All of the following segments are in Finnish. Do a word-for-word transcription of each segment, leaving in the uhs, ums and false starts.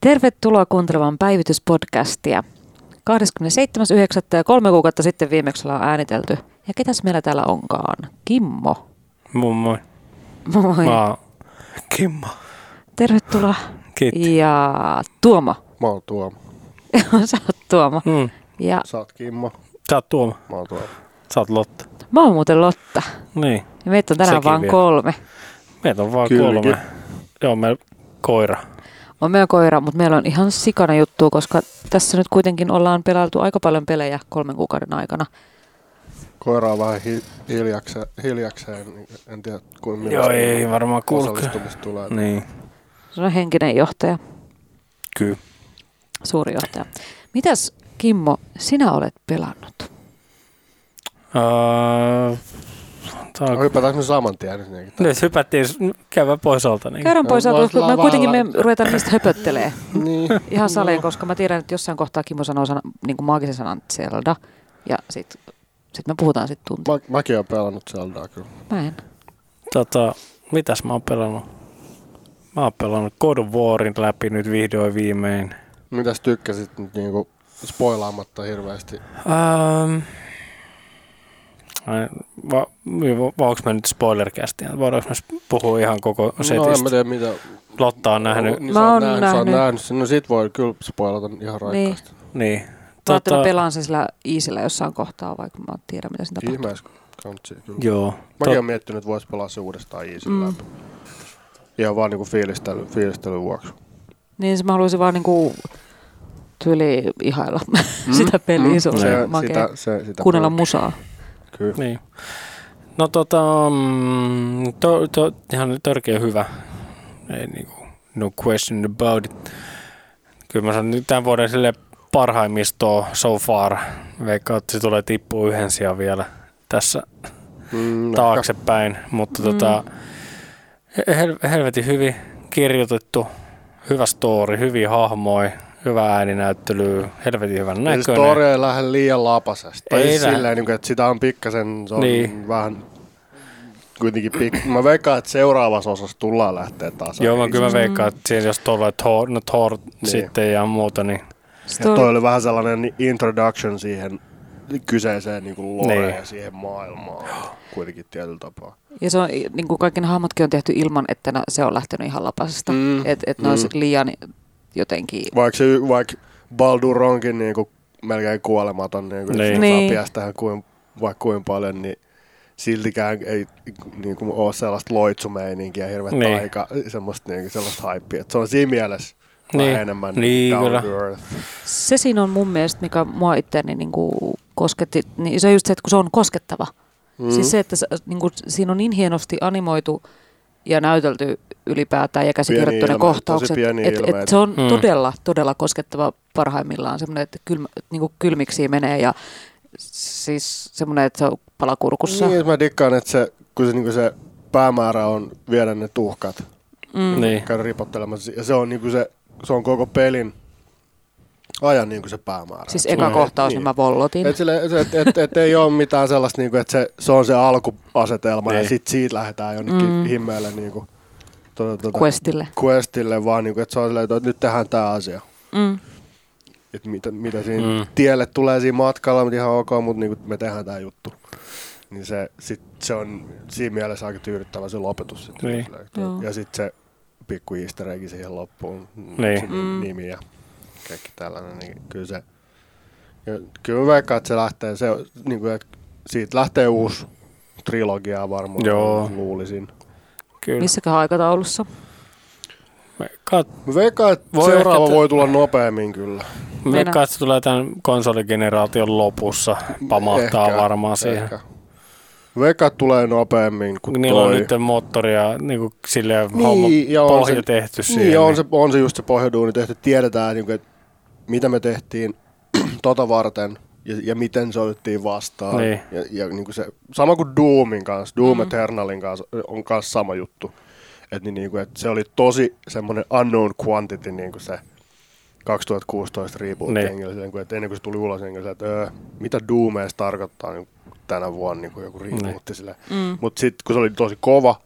Tervetuloa kuuntelemaan päivityspodcastia. kahdeskymmenesseitsemäs yhdeksättä ja kolme kuukautta sitten viimeksi ollaan äänitelty. Ja ketäs meillä täällä onkaan? Kimmo. Moi moi. Moi. Mä Kimmo. Tervetuloa. Kiitos. Ja Tuomo. Mä oon Tuomo. Sä oot Tuomo. Mm. Ja... Sä oot Kimmo. Sä oot Tuomo. Mä oon Tuomo. Sä oot Lotta. Mä oon muuten Lotta. Niin. Ja meitä on tänään sekin vaan vielä kolme. Meitä on vaan Kylki. kolme. Joo, meillä koira. On meillä koira, mutta meillä on ihan sikana juttu, koska tässä nyt kuitenkin ollaan pelailtu aika paljon pelejä kolmen kuukauden aikana. Koira on vähän hi- hiljakseen, hiljakseen, en tiedä kuinka minusta ei varmaan osallistumista tulee. Niin. Se on henkinen johtaja. Kyllä. Suuri johtaja. Mitäs Kimmo, sinä olet pelannut? Öö... Tää... Hypätäänkö me saman tien? Nyt hypättiin, käydään pois alta. Niin. Käydään pois alta, koska kuitenkin me ruvetaan niistä höpöttelee. Niin. Ihan saleen, no. Koska mä tiedän, että jossain kohtaa Kimmo sanoo sana, niin kuin maagisen sanan Zelda. Ja sit, sit me puhutaan sit tuntia. Mä, mäkin oon pelannut Zeldaa kyllä. Mä en. Tota, mitäs mä oon pelannut? Mä oon pelannut God of Warin läpi nyt vihdoin viimein. Mitäs tykkäsit nyt niinku spoilaamatta hirveästi? Um... Va, va, onko mä nyt spoilercastia? Voidaanko mä puhua ihan koko setistä? No en mä tiedä mitä. Lotta on nähnyt. Niin, mä oon nähnyt. nähnyt. nähnyt. No sit voi kyllä spoilata ihan raikkaasti. Niin. Mä ajattelin, että pelaan sen sillä iisillä jossain kohtaa, vaikka mä tiedän mitä siinä tapahtuu. Ihmeessä kantsi. Joo. Mäkin oon miettinyt, että vois pelaa se uudestaan iisillä. Mm. Ihan vaan niinku fiilistely, fiilistely vuoksi. Niin se mä haluaisin vaan niinku... tyyli ihailla mm. sitä peliä. Mm. Se on se makea. Kuunnella musaa. Kyllä. Niin. No tota, to, to, ihan törkeä hyvä. Ei niinku, no question about it. Kyllä mä sanon nyt tämän vuoden silleen parhaimmistoa so far. Veikkaan, että se tulee tippua yhden sijaan vielä tässä mm, taaksepäin. Mutta mm. tota, hel, helvetin hyvin kirjoitettu, hyvä story, hyviä hahmoja. Hyvä ääninäyttely, helvetin hyvän näköinen. Se story ei lähde liian lapasesti. Ei silleen, että sitä on pikkasen, se on niin vähän kuitenkin pikkasen. Mä veikkaan, että seuraavassa osassa tullaan lähteä taas. Joo, mä kyllä mä veikkaan, että siinä jos tulee Thor, no Thor niin sitten ja muuta. Niin. Ja toi oli vähän sellainen introduction siihen kyseiseen niin kuin loreen niin, siihen maailmaan kuitenkin tietyllä tapaa. Ja se on, niin kuin kaikki ne hahmotkin on tehty ilman, että se on lähtenyt ihan lapasesta. Mm. Että et ne mm. olisi liian... jotenkin. Vaikka, se, vaikka Baldur onkin niin kuin melkein kuolematon, niin kuin niin. Niin. Saa piästähän kuin, vaikka kuinka paljon, niin siltikään ei niin kuin ole sellaista loitsumeininkiä, hirveä niin taika, semmoista, niin kuin, sellaista haippia. Se on siinä mielessä niin enemmän niin, down to earth. Se siinä on mun mielestä, mikä mua itseäni niin kuin kosketti, niin se on just se, että kun se on koskettava. Mm. Siis se, että se, niin kuin, siinä on niin hienosti animoitu ja näytelty ylipäätään ja käsikirjoittu ne kohtaukset. Et, et se on mm. todella, todella koskettava parhaimmillaan. Semmoinen, että kylm, niinku kylmiksi menee ja siis semmoinen, että se on palakurkussa. Niin, mä dikkaan, että se, kun se, niinku se päämäärä on viedä ne tuhkat. Mm. Niin. Käydä ripottelemassa. Ja se on, niinku se, se on koko pelin ajan niinku se päämäärä. Siis eka mm. kohtaus, niin mä vollotin. Että et, et, et, et ei ole mitään sellaista, niinku, että se, se on se alkuasetelma niin, ja sitten siitä lähdetään jonnekin mm. himmeelle. Niinku, Tuota, tuota, questille. Questille vaan, niin kuin, että, silleen, että nyt tehdään tämä asia. Mm. Että mitä, mitä siinä mm. tielle tulee siinä matkalla, mutta ihan ok, mutta niin kuin, me tehdään tämä juttu. Niin se, sit, se on siinä mielessä aika tyydyttävä se lopetus. Sit, niin. Silleen, ja sitten se pikku easter egg siihen loppuun, niin mm. nimi ja kaikki tällainen. Niin kyllä se, kyllä vaikka, että se lähtee, se, niin kuin, että siitä lähtee uusi trilogia varmaan, joo, luulisin. Kyllä. Missäköhän aikataulussa? Kat- Veikkaan, että seuraava voi tulla nopeammin kyllä. Veikkaan, että se tulee tämän konsoligeneraation lopussa. Pamahtaa ehkä, varmaan siihen. Veikkaan, tulee nopeammin kuin niillä toi. Niillä on nyt moottoria niin silleen niin, homma pohja se, tehty siihen. Niin, on se, on se just se pohjaduuni tehty. Tiedetään, niin kuin, että mitä me tehtiin tota varten. Ja, ja miten se otettiin vastaan. Niin. Ja, ja niin kuin se, sama kuin Doomin kanssa, Doom mm-hmm. Eternalin kanssa on myös sama juttu. Et niin, niin kuin, et se oli tosi semmoinen unknown quantity niin kuin se kaksituhattakuusitoista reboot niin. Englisen, että ennen kuin se tuli ulos, niin kuin, että öö, mitä Doom edes tarkoittaa niin tänä vuonna niin kuin joku rebootti. Niin. Mm. Mutta sitten kun se oli tosi kova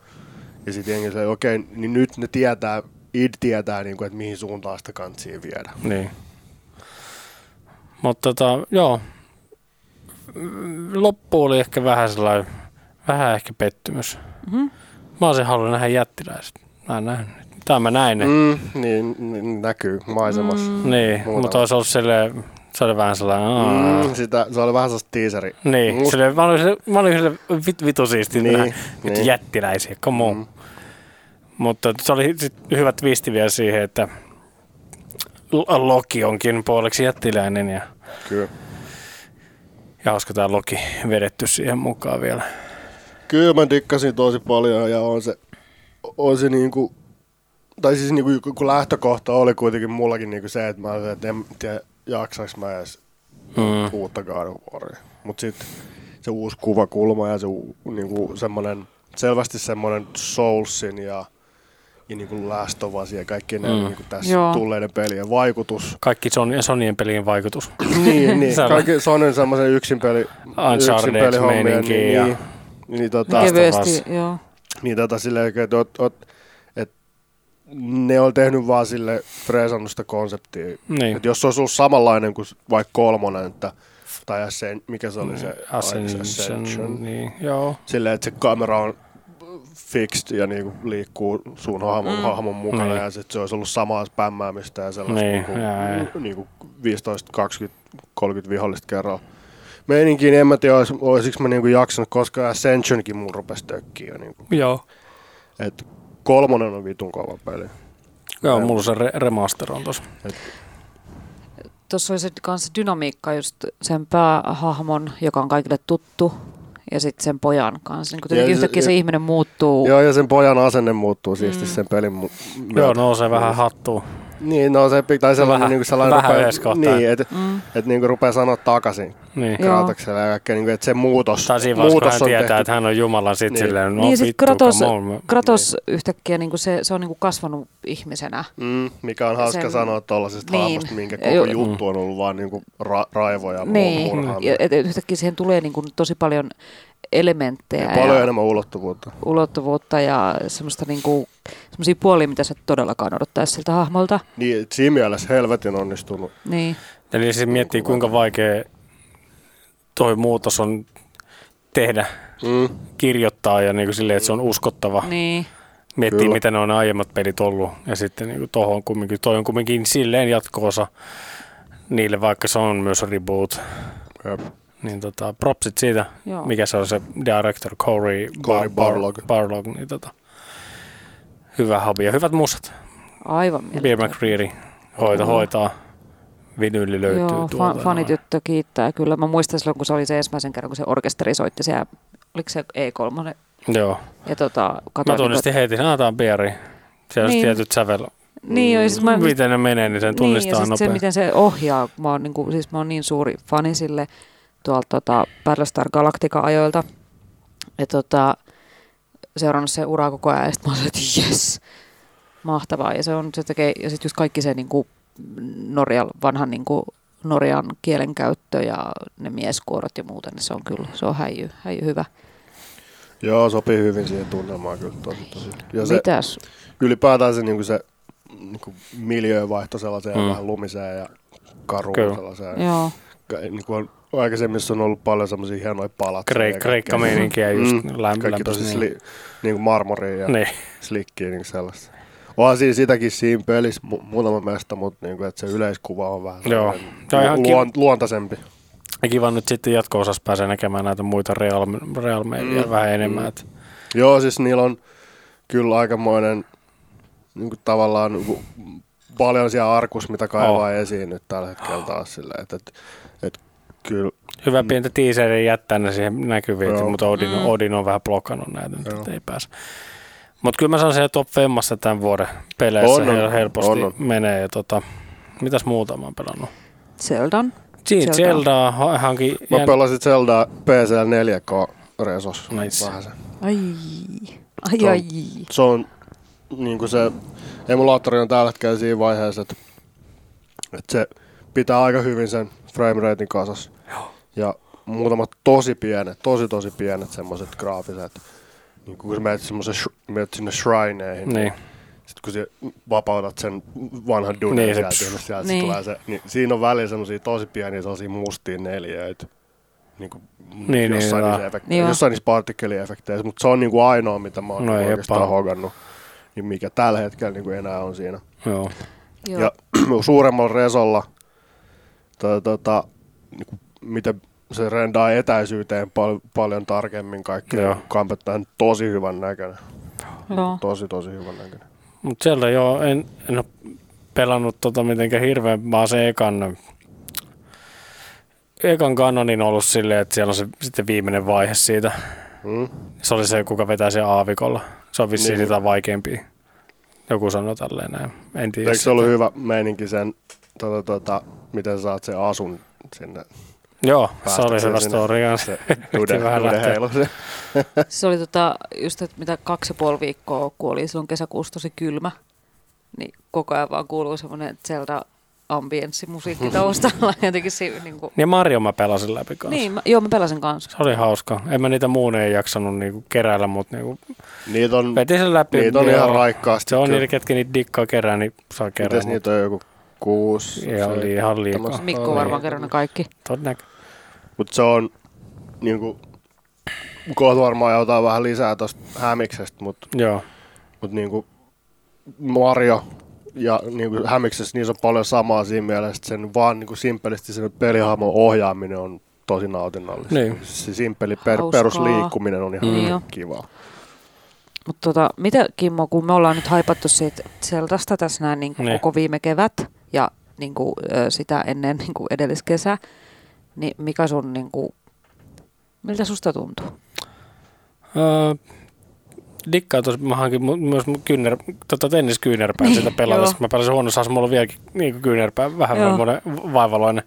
ja sitten jengi sanoi, okei, okay, niin nyt ne tietää id tietää, niin kuin, että mihin suuntaan sitä kantsia viedä. Niin. Mutta tota, joo, loppu oli ehkä vähän sellainen, vähän ehkä pettymys. Mm-hmm. Mä olisin halunnut nähdä jättiläiset. Mä en nähnyt. Tää mä näin ne. Mm, niin, niin, näkyy maisemassa. Mm. Niin, mutta olisi ollut silleen, se oli vähän sellainen... Mm, sitä, se oli vähän sellaista teaseri. Niin, mm. silleen, mä olin silleen, mä olin silleen vit, vitusiisti niin, nähdä niin. jättiläisiä, come on. Mm. Mutta se oli hyvä twisti vielä siihen, että Loki onkin puoleksi jättiläinen ja... Kyllä. Ja olisiko tää Loki vedetty siihen mukaan vielä? Kyllä mä dikkasin tosi paljon ja on se, on se niinku... Tai siis niinku, kun lähtökohta oli kuitenkin mullakin niinku se, että mä olin, että en tiedä jaksaks mä edes mm. uuttakaan vuoria. Mut sit se uusi kuvakulma ja se niinku semmonen, selvästi semmonen Soulsin ja, ja niinku Last of Us ja kaikki ne mm. niinku tässä Joo. tulleiden pelien vaikutus. Kaikki Son- Sonien pelien vaikutus. niin, niin. Kaikki Sonin semmosen yksin peli, yksin pelihommien. Niin, ja... niin, niin tota... Kevyesti, joo. Niin tota silleen, että oot, oot ne on tehnyt vaan sille freesannut sitä konseptia. Niin. Että jos se olisi ollut samanlainen kuin vaikka kolmonen, että, tai Ascen, mikä se oli se Ascension. Ascension. Niin, joo. Silleen, että se kamera on fixed ja niinku liikkuu sun hahmon, mm. hahmon mukana niin. ja sitten se olisi ollut samaa spämmäämistä ja sellaista niin. niinku, niinku viisitoista, kaksikymmentä, kolmekymmentä vihollista kerralla. Meininkin en mä tiedä, olis, olisiko mä niinku jaksanut, koska Ascensionkin mun rupesi tökkiä. Niinku. Joo. Et, kolmonen on vitun kova peli. Joo, mulla se re- remaster on tossa. Tuossa oli se kanssa dynamiikka just sen päähahmon, joka on kaikille tuttu, ja sitten sen pojan kanssa. Niin tietenkin yhtäkkiä se ihminen muuttuu. Joo, ja sen pojan asenne muuttuu siististi mm. sen pelin mu- myötä. Joo, nousee vähän hattuun. Niin, nousee, tai sellainen... Vähä, niin sellainen vähän rupeaa, yhdessä niin, että mm. et, niin rupeaa sanoa takaisin. Niin. Kraatokselle ja kaikkea, niin että se muutos, tai siinä muutos hän on tietää, tehty. Että hän on Jumala sitten niin. silleen, no niin, vittu, Kratos, Kratos niin. yhtäkkiä niin se, se on niin kasvanut ihmisenä. Mm, mikä on hauska sen, sanoa tuollaisesta niin. hahmosta, minkä koko juttu on ollut vaan niin ra- raivoja niin. murhaan. Ja, et, yhtäkkiä siihen tulee niin kuin tosi paljon elementtejä. Ja paljon ja enemmän ulottuvuutta. Ulottuvuutta ja semmoista niin kuin, semmoisia puolia, mitä sä todellakaan odottaisi siltä hahmolta. Niin, siinä mielessä helvetin onnistunut. Niin. Eli siis miettii, kuinka vaikea... Toi muutos on tehdä, mm. kirjoittaa ja niin kuin silleen, että se on uskottava. Niin. Miettii, Kyllä. mitä ne on aiemmat pelit ollut. Ja sitten niin kuin tohon kumminkin, toi on kumminkin silleen jatko-osa niille, vaikka se on myös reboot. Yep. Niin tota, propsit siitä, Joo. mikä se on se director Corey, Corey Bar- Barlog. Barlog niin tota, hyvä hobby ja hyvät musat. Aivan mieltä. Beer McCreary hoita, hoitaa. Vinyyli löytyy Joo, tuolta. Joo, fanityttö kiittää kyllä. Mä muistan silloin, kun se oli se ensimmäisen kerran, kun se orkesteri soitti siellä, oliko se E kolme? Joo. Ja tota, mä tunnistin niin, heti, että tämä on bieri. Siellä niin. on tietyt sävel. Niin, mm. siis mä, miten ne menee, niin sen tunnistaa niin, nopeasti. Se, miten se ohjaa. Mä oon niin, kuin, siis mä oon niin suuri fani sille tuolta tota, Battlestar Galactica-ajoilta. Ja tota, seurannut se uraa koko ajan, ja sit mä oon sanonut, että jes, mahtavaa. Ja se on, se tekee, ja sit just kaikki se niinku... Norjan, vanhan niin kuin norjan kielenkäyttö ja ne mieskuorot ja muuta, niin se on kyllä, se on häijy, häijy hyvä. Joo, sopii hyvin siihen tunnelmaan kyllä tosi tosi. Ja se, Mitäs? Ylipäätään se, niin kuin se niin kuin miljöövaihto sellaiseen mm. vähän lumiseen ja karuun kyllä. sellaiseen. Joo. Niin kuin aikaisemmin on ollut paljon semmoisia hienoja palatseja. Kreik- Kreikka-meininkiä just mm, lämp- kaikki tosi niin. Sli, niin kuin marmoria ja niin. slikkiä niin sellaista. Onhan siinä sitäkin siinä pelissä mu- muutama mesta, mutta niinku, se yleiskuva on vähän Joo. Luon, luontaisempi. Ja kiva nyt sitten jatko-osassa pääsee näkemään näitä muita realmeja mm. vielä vähän enemmän. Mm. Joo, siis niillä on kyllä aikamoinen niinku, tavallaan niinku, paljon siellä arkussa, mitä kaivaa oh. esiin nyt tällä hetkellä taas. Silleen, et, et, et, kyllä. Hyvä pientä tiiserin jättää ne siihen näkyviin, mutta Odin, mm. Odin on vähän blokannut näitä, että ei pääse. Mutta kyllä mä sanon sen top femmassa tämän vuoden peleissä on, on, helposti on, on. menee. Ja tota, mitäs muuta mä oon pelannut? Zeldan. Siin, Zelda. Hankin mä jään... pelasin Zeldaa P C neljä K-resos. Nice. Ai, ai, se on, ai. Se on niinku se, emulaattori on tällä hetkellä siinä vaiheessa, että et se pitää aika hyvin sen frameratin kasassa. Ja muutamat tosi pienet, tosi tosi pienet semmoiset graafiset. Niin kun sä menet, menet sinne shrineihin, niin. Niin Sitten kun se vapautat sen vanhan duunin niin, sieltä, niin sieltä niin. Se tulee se, niin siinä on välillä sellaisia tosi pieniä sellaisia mustia neljöitä. Niin kuin niin, jossain, niin, niissä niin, jossain niissä partikkeliefekteissä, mutta se on niin kuin ainoa, mitä mä oon no, oikeastaan hogannut, niin mikä tällä hetkellä niin kuin enää on siinä. Joo. Ja suuremmalla resolla, tota, tota, niin kuin, miten se rendaa etäisyyteen pal- paljon tarkemmin kaikkea, kampetta on tosi hyvän näköinen. Joo. Tosi, tosi hyvän näköinen. Mutta siellä joo, en, en ole pelannut tota mitenkään hirveän, vaan se ekan... Ekan kanonin on ollut silleen, että siellä on se sitten viimeinen vaihe siitä. Mm. Se oli se, kuka vetää sen aavikolla. Se on vissiin niin. Niitä vaikeampia. Joku sanoi tälleen näin. En tiedä. Eikö se ollut hyvä meininki sen, tuota, tuota, miten saat sen asun sinne? Joo, se oli hyvä story kanssa. Se, se oli tota, just, että mitä kaksi ja puoli viikkoa, kun oli silloin kesäkuussa tosi kylmä, niin koko ajan vaan kuului semmoinen Zelda ambienssimusiikki taustalla jotenkin si- niinku. Ja Mario mä pelasin läpi kanssa. Niin, mä, joo mä pelasin kanssa. Se oli hauska. En mä niitä muun ei jaksanut niinku keräillä, mutta niinku niitä on, vetin sen läpi. Niitä on ihan raikkaasti. Se on niitä, ketkä niitä dikkaa kerää, niin saa kerää. Mites niitä on joku kuusi? Joo, oli ihan liikaa. Mikko on varmaan kerännyt kaikki. Todennäkö. Mutta se on niinku, kohta varmaan jotain vähän lisää tosta hämiksestä, mutta mut niinku Mario ja niin hämiksessä niissä on paljon samaa siinä mielessä, sen vaan niin simpelisti sen pelihahmon ohjaaminen on tosi nautinnollista. Niin. Se simpeli per, perusliikkuminen on ihan mm. kivaa. Mutta tota, mitä Kimmo, kun me ollaan nyt haipattu siitä Zeldasta tässä näin niin niin. koko viime kevät ja niin kuin, sitä ennen niin kuin edelliskesä, niin mikä sun, niin kuin, miltä susta tuntuu? Öö. Dikkaa tuossa, mä hankin myös kyynär, tota tenniskyynärpään sitä pelata, kun mä pelasin huonossa asennossa, mulla on vieläkin niin kyynärpää, vähän vaivaloinen,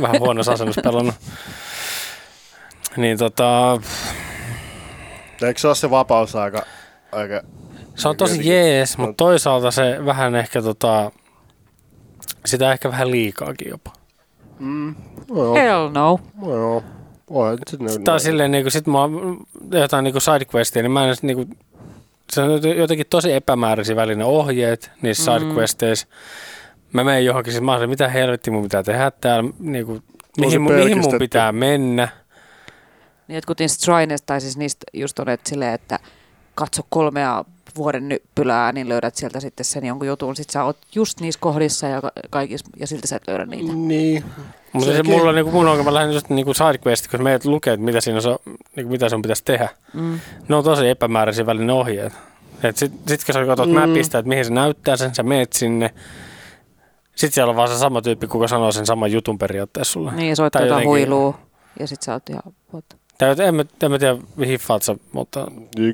vähän huonossa asennossa pelannut. Niin tota... Eikö se ole se vapaus aika... aika se on tosi jees, mutta toisaalta se vähän ehkä tota... Sitä ehkä vähän liikaakin jopa. Mm, no hell no. no. Tai silleen niinku sit mä jotain niinku sidequestia, niin mä en niinku se on jotenkin tosi epämääräisiä välinen ohjeet niissä mm-hmm. sidequesteissa. Mä menen johonkin, siis mä sanoin, mitä helvettiä mun pitää tehdä täällä, niinku, mihin, mihin mun pitää mennä. Niin jotkut niistä shrineista, tai siis niistä just on, että silleen, että katso kolmea vuoden nyppylää, niin löydät sieltä sitten sen jonkun jutun. Sitten sä oot just niissä kohdissa ja, kaikissa, ja silti sä et löydä niitä. Niin. Mutta se mulla on niinku mun onko mä lähden just niinku sidequesti, kun meidät lukee, että mitä siinä on, niinku mitä sun pitäisi tehdä. Mm. Ne on tosi epämääräisiä välinen ohjeet. Et sit, sit kun sä katsot mm. mapista, että mihin se näyttää sen, sä meet sinne. Sitten siellä on vaan se sama tyyppi, kuka sanoo sen saman jutun periaatteessa sulle. Niin, soit jotain jotenkin... huilua ja sit sä oot ihan... En mä, en mä tiedä, hiffaat sä, mutta...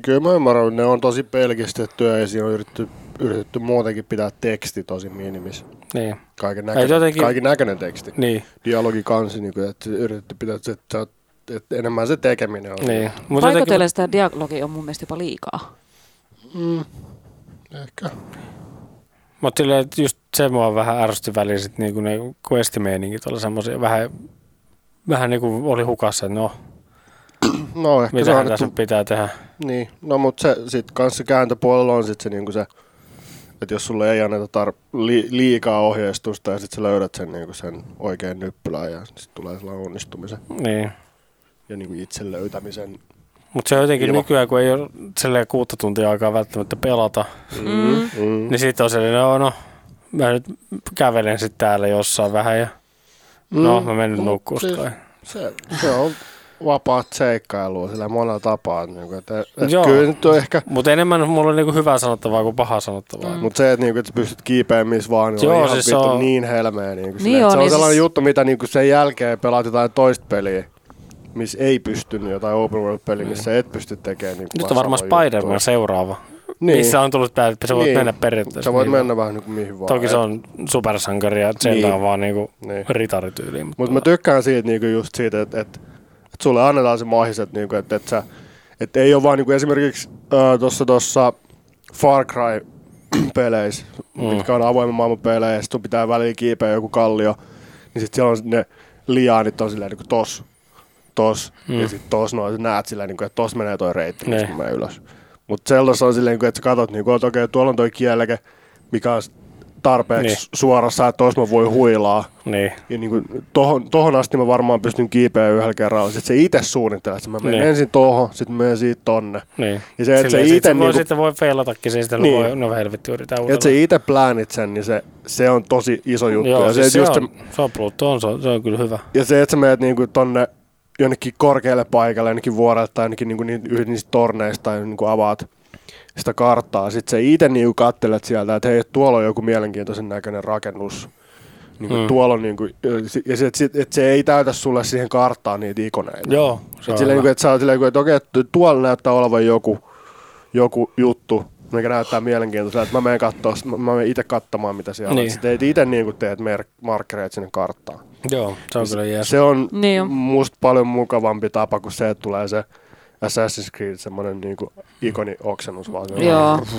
Kyllä mä ymmärrän, ne on tosi pelkistettyä ja siinä on yritetty, yritetty muutenkin pitää teksti tosi minimis. Niin. Kaiken näköinen, jotenkin... kaiken näköinen teksti. Niin. Dialogikansi, niin kuin, että yritetty pitää, että, että enemmän se tekeminen on. Niin. Paikotellen jotenkin... sitä dialogia on mun mielestä jopa liikaa. Mm. Ehkä. Mutta just se mua vähän ärsytti väliin, sit, niin kuin ne quest-meiningit oli semmoisia. Vähän, vähän niin kuin oli hukassa, että no... No ehkä mitähän se annettu... pitää tehdä. Niin, no mutta se sitten kanssa kääntöpuolella on sitten se, niinku se, että jos sulle ei anneta tar- li- liikaa ohjeistusta ja sitten sä löydät sen, niinku sen oikean nyppylän ja sitten tulee sellainen onnistumisen. Niin. Ja niinku itse löytämisen. Mutta se on jotenkin ilma. Nykyään, kun ei ole silleen kuutta tuntia aikaa välttämättä pelata, mm. Mm. niin sitten on sellainen, no, no mä nyt kävelen sitten täällä jossain vähän ja no mm. mä menen nukkuun. Siis, se, se on... Vapaat seikkailua sillä monella tapaa. Niinku, kyllä nyt on ehkä... Mutta enemmän mulla on niinku hyvää sanottavaa kuin pahaa sanottavaa. Mm. Mutta se, että niinku, et pystyt kiipeä missä vaan, niin joo, on ihan siis vittu on... niin helmeä. Niinku, niin sille, on, se on niin sellainen siis... juttu, mitä niinku, sen jälkeen pelaat jotain toista peliä, missä ei pystynyt, jotain open world peliä, mm. missä et pysty tekemään. Niinku, nyt on varmaan Spider-Man seuraava, niin. Missä on tullut päälle, että sä voit niin. mennä periaatteessa. Sä voit niin. mennä vähän niinku, mihin vaan. Toki se on supersankari ja Zelda niin. on vaan niinku, niin. ritarityyliin. Mutta mut mä tykkään siitä, niinku, just siitä, että et, sulle annetaan se mahis, että niinku, et, et sä, et ei ole vaan niinku esimerkiksi tuossa Far Cry-peleissä, mm. mitkä on avoimen maailman pelejä, ja sit sun pitää väliin kiipeä joku kallio, niin sit siellä on ne liaanit on silleen niinku tos, tos, mm. ja sit tos noin, sä näet silleen, niinku, että tos menee toi reitti, kun menee ylös. Mutta sellaista on silleen, että sä katsot, niin että okei, tuolla on toi kieleke, mikä on tarpeeksi niin suorassa, että ois mä voi huilaa. Niin. Ja niin kuin, tohon, tohon asti mä varmaan pystyn kiipeämään yhdellä kerralla. Sitten se itse suunnittelee, että mä menen niin ensin tohon, sitten menen siitä tonne. Niin. Ja se, että se itse... Niin sitten voi feilatakin, siis sitä niin voi, no helvetti, yritetään uudelleen. Että se itse pläänit sen, niin se, se on tosi iso juttu. Joo, ja siis se, se, on, se, se on Pluto, on, se, on, se on kyllä hyvä. Ja se, että sä menet niin kuin tonne jonnekin korkealle paikalle, jonnekin vuorelle tai jonnekin niin niitä, niistä torneista tai niin kuin avaat sitä karttaa. Sitten se itse niin katselet sieltä, että hei, tuolla on joku mielenkiintoisen näköinen rakennus. Niin kuin mm. tuolla on, niin kuin, ja se, että se ei täytä sulle siihen karttaan niitä ikoneita. Joo. Se että, niin kuin, että sä oot silleen, että okei, tuolla näyttää olevan joku, joku juttu, mikä näyttää mielenkiintoiselta, että mä menen katsoa, mä menen itse katsomaan, mitä siellä niin on. Sä teet itse niin kuin teet markkereet sinne karttaan. Joo, se on kyllä jees. Se on niin musta paljon mukavampi tapa kuin se, että tulee se Assassin's Creed, semmoinen niinku ikoni-oksennus, vaan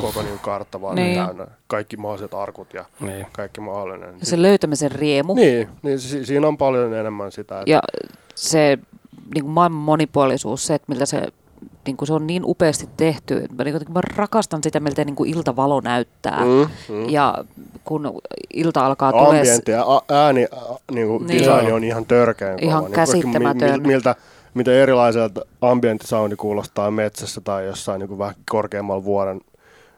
koko niinku kartta vaan niin täynnä. Kaikki mahdolliset arkut ja niin kaikki mahdollinen. Ja se löytämisen riemu. Niin, niin si- siinä on paljon enemmän sitä. Että ja se niinku maailman monipuolisuus, se, että miltä se, niinku, se on niin upeasti tehty. Mä, niinku, mä rakastan sitä, miltä niinku iltavalo näyttää. Mm, mm. Ja kun ilta alkaa tulee... Ambientti ja a- ääni, a- niinku niin design on ihan törkeän kova. Ihan käsittämätön. Niin, miltä... Mitä erilaiselta ambienttisaundi kuulostaa metsässä tai jossain niin vähän korkeammalla vuoren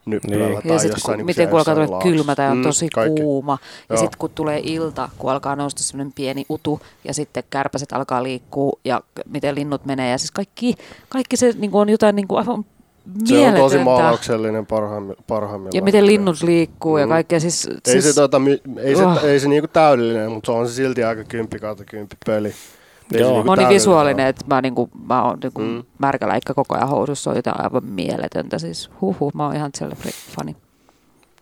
nyppylällä niin tai ja jossain niin miten kun alkaa tulla kylmä tai on mm, tosi kaikki kuuma. Ja sitten kun tulee ilta, kun alkaa nousta semmoinen pieni utu ja sitten kärpäset alkaa liikkua ja miten linnut menee. Ja siis kaikki, kaikki se niin on jotain niin aivan mieletöntä. Se on tosi maalauksellinen parhaimmillaan. Ja miten linnut liikkuu mm. ja kaikkea. Siis, ei siis, se, tuota, ei oh. se, ei se niin täydellinen, mutta se on se silti aika kymppi kautta kymppi peli. Niinku monivisuaalinen, että mä, niinku, mä oon niinku mm. märkäläikkä koko ajan housussa, on jotain aivan mieletöntä. Siis huhhuh, mä oon ihan siellä fani.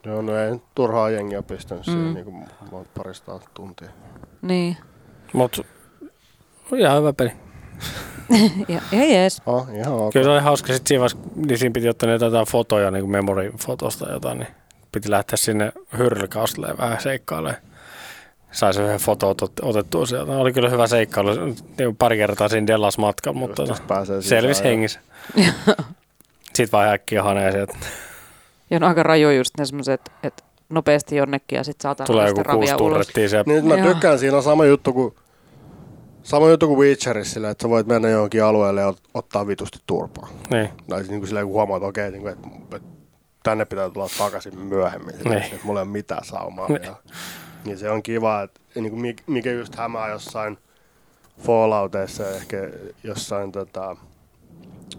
Joo, no ei turhaa jengiä pistänyt mm. siihen, niin kuin mä oon parista tuntia. Niin. Mut ihan hyvä peli. Ja, ei ees. Oh, ihan okay. Kyllä se oli hauska, sit siinä, niin siinä piti ottaa jotain fotoja, niin kuin memorifotosta jotain, niin piti lähteä sinne hyrlykausleen vähän seikkailemaan. Sain sen yhden fotoon otettua sieltä. Oli kyllä hyvä seikkailu. Pari kertaa siinä Dellas matkalla, mutta selvisi hengissä. Sitten vaan äkkiä hanee sieltä. Ja on aika rajoja just ne semmoiset, että nopeasti jonnekin ja sitten saatan sitä ravia ulos. Nyt mä tykkään, siinä on sama juttu kuin, sama juttu kuin Witcherissa, että sä voit mennä johonkin alueelle ja ottaa vitusti turpaa. Niin. Tai niin kuin silleen, kun huomaat, okei, okay, että tänne pitää tulla takaisin myöhemmin. Niin. Että mulla ei ole mitään saumaa niin vielä. Niin se on kiva, että niin mikä just hämää jossain Fallouteissa ja ehkä jossain tota,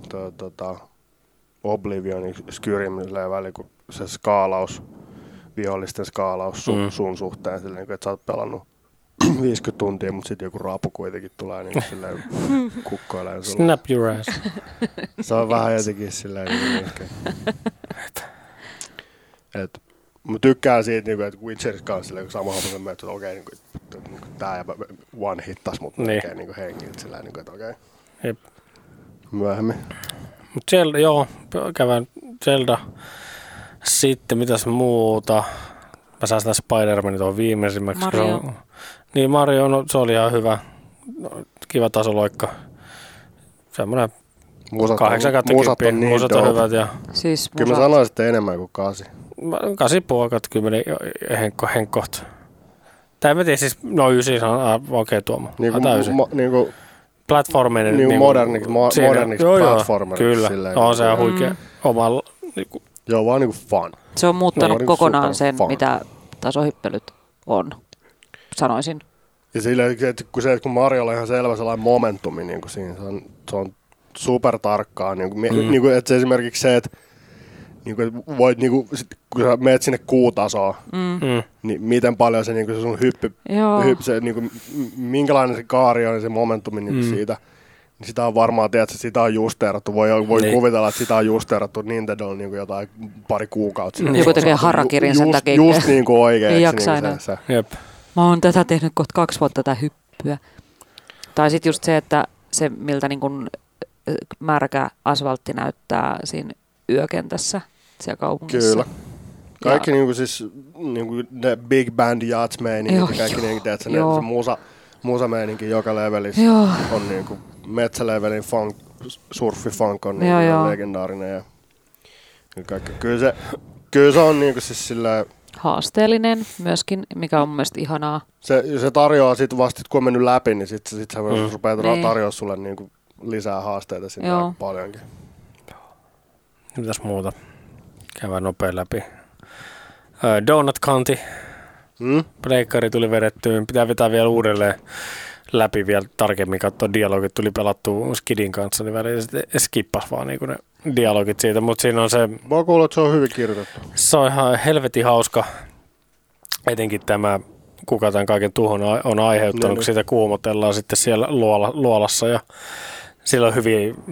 to, tota Oblivionin Skyrimillä väliin, kun se skaalaus, vihollisten skaalaus sun, mm. sun suhteen, silleen, että sä oot pelannut viisikymmentä tuntia, mutta sitten joku raapu kuitenkin tulee niin silleen kukkoilemaan sulle. Snap your ass. Se on vähän jotenkin silleen. Niin, että, että, mä tykkään siitä, että Witcherin kanssa samaan homman menee, että okei, tää one hittas mut niin hengiltä, että okei, okay. Myöhemmin. Mut Zelda, joo, kävään Zelda. Sitten mitäs muuta? Mä saan sitä Spider-Manin tuohon viimeisimmäksi. Mario. Niin Mario, no, se oli ihan hyvä. No, kiva tasoloikka. Semmoinen kahdeksan kautta kymmenen, muusat on hyvät. Ja... Siis kyllä mä sanoin sitten enemmän kuin kasi. Kasi puokat, kymmenen henkko, henkkoht. Tää mä tiedän siis, no ysi on oikein tuoma. Niinku, mo, niinku, platforminen. Niinku moderniksi mo, platformeriksi. Kyllä, on se huikea mm. omalla. Niinku. Joo, vaan niinku fun. Se on muuttanut no, kokonaan niin sen, fun. Mitä tasohyppelyt on, sanoisin. Ja sillä, että kun, se, kun Mariolla on ihan selvä sellainen momentumi, niin siinä se on, se on supertarkkaa. Niin kuin, mm. niin kuin, että se esimerkiksi se, että niin kuin voit niinku sit, kun sä menet sinne kuutasoon, mm. niin miten paljon se niinku se sun hyppy, hyppy se niinku minkälainen se kaari on, niin se momentumi niinku mm. siitä, niin sitä on varmaan tiedät, että sitä on justeerattu, voi voi niin kuvitella, että sitä on justeerattu Nintendolla niinku jotain pari kuukautta. Joku niin tekee harakirin sen takia. Just niinku oikein. Ei jaksa enää. Jep. Mä oon tätä tehnyt kohta kaksi vuotta tätä hyppyä. Tai sitten just se, että se miltä niinkun märkä asfaltti näyttää siinä yökentässä siellä kaupungissa. Kyllä. Kaikki niinku siis niinku ne big band yachts meininki, kaikki niinku teet sen se muusa muusa meininki joka levelissä joo. on niinku metsälevelin funk surfi funk on niinku legendaarinen ja Kyllä se, kyllä se on niin kuin siis sillä... haasteellinen myöskin, mikä on mun mielestä ihanaa. Se, se tarjoaa sitten vasta, kun on mennyt läpi, niin sitten sit sä mm. rupeat niin. tarjoamaan sulle niin kuin lisää haasteita sinne paljonkin. Mitäs muuta? Käydään nopea läpi. Ää, Donut County. Hmm? Pleikkari tuli vedettyyn. Pitää vetää vielä uudelleen läpi vielä tarkemmin. Katsoa dialogit. Tuli pelattu Skidin kanssa, niin välillä skippas vaan niin kuin ne dialogit siitä. Mutta siinä on se... Mä kuulen, että se on hyvin kirjoitettu. Se on ihan helvetin hauska. Etenkin tämä, kuka tämän kaiken tuhon on aiheuttanut, kun sitä kuumotellaan sitten siellä luola, luolassa. Ja siellä on hyvin...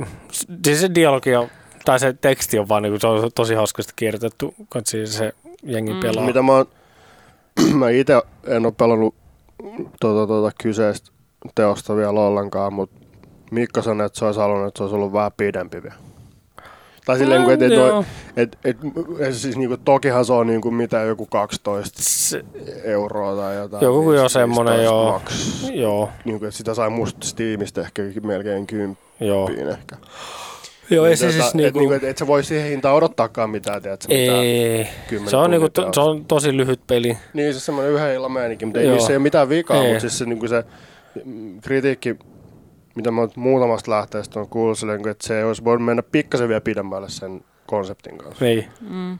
Siis se dialogi on... Tai se teksti on vaan niin kuin, se on tosi hauskasti kirjoitettu, kun siis se jengi mm. pelaa. Mitä mä, oon, mä itse en ole pelannut tuota, tuota kyseistä teosta vielä ollenkaan, mutta Mikko sanoi, että se olisi halunnut, että se olisi ollut vähän pidempi vielä. Tai silleen, no, että et, no. et, et, et, siis niinku, tokihan se on niinku, mitä joku kaksitoista se, euroa tai jotain. Joku jo semmoinen, joo. joo. Niinku, sitä sai musta Steamista ehkä melkein kymppiin ehkä. Joo, ei se siis niinku... Niinku, et, et sä voi siihen hintaan odottaakaan mitään, tiedätkö? Ei, se on, niinku to, se on tosi lyhyt peli. Niin, se on semmoinen yhden illan meininki, mutta ei niissä ei ole mitään vikaa, mutta siis se, niinku se kritiikki, mitä mä muutamasta lähteestä on kuullut, että se olisi voinut mennä pikkasen vielä pidemmälle sen konseptin kanssa. Ei. Mm.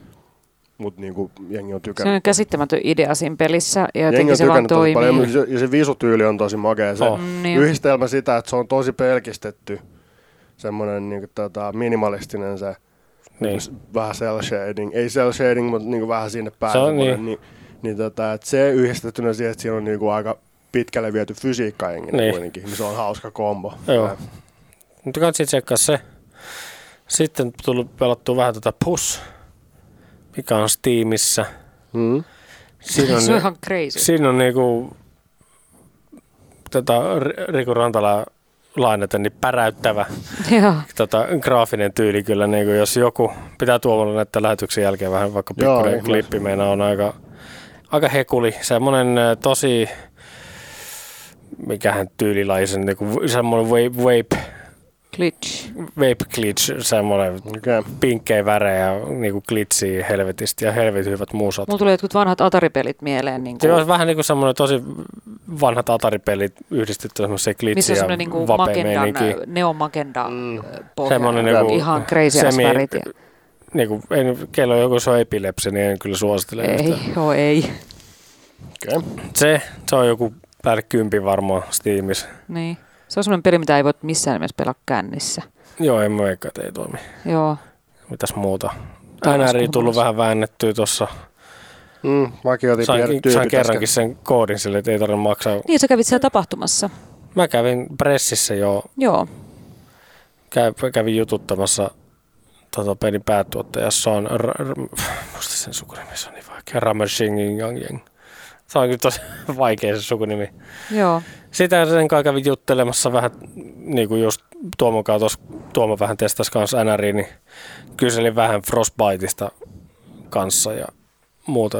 Mutta niinku, jengi on tykännyt. Se on käsittämätön idea siinä pelissä ja jotenkin se vaan toimii. Paljon, ja se visutyyli on tosi makea. Se oh. yhdistelmä sitä, että se on tosi pelkistetty. Semmoinen niinku tota, minimalistinen se niin. vähän cel shading, ei cel shading, mutta niinku vähän sinne päälle. Niin. Niin, niin tota, että se yhdistettynä siihen, että siinä on niinku aika pitkälle viety fysiikka enginen niin. kuitenkin, niin se on hauska kombo. Joo. Mutta kannattaa tsekkaa se. Sitten tullut pelattua vähän tätä tota Push, mikä on Steamissa. Hmm. Siinä on, se on ihan crazy. Siinä on niinku tätä Riku Rantalaa lainata, niin päräyttävä tota, graafinen tyyli kyllä, niin kuin jos joku pitää tuolla näyttää lähetyksen jälkeen vähän vaikka pikkuinen klippi, meina on aika, aika hekuli, semmoinen tosi, mikähän tyylilaisen, niin kuin, semmoinen vape, vape glitch, vape glitch, semmoinen okay. pinkkejä värejä, niin kuin glitchii helvetisti ja helvetin hyvät muusat. Mulla tuli jotkut vanhat Atari-pelit mieleen. Niin kuin... Se on vähän niin kuin semmoinen tosi vanhat Atari-pelit yhdistetty semmoiseen glitchiin ja vapeen meininkiin. Missä on semmoinen niin neomagendan mm. pohja, niin ihan crazy ass värit. Niin kello on joku, se on epilepsi, niin en kyllä suosittele. Ei, joo ei. Okay. Se, se on joku päälle kympi varmaan Steamissa. Niin. Se on semmoinen peli, mitä ei voi missään nimessä pelaa kännissä. Joo, en mä veikkaa, ei toimi. Joo. Mitäs muuta? N R I tullut vähän väännettyä tuossa. Mm, mäkin otin sain, sain kerrankin sen koodin sille, että ei tarvitse maksaa. Niin, sä kävit siellä tapahtumassa. Mä kävin pressissä jo. Joo. Kä- kävin jututtamassa tota, pelin päätuottajassa. Se on... R- r- musta sen sukunimi, se on niin vaikea. Ramashingin Yang. Se on kyllä tosi vaikea se sukunimi. Joo. Sitä sen kai kävin juttelemassa vähän, niin kuin just Tuomo tuossa, Tuomo vähän testasi kanssa N R I, niin kyselin vähän Frostbiteista kanssa ja muuta.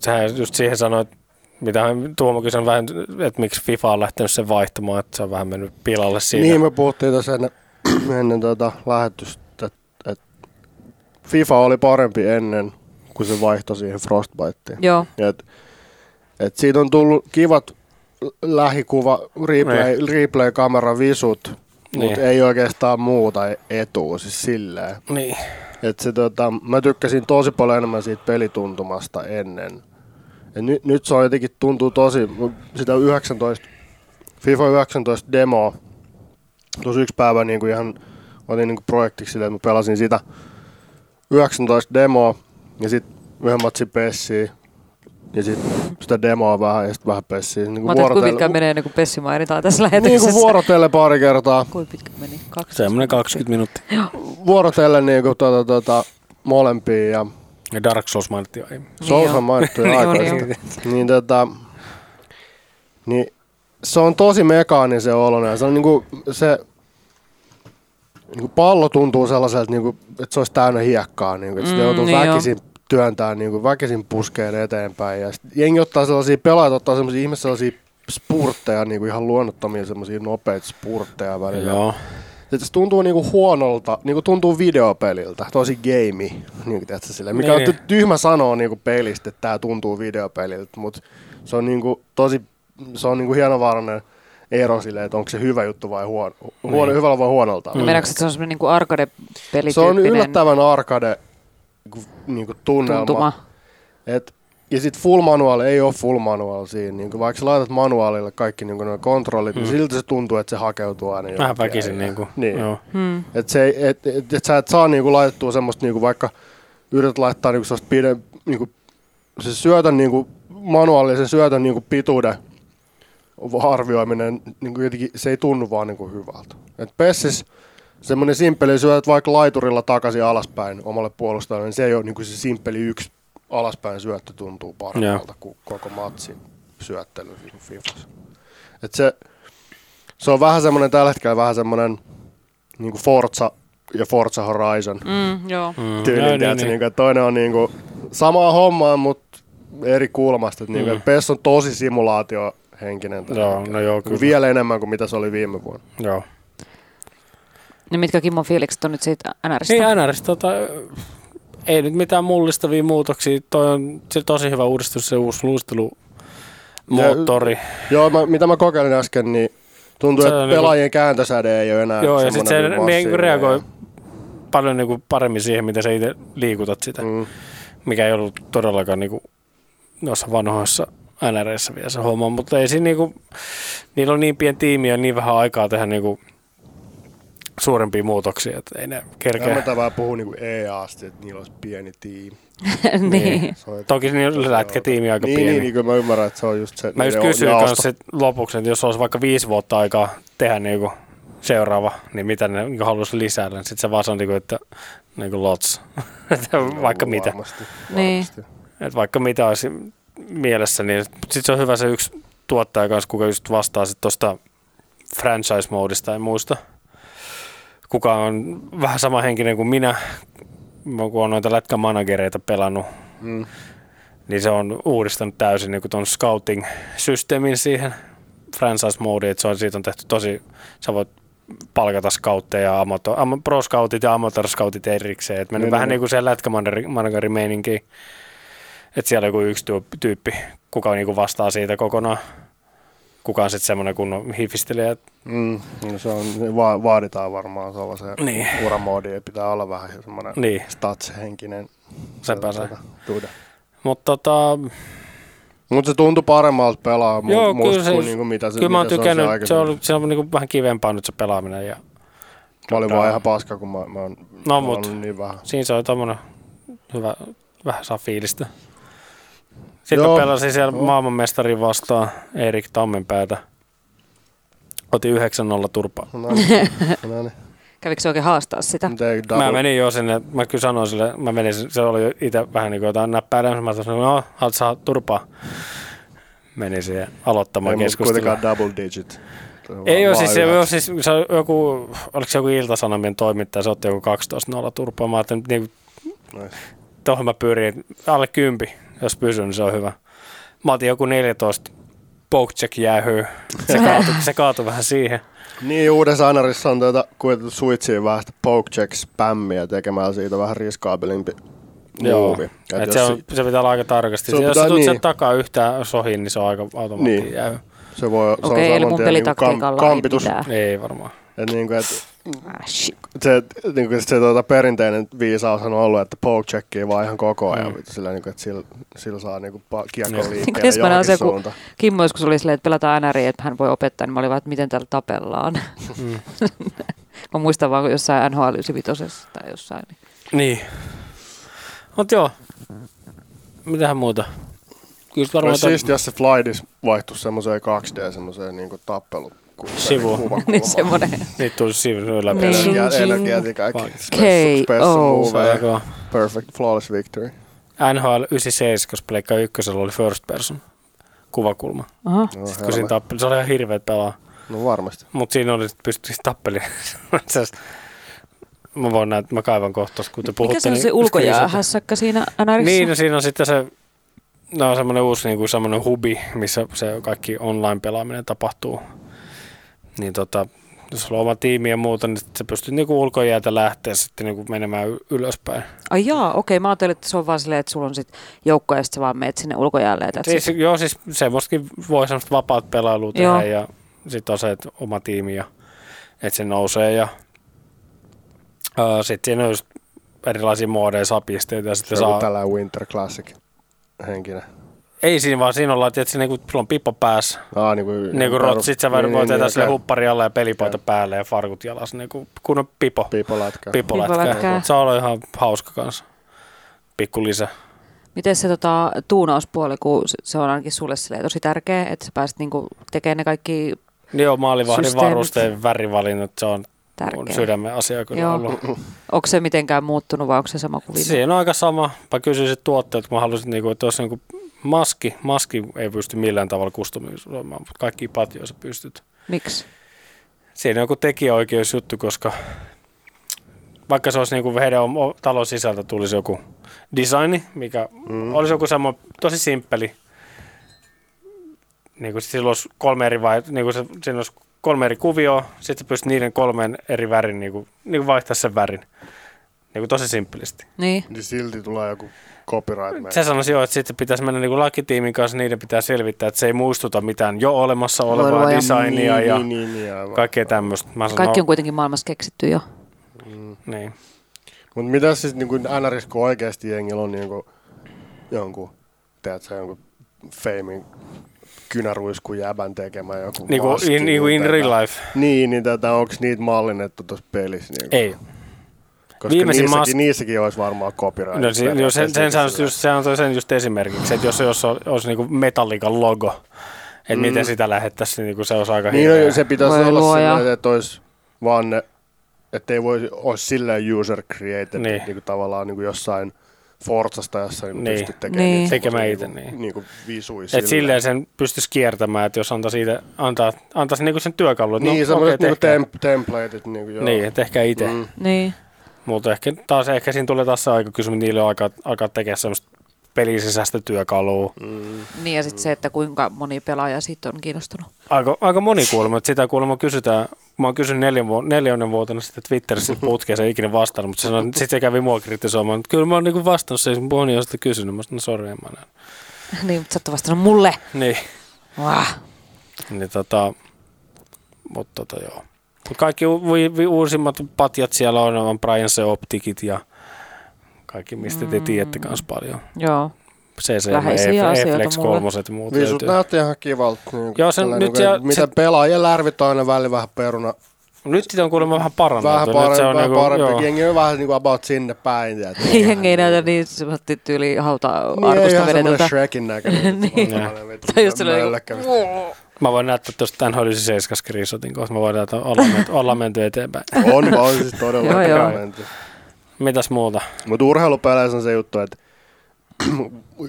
Sehän just siihen sanoi, että mitähän Tuomo kysyi vähän, että miksi FIFA on lähtenyt sen vaihtamaan, että se on vähän mennyt pilalle siitä. Niin, me puhuttiin tässä ennen, ennen tuota lähetystä, että, että FIFA oli parempi ennen, kuin se vaihtoi siihen Frostbiteen. Joo. Et, et siitä on tullut kivat lähikuva, replay, replay-kamera visut, niin. Mutta ei oikeastaan muuta etua siis silleen. Niin. Et se, tota, mä tykkäsin tosi paljon enemmän siitä pelituntumasta ennen. Ja ny, nyt se on jotenkin tuntuu tosi, sitä yhdeksäntoista, FIFA yhdeksäntoista demoa. Tuossa yksi päivä niin kuin ihan otin niin kuin projektiksi silleen, että mä pelasin sitä yhdeksäntoista demoa ja sitten yhden matsin pessiä. Ja sitten sitä demoa vähän ja sitten vähän pessiä. Niin mä ajattelin, kuinka pitkään menee ennen kuin pessi mainitaan tässä lähetyksessä. Niin kuin vuorotelle pari kertaa. Kuinka pitkään meni? Semmoinen kaksikymmentä minuuttia. minuuttia. Vuorotelle niin kuin tuota, tuota, molempia. Ja... ja Dark Souls mainittiin jo. Soulshan mainittiin jo aikaisesti. Niin, tota, niin se on tosi mekaanisen oloinen. Se on niin kuin se... Niin kuin pallo tuntuu sellaiselta, niin kuin, että se olisi täynnä hiekkaa. Niin kuin, että sitä mm, joutuu niin väkisin... Jo. työntää niinku väkisin puskeen eteenpäin ja jengi ottaa sellaisia pelaajat ottaa semmoisia ihme sellaisia spurtteja niinku ihan luonnottomia semmoisia nopeita spurtteja välillä. Joo. että se tuntuu niinku huonolta, niinku tuntuu videopeliltä, tosi gamei, niinku tiedätkö sille, mikä niin. on tyhmä sanoa niinku pelistä, että tää tuntuu videopeliltä, mut se on niinku tosi, se on niinku hienovaarainen ero silleen, että onko se hyvä juttu vai huono, huono niin. hyvällä vai huonolta. Mm. Meinaatko, että se on semmoinen niinku arcade-pelityyppinen? Se on yllättävän arcade niinku tunnelma. Tuntuma. Et, ja sitten full manual ei ole full manual siinä. Niin vaikka sä laitat manuaalille kaikki niin nuo kontrollit, mm. niin siltä se tuntuu, että se hakeutuu aina jokin. Vähän väkisin. Niin kuin. Niin. Mm. Että et, et, et sä et saa niin kuin laitettua semmoista, niin kuin vaikka yrität laittaa niin kuin semmoista pidempi, niin se syötön, niin kuin manuaalisen syötön niin kuin pituuden arvioiminen, niin kuin jotenkin, se ei tunnu vaan niin kuin hyvältä. Et Pessissä semmoinen simppeli syötät vaikka laiturilla takaisin alaspäin omalle puolustajalle, niin se ei ole niin kuin se simppeli yksi. Alaspäin syöttö tuntuu paremmalta kuin koko matsin syöttely Fifassa. Et se, se on vähän semmoinen tällä hetkellä vähän semmoinen niinku Forza ja Forza Horizon mm, joo. Mm, tyyli. Joo, niin, niin. Niin, toinen on niinku samaa hommaa, mutta eri kulmasta. Mm. Niin, P E S on tosi simulaatiohenkinen. Joo, no joo, kyllä. Vielä enemmän kuin mitä se oli viime vuonna. Joo. No mitkä Kimmon fiilikset on nyt siitä N R:stä? Niin, N R:stä tota... Ei nyt mitään mullistavia muutoksia. Toi on se tosi hyvä uudistus, se uusi luistelumoottori. Joo, mä, mitä mä kokeilin äsken, niin tuntuu, että pelaajien niinku, kääntösäde ei ole enää joo, semmoinen. Joo, ja sitten se niinku reagoi ja... paljon niinku paremmin siihen, miten sä itse liikutat sitä, mm. mikä ei ollut todellakaan niinku noissa vanhoissa N R:issä vielä se homma. Mutta ei siinä niinku, niillä on niin pieni tiimi ja niin vähän aikaa tehdä niinku suurempia muutoksia, että ei ne kerkeä. Tämä pitää vaan puhua niinku E A-sta, että niillä olisi pieni tiimi. niin. Toki niillä lätkätiimi aika niin, pieni. Niin, niin kuin mä ymmärrän, että se on just se. Mä just kysyin kanssa lopuksi, että jos olisi vaikka viisi vuotta aikaa tehdä niinku seuraava, niin mitä ne niinku haluaisi lisäädä. Sitten se vaan sanoi, että niinku lots. vaikka no, mitä. Varmasti, varmasti. Niin. Vaikka mitä olisi mielessä, niin sitten se on hyvä se yksi tuottaja kanssa, kuka just vastaa sitten tuosta franchise-moodista ja muista. Kuka on vähän sama henkinen kuin minä, kun on noita lätkämanagereita pelannut, mm. niin se on uudistanut täysin niin tuon scouting-systeemin siihen franchise-moodiin, että se on, siitä on tehty tosi, sä voit palkata scoutteja, amato, am, pro-scoutit ja amateur-scoutit erikseen, että mennyt mm. vähän niin kuin siihen lätkämanagerimeininkiin, että siellä on joku yksi tyyppi, kuka niin kuin vastaa siitä kokonaan. Kuka on sitten semmoinen kunnon hifistelee. Mm, no se on, va- vaaditaan varmaan sellaiseen niin. uramoodiin, ja pitää olla vähän semmoinen niin. statshenkinen. Sepä se. Mutta tota... Mut se tuntui paremmalta pelaa mu- musta kuin niinku mitä se on. Kyllä mä oon tykännyt, se, se on ollut se on niinku vähän kivempaa nyt se pelaaminen. Ja... Mä olin vaan ihan paska, kun mä, mä oon no, mut, niin vähän. Siinä se on tommonen hyvä, vähän saa fiilistä. Sitten joo, pelasin siellä joo. maailmanmestarin vastaan Erik Tammenpäätä. Otin yhdeksän nolla turpaa. No niin, no niin. Kävikö se oikein haastaa sitä? Mä menin jo sinne, mä kyllä sanoin sille, mä menin, se oli itse vähän niin kuin jotain näppäilämistä. Mä sanoin, no, haluat saa turpaa. Menin siihen aloittamaan keskustelua. Ei kuitenkaan double digit. Ei ole siis, siis, se on joku, oliko se joku Ilta-Sanomien toimittaja, se otti joku kaksitoista nolla turpaa. Mä ajattelin, että niin kuin, nice. Tuohon mä pyrin, alle kympi. Jos pysyn, niin se on hyvä. Mä otin joku neljätoista poke-check jäähyy. Se kaatui, se kaatui vähän siihen. Niin, uudessa N R:ssä on tuota kuitenkin suitsiin vähän sitä poke-check-spämmiä tekemällä siitä vähän riskaabelimpi muuvi. Se, on, se pitää olla aika tarkasti. Se se jos sä tulet niin. sen takaa yhtään sohiin, niin se on aika automaattia niin. jäähy. Se voi, se okei, eli mun pelitaktiikalla niin kampitus. Ei mitään. Ei varmaan. Et niinku, et, ah, se niinku, se tuota, perinteinen viisaus on ollut, että poke-checkia vaan ihan koko ajan. Mm. Sillä, niinku, että sillä, sillä saa niinku, kiekon liikkeelle johonkin suuntaan. Kimmo joskus oli silleen, että pelataan N R:iä, että hän voi opettaa, niin mä olin vaan, että miten täällä tapellaan. Mm. mä muistan vaan, kun jossain N H L yhdeksänkymmentäviisi tai jossain. Niin. niin. Mut joo. Mitähän muuta? Olisi siistiä, jos se Flydis vaihtuisi semmoiseen kaksi D semmoiseen niinku tappelu. Sivu. Niin semmoinen. Niitä tulisi sivu läpi. Energiat ja kaikki. K O. Perfect, flawless victory. N H L yhdeksänkymmentäseitsemän, pleikka ykkösellä oli first person kuvakulma. Aha. No, sitten kun siinä tappeli, se oli ihan hirveet pelaa. No varmasti. Mut siinä oli, että pystyi tappeliin. mä voin näin, mä kaivan kohta, kun te puhutte. Mikä se on se ulkojäähässäkkä siinä N R:ssä? Niin, siinä on sitten se... No semmoinen uusi niin kuin semmoinen hubi, missä se kaikki online-pelaaminen tapahtuu. Niin tota, jos on oma tiimi ja muuta, niin se pystyy niinku ulkojäältä lähteä sitten niinku menemään ylöspäin. Ai jaa, okei. Okay. Mä ajattelin, että se on vaan silleen, että sulla on sit joukko ja sit sä vaan meet sinne ulkojäälle. Siis, joo, siis semmoistakin voi semmoista vapaat pelailua tehdä ja sit on se, että oma tiimi ja että se nousee ja uh, sit siinä on just erilaisia muodeja, saa pisteitä ja sitten se saa... Se on tällainen Winter Classic henkinen. Ei siinä vaan, siinä ollaan, tietysti niinku, sulla on pippo päässä, ah, niinku, niinku rotsit, sä niin, voit tehdä niin, sille niin, huppari alla ja pelipaita niin. päälle ja farkut jalas, niinku, kun on pipo. Pipolätkää. Pipolätkää. Se on ihan hauska kanssa, pikku lisä. Miten se tota, tuunauspuoli, kun se on ainakin sulle silleen tosi tärkeä, että sä pääset niinku, tekemään ne kaikki niin, joo, maalivahdin varusteen värivalinnat, se on tärkeä. Mun sydämen asia kyllä joo. ollut. Onko se mitenkään muuttunut vai onko se sama kuin viime? Siinä on aika sama. Mä kysyisin tuotteet, kun mä halusin, niinku, että olisi niinku, Maski, maski ei pysty millään tavalla kustomisoimaan, mutta kaikki patjoissa pystyt. Miksi? Siinä on joku tekijäoikeusjuttu, koska vaikka se olisi niin kuin heidän talon sisältä tulisi joku designi, mikä mm. olisi joku sama tosi simppeli. Niin kuin silloin olisi kolme eri vai niin kuin se, siinä olisi kolme eri kuvioa, sitten pystyt niiden kolmen eri värin niin kuin, niin kuin vaihtaa sen värin. Niin kuin tosi simppelisti. Niin. Niin silti tulee joku copyright. Se sanoisi jo, että sitten pitäisi mennä niin kuin lakitiimin kanssa, niiden pitää selvittää, että se ei muistuta mitään jo olemassa olevaa Loja, designia niin, ja niin, niin, niin, kaikkea tämmöistä. Sanon, kaikki on kuitenkin maailmassa keksitty jo. Mm. Niin. Mutta mitä siis niin kuin N R:ssä, kun oikeasti jengillä on niin kuin jonkun, teetkö, jonkun feimin kynäruiskun jäbän tekemä joku niin kuin maski, in, niin kuin in real life. Niin, niin tätä, onko niitä mallinnettu tuossa pelissä? Niin ei. Koska niissäkin, mask... niissäkin olisi varmaan copyright. No, si- jo, sen, sen, sen, just, sen antoi sen just esimerkiksi, että jos, jos olisi, olisi niinku Metallican logo, että mm. miten sitä lähettäisiin, niin se olisi aika niin, no, se pitäisi voi olla sellainen, että olisi vaan ne, että ei voi, olisi silleen user created, niin. Niin tavallaan niin jossain Forzasta, jossa niin niin. pystyt tekemään niin. niitä tekemään itse, niin. niin visui silleen. Että silleen sen pystyisi kiertämään, että jos antaisi itse, antaa, antaisi niinku sen työkalun. Niin, no, sellaiset okay, niinku tem- templatet. Niinku, niin, tehkää itse. Mm. Niin. Mutta ehkä, taas, ehkä siinä tulee taas se aika kysymys, että niille on aika alkaa tekemään semmoista pelisisäistä työkalua. Mm. Niin ja sitten se, että kuinka moni pelaaja siitä on kiinnostunut. Aika, aika moni kuulemma, että sitä kuulemma kysytään. Mä oon kysynyt neljän, neljännen vuotena sitten Twitterissä putkeen, se ei ikinä vastannut, mutta sanoin, sitten se kävi mua kritisoimaan. Mutta kyllä mä oon niinku vastannut se, kun moni on sitä kysynyt. Mä sanoin, no sori, en mä näin. Niin, mutta sä oot vastannut mulle. Niin. Vah. Niin tota, mutta tota joo. Kaikki u- u- uusimmat patjat siellä on, on Briansen optikit ja kaikki, mistä te mm. tiedätte kans paljon. Joo. C C M, Eflex kolmoset ja muut löytyy. Viisut näytti ihan kivalta. Niin joo, sen, nyt se, mitä se, pelaajien lärvit aina väliin vähän peruna. Nyt sitä on kuulemma vähän parannettu. Vähän parempi, vähän niinku, parempi. Jengi on vähän niinku about sinne päin. Jengi ei näytä niin semmoista tyyli hauta-arkusta vedetyltä. Shrekin näköinen. Niin. Tai just semmoinen. Mä voin näyttää tuosta tämän hoidusi seitsemän screenshotin kohta. Mä voin näyttää, että ollaan menty, ollaan menty eteenpäin. On, vaan siis todella joo, menty. Mitäs muuta? Mutta urheilupeleissä on se juttu, että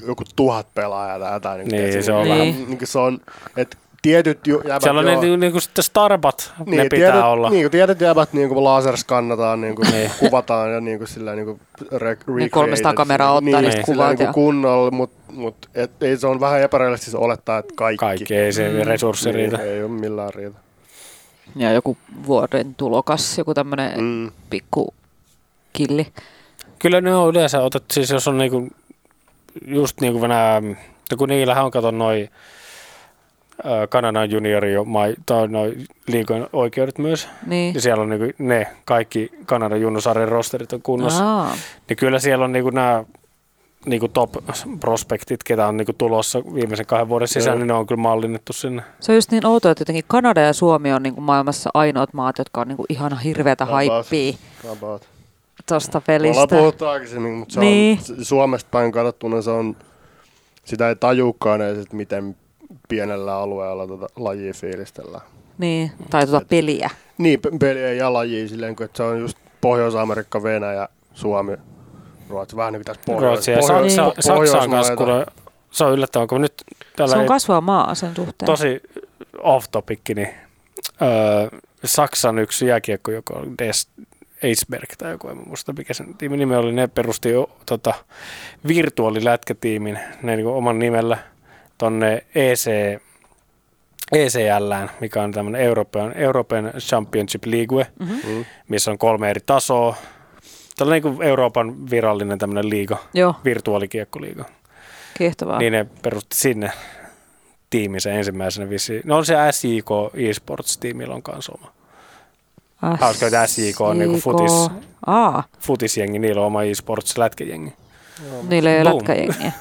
joku tuhat pelaajaa tai jotain. Niin, se on vähän. Niin kuin se on, että tietyt jäbät... Siellä on joo, ne niin kuin sitten starbat, niin, ne pitää tietyt, olla. Niin kuin tietyt jäbät niin kuin laserskannataan, niin kuin kuvataan ja niin kuin sillä niin kuin recreated. Ne kolmesta kameraa ottaa niin, niistä kuvat. Niin kunnolla, mutta mut, se on vähän epäreellistä siis olettaa, että kaikki. Kaikki, ei se mm. resurssi niin, riitä. Ei ole millään riitä. Ja joku vuoden tulokas, joku tämmöinen mm. pikku killi. Kyllä ne on yleensä otettu, siis jos on niinku, just niinku Venäjä, kun niillähän on kato noin, Kanadan juniori tai noin liigan oikeudet myös. Niin. Ja siellä on niinku ne kaikki Kanadan junnusarjan rosterit on kunnossa. Aa. Niin kyllä siellä on niinku nämä niinku top prospektit, ketä on niinku tulossa viimeisen kahden vuoden sisään, niin ne on kyllä mallinnettu sinne. Se on just niin outoa, että jotenkin Kanada ja Suomi on niinku maailmassa ainoat maat, jotka on niinku ihana hirveätä haippia tuosta pelistä. Ollaan puhuttu aikaisemmin, mutta niin. Suomesta päin katsottuna se on, sitä ei tajukaan edes, että miten pienellä alueella tuota lajia fiilistellään. Niin, tai tuota peliä. Niin, peliä ja lajia silleen, että se on just Pohjois-Amerikka, Venäjä, Suomi, Ruotsi. Vähän niin kuin tässä Pohjois-Ruotsi ja Saksa, se on yllättävän, kun nyt... Se on kasvaa maa sen suhteen. Tosi off-topikki, niin öö, Saksan yksi jääkiekko, joka on Des... Eisberg tai joku, en muista mikä sen tiimin nimi oli. Ne perusti tota, virtuaalilätkätiimin, ne niin oman nimellä. Tonne E C E C L:ään, mikä on tämmöinen European, European Championship League, mm-hmm. missä on kolme eri tasoa. Tällainen niin kuin Euroopan virallinen tämmöinen liiga, Joo. virtuaalikiekkoliiga. Kiehtovaa. Niin ne perusti sinne tiiminsä ensimmäisenä vissiin. No on se S J K eSports-tiimillä on kanssa oma. Hauska, että S J K on niin futis, futisjengi, niillä on oma eSports-lätkäjengi. Niillä ei ole lätkäjengiä.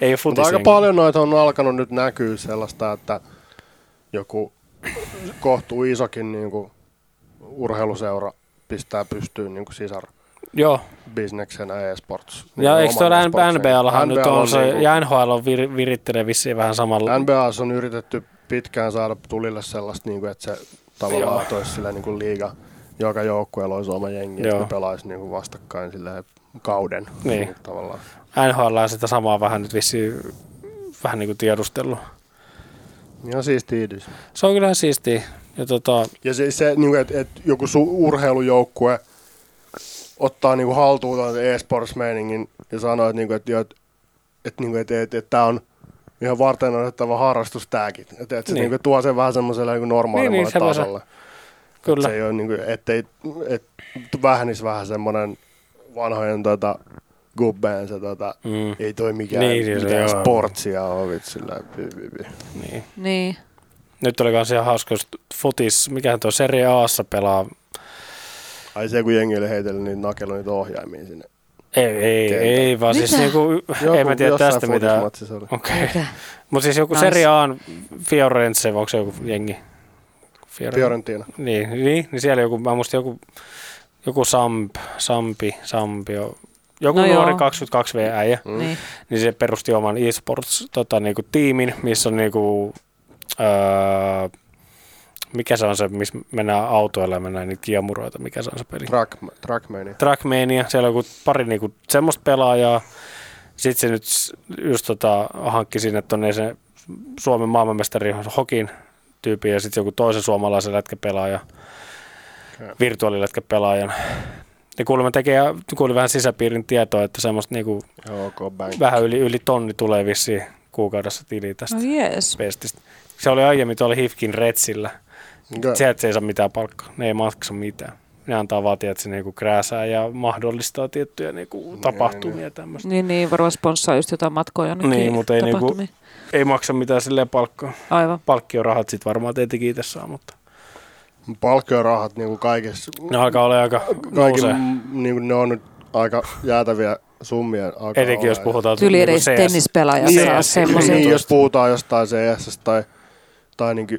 Ei ole futisjengi. Aika paljon noita on alkanut nyt näkyä sellaista, että joku kohtuu isokin niin kuin urheiluseura pistää pystyyn niin kuin sisar. Joo. Bisneksenä e-sports. Niin ja eikö tuolla N B A:llahan nyt on se, niin ja N H L on vir- virittelee vissiin vähän samalla. N B A:ssa on yritetty pitkään saada tulille sellaista, niin kuin, että se tavallaan toisi sillä niin kuin liiga, joka joukkueella olisi oma jengi, Joo. että ne pelaisi niin kuin vastakkain sillä kauden. Niin. Tavallaan. N H L on sitä samaa vähän nyt vissiin vähän niin kuin tiedustellut. Ja siistiä yhdys. Se on kyllä siistiä. Ja, tota... ja se, se niin kuin, että, että joku su- urheilujoukkue ottaa niinku haltuun tuon e-sports-meiningin ja sanoo, että niinku, et, et, et, niinku, et, et, et tämä on ihan varten otettava harrastus tääkin. Että et se niin. niinku, tuo sen vähän semmoiselle niinku normaalimmalle niin, niin, tasolle. Kyllä. Et se ei ole, niinku, ettei et, vähänis vähän semmoinen vanhojen tota, gubbeen se, tota, mm. ei toi mikään niin, siis mitään sportsia ole. Niin. Niin. Nyt oli kans ihan hauska, jos futis, mikähän tuo Serie A:ssa pelaa. Ai se, kun jengi oli heitellyt niitä nakelu niitä ohjaimia sinne. Ei, ei, Keitä. ei, vaan mitä? Siis niinku, joku, ei mä tiedä tästä mitään. Okei. Okay. Mut siis joku nice. Serie A:n Fiorentse, onko se joku jengi? Fiore... Fiorentina. Niin, niin, niin siellä joku, mä muistin joku, joku Samp, Sampi, Sampio, joku no nuori kaksikymmentäkaksi-vuotias äijä. Mm. Niin. niin se perusti oman eSports tota, niinku, tiimin, missä on niinku... Öö, mikä se on se, missä mennään autoilla ja mennään niitä kiemuroita, mikä se on se peli? Track, trackmania. Trackmania, siellä on pari niinku semmoista pelaajaa. Sitten se nyt just tota, hankki sinne tuonne se Suomen maailmanmestari hokin tyypin ja sitten joku toisen suomalaisen lätkäpelaaja, okay. virtuaalilätkäpelaajan. Ja kuulemma tekee, kuulin vähän sisäpiirin tietoa, että semmoista niinku okay, vähän yli, yli tonni tulee vissiin kuukaudessa tili tästä oh, yes. pestistä. Se oli aiemmin tuolla H I F K:n Retsillä. Sieltä ei saa mitään palkkaa, ne ei maksa mitään. Ne antaa vaatia, että se niinku krääsää ja mahdollistaa tiettyjä niinku tapahtumia niin, ja tämmöistä. Niin, niin varmaan sponssaa just jotain matkoa jonnekin niin, mutta ei, niinku, ei maksa mitään silleen palkkaa. Aivan. Palkkiorahat sitten varmaan tietenkin itse saa, mutta... Palkkiorahat niinku kaikessa... Ne alkaa olla aika usein. M- niinku ne on nyt aika jäätäviä summia. Etenkin jos puhutaan... Tyli edes niinku tennispelaajasta. Niin, niin, niin jos puhutaan jostain C S tai... tai niinku,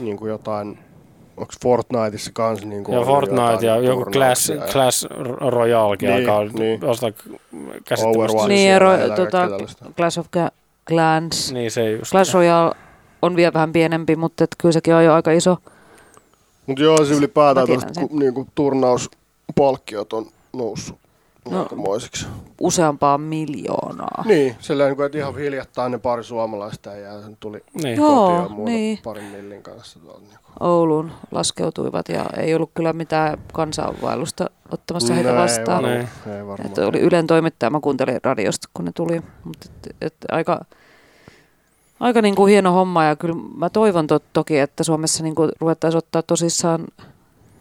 niinku jotain, onko Fortniteissa kanssa? Niinku ja Fortnite ja joku Clash, Clash Royalekin niin, alkaa niin. ostaa käsittämästä. Niin, ro- tota, Clash of Clans. Niin, se just. Clash Royale on vielä vähän pienempi, mutta kyllä sekin on jo aika iso. Mutta joo, se ylipäätään niinku, turnauspalkkiot on noussut. No, useampaa miljoonaa. Niin, silleen, että ihan hiljattain ne pari suomalaista ja tuli niin. kotiin muuta niin. parin millin kanssa. Ouluun laskeutuivat ja ei ollut kyllä mitään kansainvaellusta ottamassa heitä vastaan. Ei, ei varmaan. Oli Ylen toimittaja, mä kuuntelin radiosta kun ne tuli. Mut et, et aika aika niinku hieno homma ja kyllä mä toivon to, toki, että Suomessa niinku ruvettaisiin ottaa tosissaan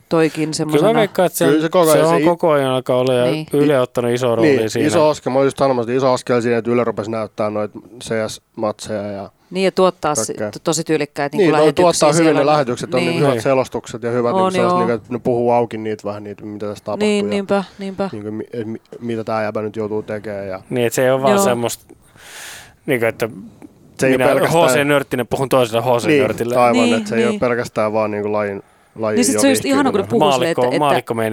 toikin semmoisena. Kyllä mä veikkaan, että sen, se, koko se on koko ajan alkaa olla ja niin. Yle ottanut iso rooli niin, siinä. Iso askel, mä olin just sanomassa, iso askel siinä, että Yle rupesi näyttää noita C S-matseja. Ja niin ja tuottaa to, tosi tyylikkäitä niin, lähetyksiä. Niin, tuottaa hyvin ne lähetykset, on niin. Niin, hyvät selostukset ja hyvät, on, niin, niin, että ne puhuu auki niitä vähän, niitä, mitä tässä tapahtuu. Niin, ja, niinpä, niinpä. Niin, mi, mi, mitä tämä jäbä nyt joutuu tekemään. Ja. Niin, että se ei ole vaan semmoista, niin, että se minä pelkästään... H C-nörttinen puhun toiselle H C-nörtille. Niin, aivan, niin, että se ei niin. ole pelkästään vaan niin kuin lajin. Niin sit se on just ihanaa, kun puhuu sille, että,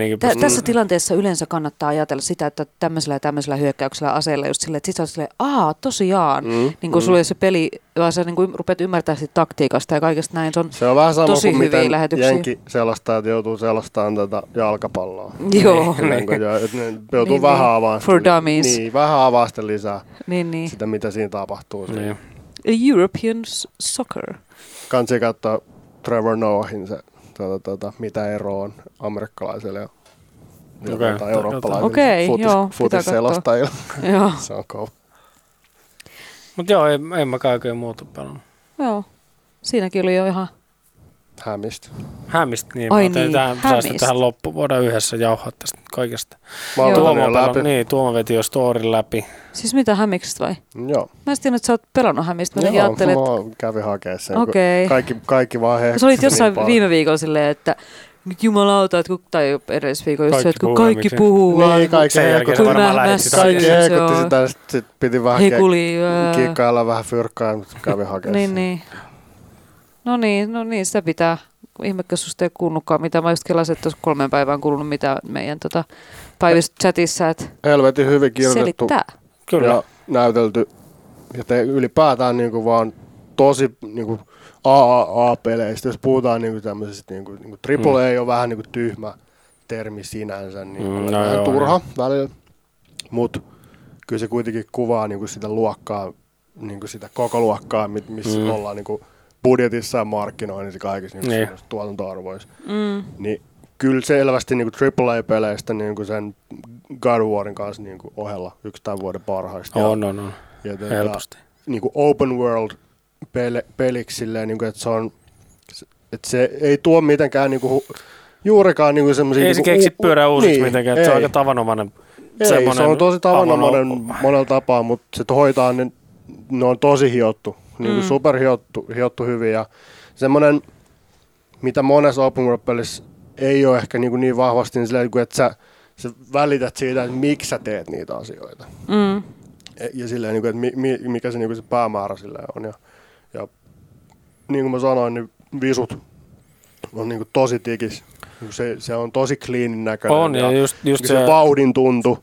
että tä, tässä tilanteessa yleensä kannattaa ajatella sitä, että tämmöisellä ja tämmöisellä hyökkäyksellä aseella just silleen, että sit sä oot silleen, aa tosiaan, mm, niin kun mm. sulla ei se peli, vaan sä niin rupeat ymmärtämään sitä taktiikasta ja kaikesta näin, se on tosi hyviä lähetyksiä. Se on vähän sama kuin miten jenki selostaa, että joutuu selostamaan tätä jalkapalloa. Joo. Joutuu vähän avaamaan sitä lisää, niin, niin. sitä mitä siinä tapahtuu. Niin. European soccer. Kansi katsoa Trevor Noahin se. Tuota, tuota, mitä ero on amerikkalaiselle ja okay. tuota, eurooppalaiselle okay, futisselostajille. Se on kova. Mutta joo, en, en mä kaikkein muuta pelannut. Joo. Siinäkin oli jo ihan... Hämistä. Hämistä, niin. Ai niin, hämistä. Tähän loppuun voidaan yhdessä jauhaa tästä kaikesta. Tuoma, läpi. Niin, Tuoma veti jo storin läpi. Siis mitä, hämiksestä vai? Joo. Mä en tiedä, että sä oot pelannut hämistä. Mä joo, mä kävin hakemaan sen. Okay. Kaikki, kaikki vaan hehkutti. Sä olit jossain niin viime viikolla silleen, että... Jumalauta, että kun, tai edes viikolla, jos kaikki, kaikki puhuu vaan. Niin, kaikki hekutti sitä, sitten piti vähän kiikkailla vähän fyrkkaa, mutta kävi hakemaan niin, niin. No niin, no niin, sitä pitää. Ihmekäs susta ei kuunnutkaan, mitä mä just kelasin, että olisi kolmeen päivään kuulunut mitään meidän tota, päivystyssätissä. Helvetin hyvin kirjoitettu ja näytelty. Ja te ylipäätään niin kuin vaan tosi... Niin kuin, A A A-peleistä, jos puhutaan niinku tämmöisistä, niinku, niinku triple A on vähän niinku tyhmä termi sinänsä, niin mm, no joo, turha niin välillä, mutta kyllä se kuitenkin kuvaa niinku sitä luokkaa, niinku sitä koko luokkaa, missä mm. ollaan niinku budjetissa ja markkinoinnissa kaikissa niinku niin tuotantoarvoissa. Mm. Niin kyllä selvästi niinku triple A-peleistä niinku sen God of Warin kanssa niinku ohella yksi tämän vuoden parhaista. On, on, on. Helposti. Niinku open world Pele, peliksi silleen, niin kuin, että, se on, että se ei tuo mitenkään niin kuin, juurikaan niin semmoisia... Ei se niin keksi u- pyörää uusiksi niin, mitenkään, että ei. Se on aika tavanomainen. Ei, se on tosi tavanomainen avano... monella tapaa, mutta se hoitaa, ne, ne on tosi hiottu, niin kuin mm. superhiottu hiottu hyvin. Ja semmoinen, mitä monessa open world pelissä ei ole ehkä niin, niin vahvasti, niin silleen, että sä, sä välität siitä, että miksi sä teet niitä asioita. Mm. Ja silleen, että mikä se, se päämäärä silleen on. Ja Ja niin kuin mä sanoin, niin visut on niin kuin tosi tikis. Se, se on tosi cleanin näköinen. On, ja just, just se, se vauhdin tuntu.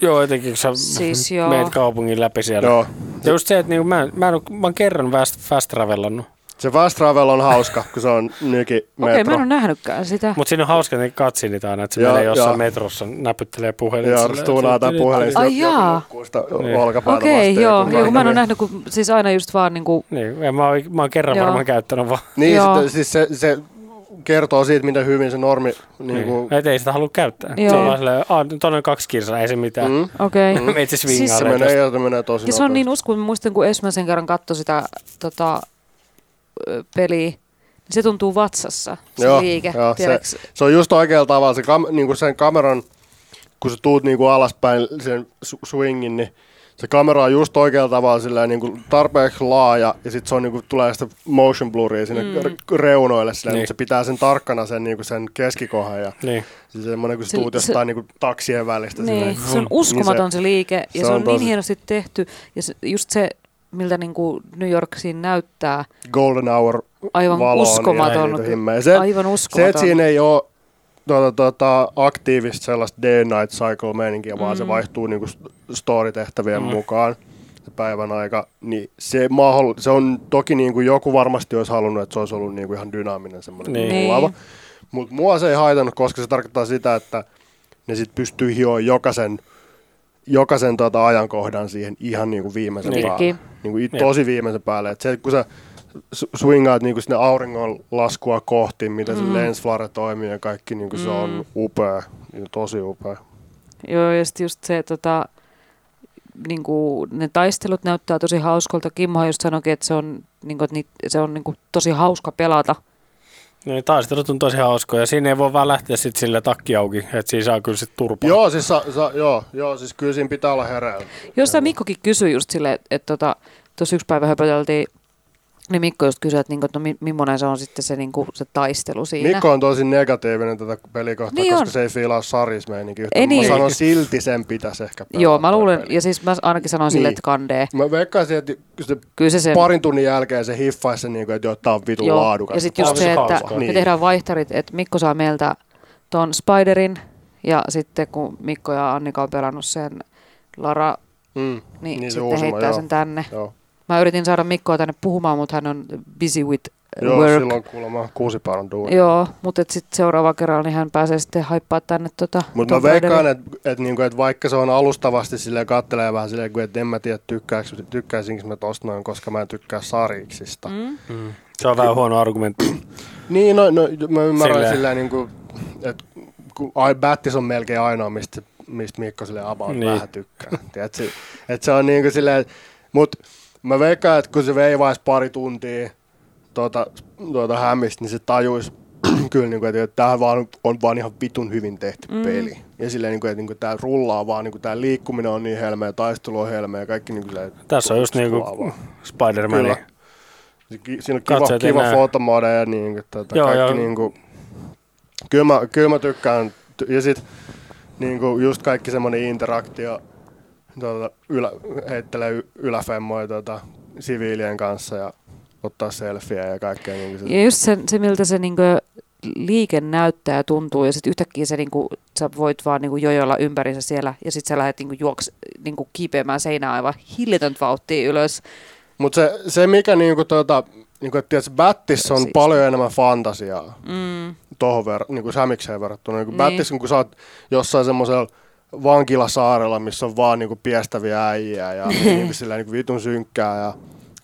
Joo, etenkin kun sä siis meet kaupungin läpi siellä. Joo. Ja just se, että niin mä, mä, en, mä oon kerran fast, fast travelannut. Se fast travel on hauska, kun se on nyki metro. Okei, okay, mä en ole nähnytkään sitä. Mutta siinä on hauska, että katsin niitä aina, että se ja, menee jossain ja metrossa, näpyttelee puhelin. Joo, stuunaa tai puhelin. Ai jaa. Olkapäätä okay, vastaan. Okei, joo. Niin, kun mä en ole nähnyt, kun siis aina just vaan niin kuin... Niin, mä oon, mä oon kerran joo. varmaan käyttänyt vaan. Niin, sitten, siis se, se kertoo siitä, miten hyvin se normi... Niin kuin... Että ei sitä halua käyttää. Joo. Se on vaan silleen, aah, tuonne on kaksi kirsaa, ei se mitään. Mm. Okei. Okay. Meitä se swingaa. Se menee ja se menee tosi nopeasti. Se on niin uskomaton, mä muistan, kun ensimmäisen kerran katsoin sitä peli, se tuntuu vatsassa, se joo, liike. Joo, se, se on just oikealla tavalla, se kam, niinku sen kameran, kun sä tuut niinku alaspäin sen swingin, niin se kamera on just oikealla tavalla silleen, niinku tarpeeksi laaja, ja sitten se on, niinku, tulee sitä motion bluria sinne mm. reunoille, silleen, niin. Se pitää sen tarkkana sen, niinku, sen keskikohan. Ja niin. Se semmoinen, kun sä tuut se, jostain se, niinku, taksien välistä. Niin. Silleen, se on uskomaton niin se, se liike, ja se, se on, on tosi... niin hienosti tehty, ja se, just se... miltä niin kuin New Yorksiin näyttää. Golden Hour aivan valo uskomaton. Niin se, aivan uskomaton. Se, että siinä ei ole tuota, tuota, aktiivista sellaista day night cycle meininkiä, vaan mm. se vaihtuu niin kuin story-tehtävien mm. mukaan se päivän aika. Niin se, mahdoll- se on toki niin kuin joku varmasti olisi halunnut, että se olisi ollut niin kuin ihan dynaaminen semmoinen niin lava. Mutta mua se ei haitannut, koska se tarkoittaa sitä, että ne sit pystyy hioon jokaisen jokaisen tuota ajankohdan siihen ihan niinku viimeisen niin päälle. Niinku tosi viimeisen päälle. Et se, kun sä swingaat niinku sinne auringon laskua kohti, miten mm. se lensflare toimii ja kaikki, niinku mm. se on upea. Tosi upea. Joo, ja sitten just se, tota, niinku, ne taistelut näyttää tosi hauskolta. Kimmo just sanoikin, että se on, niinku, et niit, se on niinku, tosi hauska pelata. Niin, taistelut on tosi hauskoja. Siinä ei voi vaan lähteä sit sillä takki auki, että siinä saa kyllä sit turpaa. Joo, siis sa, sa, joo, joo, siis kyllä siinä pitää olla hereillä. Jos Mikkokin kysyi just silleen, että tuossa tota, yksi päivä höpöteltiin, niin Mikko just kysyi, että, niinku, että no, millainen se on sitten se, niinku, se taistelu siinä. Mikko on tosi negatiivinen tätä pelikohtaa, niin koska on. Se ei fiilaa sarismeininkin yhtään. Niin. Mä sanon silti, sen pitäisi ehkä pelata. Joo, mä luulen, ja siis mä ainakin sanon niin silleen, että kandee. Mä veikkaisin, että se kyllä se sen... parin tunnin jälkeen se hiffaisi sen, että joo, tää on vitun joo. laadukas. Ja sit just se, että niin. me tehdään vaihtarit, että Mikko saa meiltä ton Spiderin, ja sitten kun Mikko ja Annika on pelannut sen Lara, mm. niin, niin sitten uusima, heittää joo. sen tänne. Joo. Mä yritin saada Mikkoa tänne puhumaan, mutta hän on busy with joo, work. Joo, silloin kuulemma kuusi paran duunia. Joo, mutta sitten seuraava kerralla niin hän pääsee sitten haippaa tänne. Tota, mutta mä veikkaan, että et niinku, et vaikka se on alustavasti silleen kattelee vähän silleen, että en mä tiedä tykkäis, tykkäisinkö mä tosta noin, koska mä en tykkää sariksista. Mm. Mm. Se on vähän huono argumentti. Niin, no, no mä ymmärrän silleen, silleen niinku, että Battis on melkein ainoa, mistä, mistä Mikko silleen about niin vähän tykkää. Tiedätkö? Että se on niinku silleen, mut... Mä veikkaan, että kun se veivaisi pari tuntia, tuota, tuota hämmistä, niin se tajuisi kyllä, niin kuin, että tämä vaan on vaan ihan vitun hyvin tehty mm. peli. Ja silleen, niin kuin, että niin kuin, tämä rullaa vaan, niin kuin, tämä liikkuminen on niin helmeä, taistelu on helmeä ja kaikki niin kuin, silleen, tässä on just niin kuin Spider-Manin. Siinä on kiva, kiva fotomode ja niin kuin, tätä, joo, kaikki niin kuin, kyllä mä, kyllä mä tykkään. Ja sit niin kuin, just kaikki semmoinen interaktio tuota, ylä, heittelee yläfemmoja tuota, siviilien kanssa ja ottaa selfieä ja kaikkea. Niin kuin, ja just se, se miltä se niin kuin liike näyttää ja tuntuu, ja sitten yhtäkkiä se, niin kuin, sä voit vaan niin kuin jojoilla ympärinsä siellä, ja sitten sä lähdet niin kuin, juokse, niin kuin kiipeämään seinään aivan hillitöntä vauhtia ylös. Mutta se, se, mikä niinku tota, niinku, tiedätkö, Battissä on siis paljon enemmän fantasiaa mm. tohon ver- niinku Sämikseen verrattuna. Niinku niin. Battissä, kun sä oot jossain semmoisella vankilasaarella, missä on vaan niinku piestäviä äijää ja niinku, sillä, niinku, vitun synkkää. Ja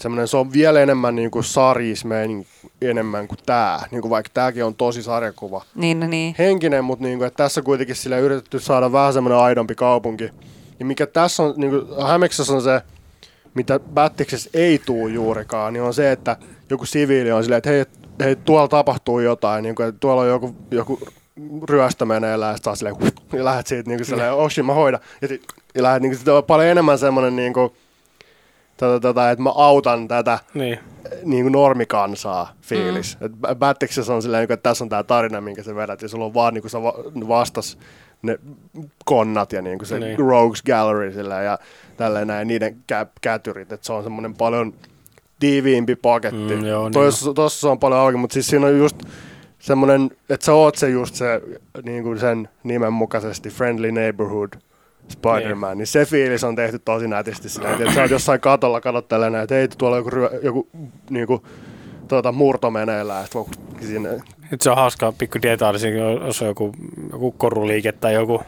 semmoinen, se on vielä enemmän niinku sarismeen enemmän kuin tää, niinku, vaikka tääkin on tosi sarjakuva. Niin, no niin. Henkinen, mutta niinku, tässä kuitenkin sillä yritetty saada vähän semmoinen aidompi kaupunki. Ja mikä tässä on, niinku, Hämeksessä on se, mitä Battiksessa ei tule juurikaan, niin on se, että joku siviili on silleen, että hei, hei tuolla tapahtuu jotain, niin kuin, että tuolla on joku, joku ryöstö meneillään, ja sitten silleen, ja lähdet siitä niin silleen, oh shit, mä hoidan. Ja, ja lähdet, niin kuin, sit on paljon enemmän semmoinen, niin kuin, tätä, tätä, että mä autan tätä niin. Niin kuin normikansaa fiilis. Mm. Battiksessa on silleen, että tässä on tämä tarina, minkä sä vedät, ja sulla on vaan niin kuin sä vastas ne konnat ja niin kuin se niin. Rogues Gallery sillä ja tälleen näin, niiden kä- kätyrit, että se on semmoinen paljon tiiviimpi paketti. Mm, joo, Tois, niin. Tossa se on paljon auki, mutta siis siinä on just semmoinen, että sä oot se just se, niin kuin sen nimen mukaisesti Friendly Neighborhood Spider-Man, niin, niin se fiilis on tehty tosi nätisti sillä, että sä oot jossain katolla, katot tälleen näin, että hei, tuolla joku, ryö, joku niin kuin, tuota, murto meneillään, että siinä. Nyt se on hauskaa pikku detailisin, jos on joku, joku koruliike tai joku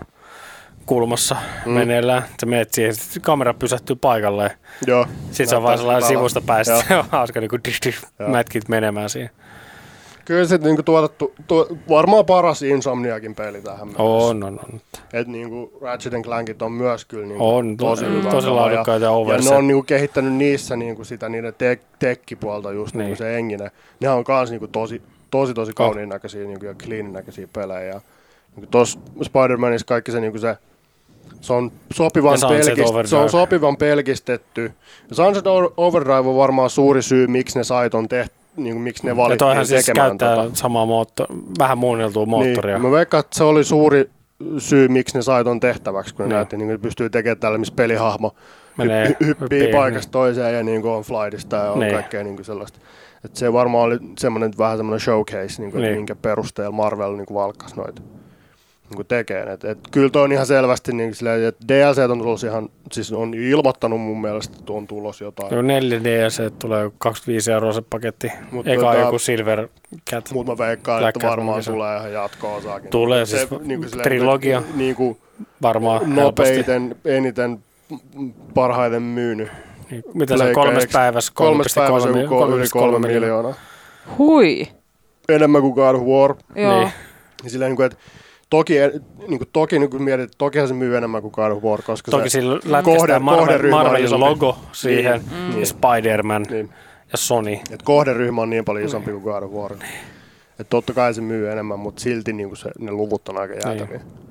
kulmassa mm. meneillään. Sä menet siihen, kamera pysähtyy paikalleen. Joo. Sitten se on vaan sellainen sivusta päästä. Se on hauska, niin kuin dih, dih, mätkit menemään siihen. Kyllä se niin tuotettu, tuo, varmaan paras Insomniakin peli tähän mennessä. On, on, on. Että niin Ratchet and Clankit on myös kyllä niin on, tosi mm, hyvä. Tosi laadukkaita ja overset. Ja ne on niin kuin, kehittänyt niissä niin sitä niiden tek- tekkipuolta just niin. Niin se enginen. Ne on myös niin tosi... Tosi tosi kauniin näköisiä niinku ja clean näköisiä pelejä ja niinku tossa Spider-Manissa kaikki se niinku se se on sopivan pelkistetty, se on sopivan pelkistetty. Ja Sunset Overdrive on varmaan suuri syy miksi ne sait on tehty, niinku miksi ne valittiin tekemään siis käyttää tota samaa moottoria, vähän muunneltua moottoria. Niin, mä veikkaan, että se oli suuri syy miksi ne sait on tehtäväksi, kun ne niin. näytti niinku pystyy tekemään tällä missä pelihahmo hyppii, hyppii paikasta niin. toiseen ja niinku on flightista ja on niin. kaikkea niinku sellaista. Et se varmaan oli semmoinen, vähän semmoinen showcase, niin kuin, niin. minkä perusteella Marvel niin valkkasi noita niin tekemään. Et, et, kyllä toi on ihan selvästi, niin, silleen, että D L C:t on, tulos ihan, siis on ilmoittanut mun mielestä, että on tulos jotain. Joo, neljä D L C tulee kaksikymmentäviisi euroa se paketti. Mut eka tota, joku Silver Cat. Mutta mä veikkaan, että varmaan tulee ihan jatko-osaakin. Tulee se, siis niin kuin, trilogia niin kuin, varmaan nopeiten, helposti. Eniten, parhaiten myynyt. Mitä se on kolmes päivässä? Kolmes päivässä yli kolme miljoonaa. Hui! Enemmän kuin God of War. Joo. Niin. Silleen, että toki, niin kuin, toki niin kuin mietit, tokihan se myy enemmän kuin God of War, koska toki se kohde, Marvel, Marvelin logo siihen, mm. ja Spider-Man niin. ja Sony. Et kohderyhmä on niin paljon isompi niin. kuin God of War. Niin. Et totta kai se myy enemmän, mutta silti niin kuin se, ne luvut on aika jäätäviä. Niin.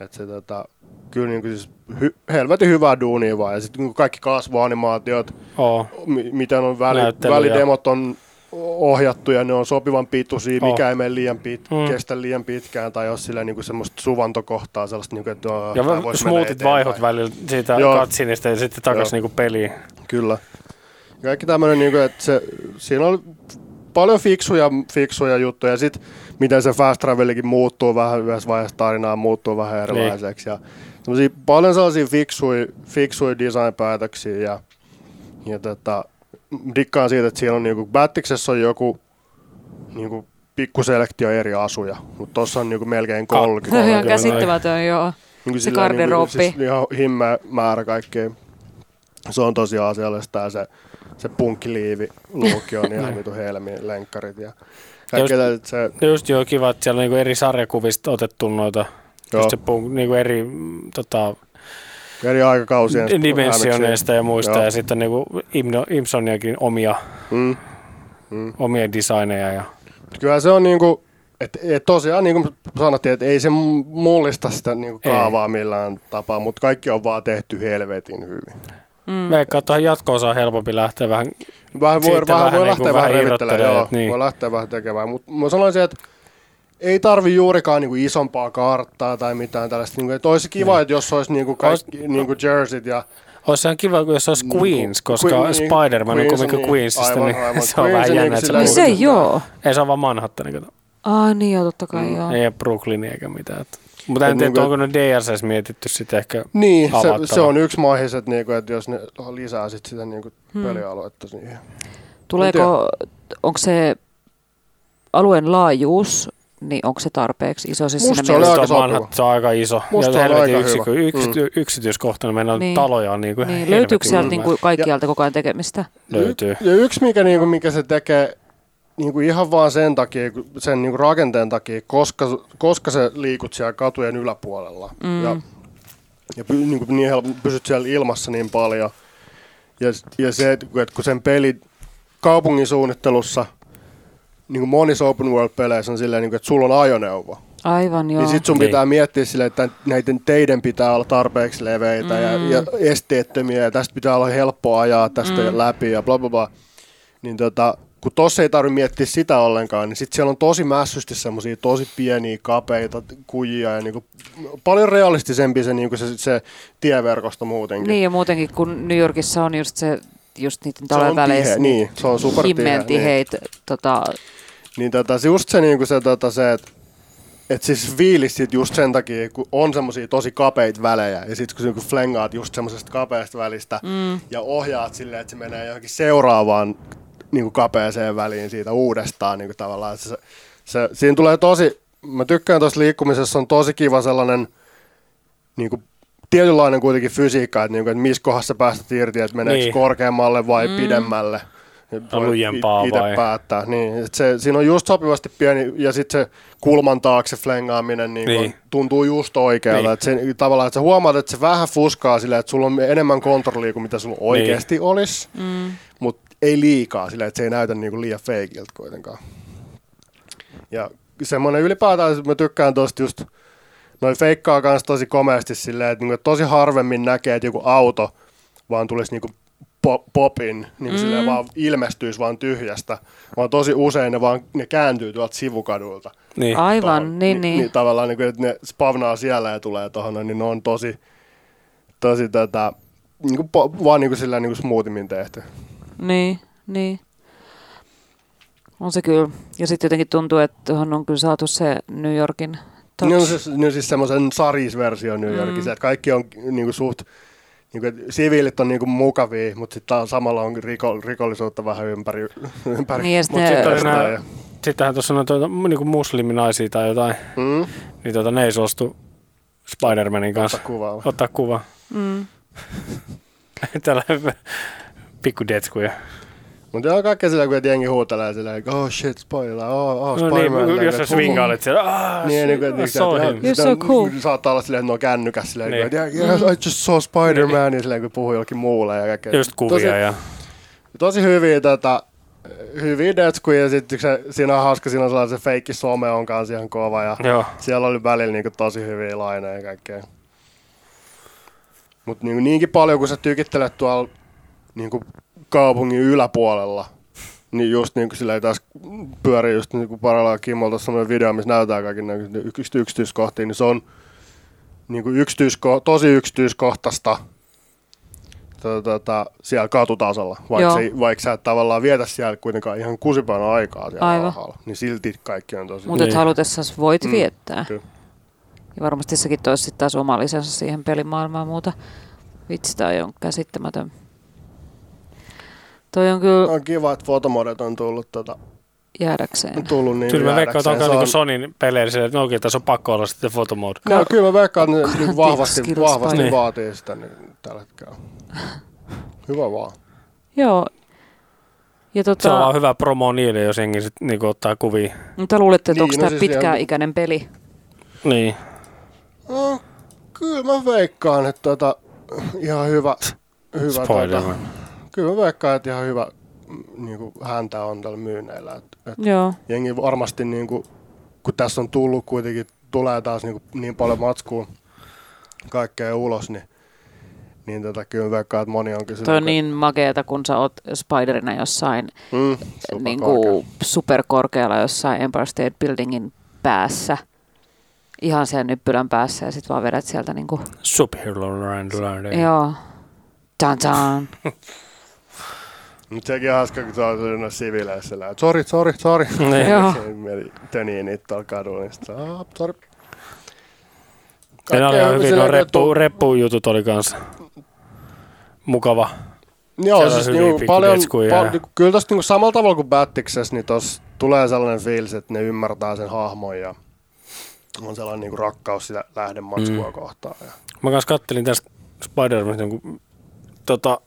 Et se, tota, kyllä niin kuin siis hy, helvetin hyvää duunia vaan. Ja sitten niin kaikki kasvoanimaatiot, oh. m- miten on väli, välidemot on ohjattu ja ne on sopivan pituisia, oh. mikä ei mene liian pit- mm. kestä liian pitkään tai jos sillä niinku semmoista suvantokohtaa sellaista niinku että oh, ja voisi smoothit vaihot välillä siitä katsinista ja sitten takaisin niinku peliin. Kyllä. Kaikki tämmöinen niinku että se siinä on paljon fiksuja, fiksuja juttuja ja sitten miten se fast travelikin muuttuu vähän yhdessä vaiheessa tarinaa muuttuu vähän erilaiseksi. Niin. Ja paljon sellaisia fiksuja, fiksuja design-päätöksiä ja, ja tota, dikkaan siitä, että siinä on niinku, Battiksessa on joku niinku, pikkuselektio eri asuja, mutta tuossa on niinku, melkein kolmekymmentä. Ah, ihan käsittämätön, joo. Niinku, se garderooppi. Niinku, siis, ihan himmeä määrä kaikkea. Se on tosiaan asiallista ja se, se punkkiliivi luukki on ihan vitu helmi, lenkkarit ja kaikkea tällaista. Just joo, kiva, että siellä on niinku eri sarjakuvista otettu noita se punk, niinku eri, tota, eri aikakausien dimensioneista ja muista. Joo. Ja sitten on niinku Imsoniakin omia mm. mm. omia designeja. Ja... Kyllä se on niinku, että et tosiaan niin kuin sanottiin, että ei se mullista sitä niinku kaavaa ei. Millään tapaa, mutta kaikki on vaan tehty helvetin hyvin. Mm. Veikkaan, että jatko-osa on helpompi lähteä vähän... Vähän voi, vähän vähän voi niin lähteä vähän revittelemään, joo, niin. voi lähteä vähän tekemään, mutta mä sanoisin, että ei tarvi juurikaan niinku isompaa karttaa tai mitään tällaista. Niinku, että olisi kiva, mm. että jos olisi niinku kaikki ois, niinku jerseys ja... Olisi ihan kiva, jos olisi Queens, koska Queen, Spider-Man Queens, on kumminkin Queensista, niin se on vähän jännä. Niin se ei oo. Ei, se on vaan Manhattanin kato. Ah niin joo, totta kai mm. joo. Ei ole Brooklynia eikä mitään. Mutta en tiedä, niinku, onko ne D R C:s mietitty sitten ehkä niin, avattava. Se, se on yksi mahis, että niinku, et jos ne lisää sit sitä niinku hmm. pelialuetta siihen. Tuleeko, onko se alueen laajuus, niin onko se tarpeeksi iso? Siis musta se on aika sopiva. Se on aika iso. Musta se on aika yksity- hyvä. Yksity- mm. Yksityiskohtainen, meillä on niin. taloja on niinku niin helvetin. Löytyykö sieltä niinku kaikkialta koko ajan tekemistä? Löytyy. Ja yksi, mikä, niinku, mikä se tekee... Niin kuin ihan vaan sen takia, sen niin kuin rakenteen takia, koska, koska se liikut siellä katujen yläpuolella mm. ja, ja py, niin kuin niin helppo, pysyt siellä ilmassa niin paljon. Ja, ja se, että kun sen peli kaupungin suunnittelussa, niin kuin monissa open world-peleissä on silleen, niin kuin, että sulla on ajoneuvo. Aivan, joo. Niin sit sun pitää niin. miettiä silleen, että näiden teiden pitää olla tarpeeksi leveitä mm. ja, ja esteettömiä ja tästä pitää olla helppo ajaa tästä mm. läpi ja bla bla bla. Niin tota... Kun tossa ei tarvitse miettiä sitä ollenkaan, niin sit siellä on tosi mässysti semmosia tosi pieniä, kapeita kujia ja niinku paljon realistisempi se, niinku se, se tieverkosto muutenkin. Niin ja muutenkin, kun New Yorkissa on just se, just niiden talojen väleissä niin, himmeen tiheit. Niin, tota... niin tota, just se, niinku se, tota, se että et siis fiilistit just sen takia, kun on semmosia tosi kapeita välejä ja sit kun niinku flengaat just semmosesta kapeasta välistä mm. ja ohjaat silleen, että se menee johonkin seuraavaan niinku kapeaseen väliin siitä uudestaan niinku tavallaan se, se siinä tulee tosi mä tykkään tuossa liikkumisessa on tosi kiva sellainen niinku tietynlainen kuitenkin fysiikka että niinku että missä kohdassa päästät irti että meneekö niin. korkeammalle vai mm. pidemmälle lujempaa vai itse päättää niin se siinä on just sopivasti pieni ja sitten se kulman taakse flengaaminen niinku niin. tuntuu just oikealta niin. että se tavallaan että sä huomaat että se vähän fuskaa sillä että sulla on enemmän kontrollia kuin mitä sulla oikeasti niin. olisi mm. mut ei liikaa sillä, että se ei näytä niinku liian feikiltä kuitenkaan. Ja semmoinen ylipäätään, mä tykkään tosta just, noi feikkaa kans tosi komeasti silleen, että niinku tosi harvemmin näkee, että joku auto vaan tulisi niinku popin, niinku mm. silleen vaan ilmestyisi vaan tyhjästä, vaan tosi usein ne vaan ne kääntyy tuolta sivukadulta. Niin. Aivan, Tav- niin niin. Ni- tavallaan niinku, että ne spavnaa siellä ja tulee tohon, niin ne on tosi, tosi tätä, niinku po- vaan niinku silleen niinku smoothimmin tehty. Niin, niin. On se kyllä. Ja sitten jotenkin tuntuu, että tuohon on kyllä saatu se New Yorkin touch. Niin on siis, niin siis semmoisen sarisversio New Yorkissa, mm. että kaikki on niinku suht, niinku, että siviilit on niinku mukavia, mutta sitten samalla on riko, rikollisuutta vähän ympäri. ympäri. Niin, ja sittenhän tuossa on tuota, niinku musliminaisia tai jotain, mm. niin tuota, ne ei suostu Spider-Manin kanssa. Ottaa kuvaa. Ottaa kuvaa. Mm. Pikku detskuja. Mutta on kaikkea sillä, kun jengi huutelee silleen, että oh shit, spoiler, oh, oh no spoiler. Niin, jos sä swingailet siellä, ah, niin, niin, niin, saw him. You're so cool. Saattaa olla silleen, että ne on kännykäs silleen, niin. että yeah, I just saw Spider-Man, niin silleen, kun puhuu jollekin muulle. Ja kaikkea. Just kuvia tosi, ja... Tosi hyviä tätä, hyviä detskuja, ja sitten siinä on hauska, siinä on sellainen feikki some on kanssa ihan kova, ja joo. siellä oli välillä niin kuin, tosi hyviä laineja ja kaikkea. Mutta niin, niinkin paljon, kun sä tykittelet tuolla niinku kaupungin yläpuolella, niin just niinku silleen tässä pyörii just niinku parallaan Kimmolta semmoinen video, missä näytetään kaiken näköistä yksityiskohtia, niin se on niinku yksityisko- tosi yksityiskohtaista tota, siellä katutasolla, vaikka, se, vaikka sä et tavallaan vietä siellä kuitenkaan ihan kusipäin aikaa siellä aivan. alhaalla, niin silti kaikki on tosi... Mutta et halutessasi voit mm, viettää. Kyllä. Ja varmasti sekin toisi sitten taas oma lisänsä siihen pelimaailmaan muuta. Vitsi, tää on käsittämätön. Toi on, kyllä... on kiva, että fotomodet on tullut tota... jäädäkseen. Tullut niin kyllä mä veikkaan, että onko on... Sonin peleillä silleen, että no okei, tässä on pakko olla sitten fotomode. No, no kyllä mä veikkaan, että ne niin vahvasti, vahvasti niin. vaatii sitä niin tällä hetkellä. Hyvä vaan. Joo. Ja tota... Se on vaan hyvä promo niille, jos jengi sit niinku ottaa kuvia. Mutta luulette, että niin, onko no tämä siis pitkäikäinen ihan... peli? Niin. No, kyllä mä veikkaan, että tota, ihan hyvä... hyvä Spoiler. Tota... Kyllä mä veikkaan, että ihan hyvä niinku häntä on tällä myynneillä. Et, et jengi varmasti, niinku, kun tässä on tullut kuitenkin, tulee taas niinku, niin paljon matskua kaikkea ulos, niin, niin tätä kyllä veikkaa, että moni on kysynyt. Toi on niin makeata, kun sä oot Spiderina jossain mm, super niinku, superkorkealla jossain Empire State Buildingin päässä. Ihan sen nyppylän päässä ja sit vaan vedät sieltä niinku... Superhero Landline. Joo. Dun dun. Mutta sekin on hauska, kun se on sellainen sivileissä lähtö. Sori, sori, sori. Joo. Tönii niitä tuolla kadulla, niin sitten aah, sori. Ne oli ihan hyvin, no reppu, reppujutut oli kans mukava. Joo, siis niinku paljon... Pal- kyllä tossa niinku samalla tavalla kuin Battiksessa, niin tossa tulee sellainen fiilis, että ne ymmärtää sen hahmon ja... On sellainen niinku rakkaus sitä lähdematskua mm. kohtaan. Ja. Mä kanssa kattelin tästä Spider-Manista joku, tota,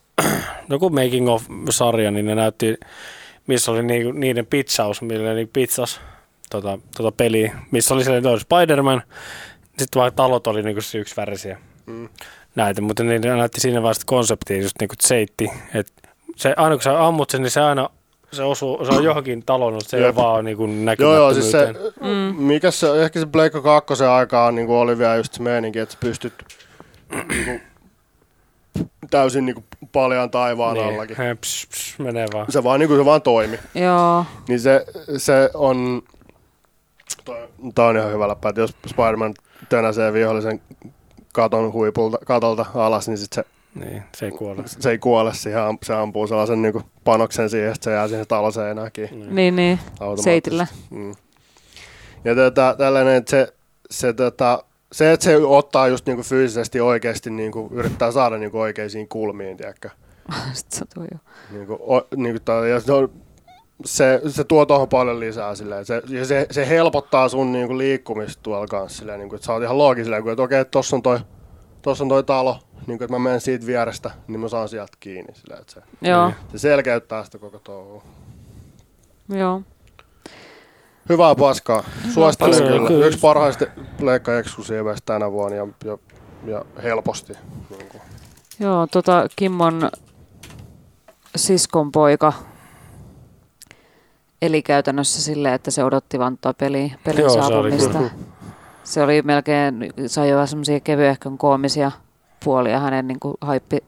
joku making of-sarja, niin ne näytti, missä oli niinku niiden pitsaus, millä ne pitsas tota, tota peliä, missä oli sellainen toinen Spider-Man. Sitten vaan talot oli niinku yksi värisiä mm. näitä, mutta ne näytti siinä vasta konseptia, just niinku seitti. Et se, aina kun sä ammut sen, niin se aina... Se osuu, se on johonkin talon, mutta se ei vaan niinku näkymättömyyteen. Joo, siis se, mm. mikä se, ehkä se Pleikka kakkosen aikaan niinku oli vielä just se meininki, että sä pystyt niinku, täysin niinku paljon taivaan niin. Allakin. Pss, pss, menee vaan. Se vaan, niinku, se vaan toimi. Joo. Niin se, se on, tää on ihan hyvä läppä, että jos Spider-Man tönäsee vihollisen katon huipulta, katolta alas, niin sit se... Niin, se ei kuole. Se ei kuole, se ampuu sellaisen niinku panoksen siihen, että se jää siihen taloseinäkin. Niin, niin, seitillä. Mm. Ja tätä, tällainen, että se, se, tätä, se, että se ottaa just niinku fyysisesti oikeasti, niinku, yrittää saada niinku oikeisiin kulmiin, tiedäkö? Sitten se tuo jo. Niinku, o, niinku, ja se, on, se, se tuo tuohon paljon lisää, silleen, se, ja se, se helpottaa sun niinku, liikkumista tuolla kanssa, silleen, niinku, että sä oot ihan loogisella, että okei, okay, tossa on toi, tossa on toi talo. Niin, että mä menen siitä vierestä, niin mä saan sieltä kiinni. Sillä, että se, se selkeyttää sitä koko touhua. Joo. Hyvää paskaa. Suosittelen no, kyllä. kyllä. Yksi parhaista Pleikka eksklusiiveista tänä vuonna ja, ja, ja helposti. Niin joo, tota Kimmon siskon poika eli käytännössä silleen, että se odotti vantaa peliä, pelin joo, saapumista. Se oli, se oli melkein, sai jo semmoisia kevyehkön koomisia puolia hänen niinku haippi.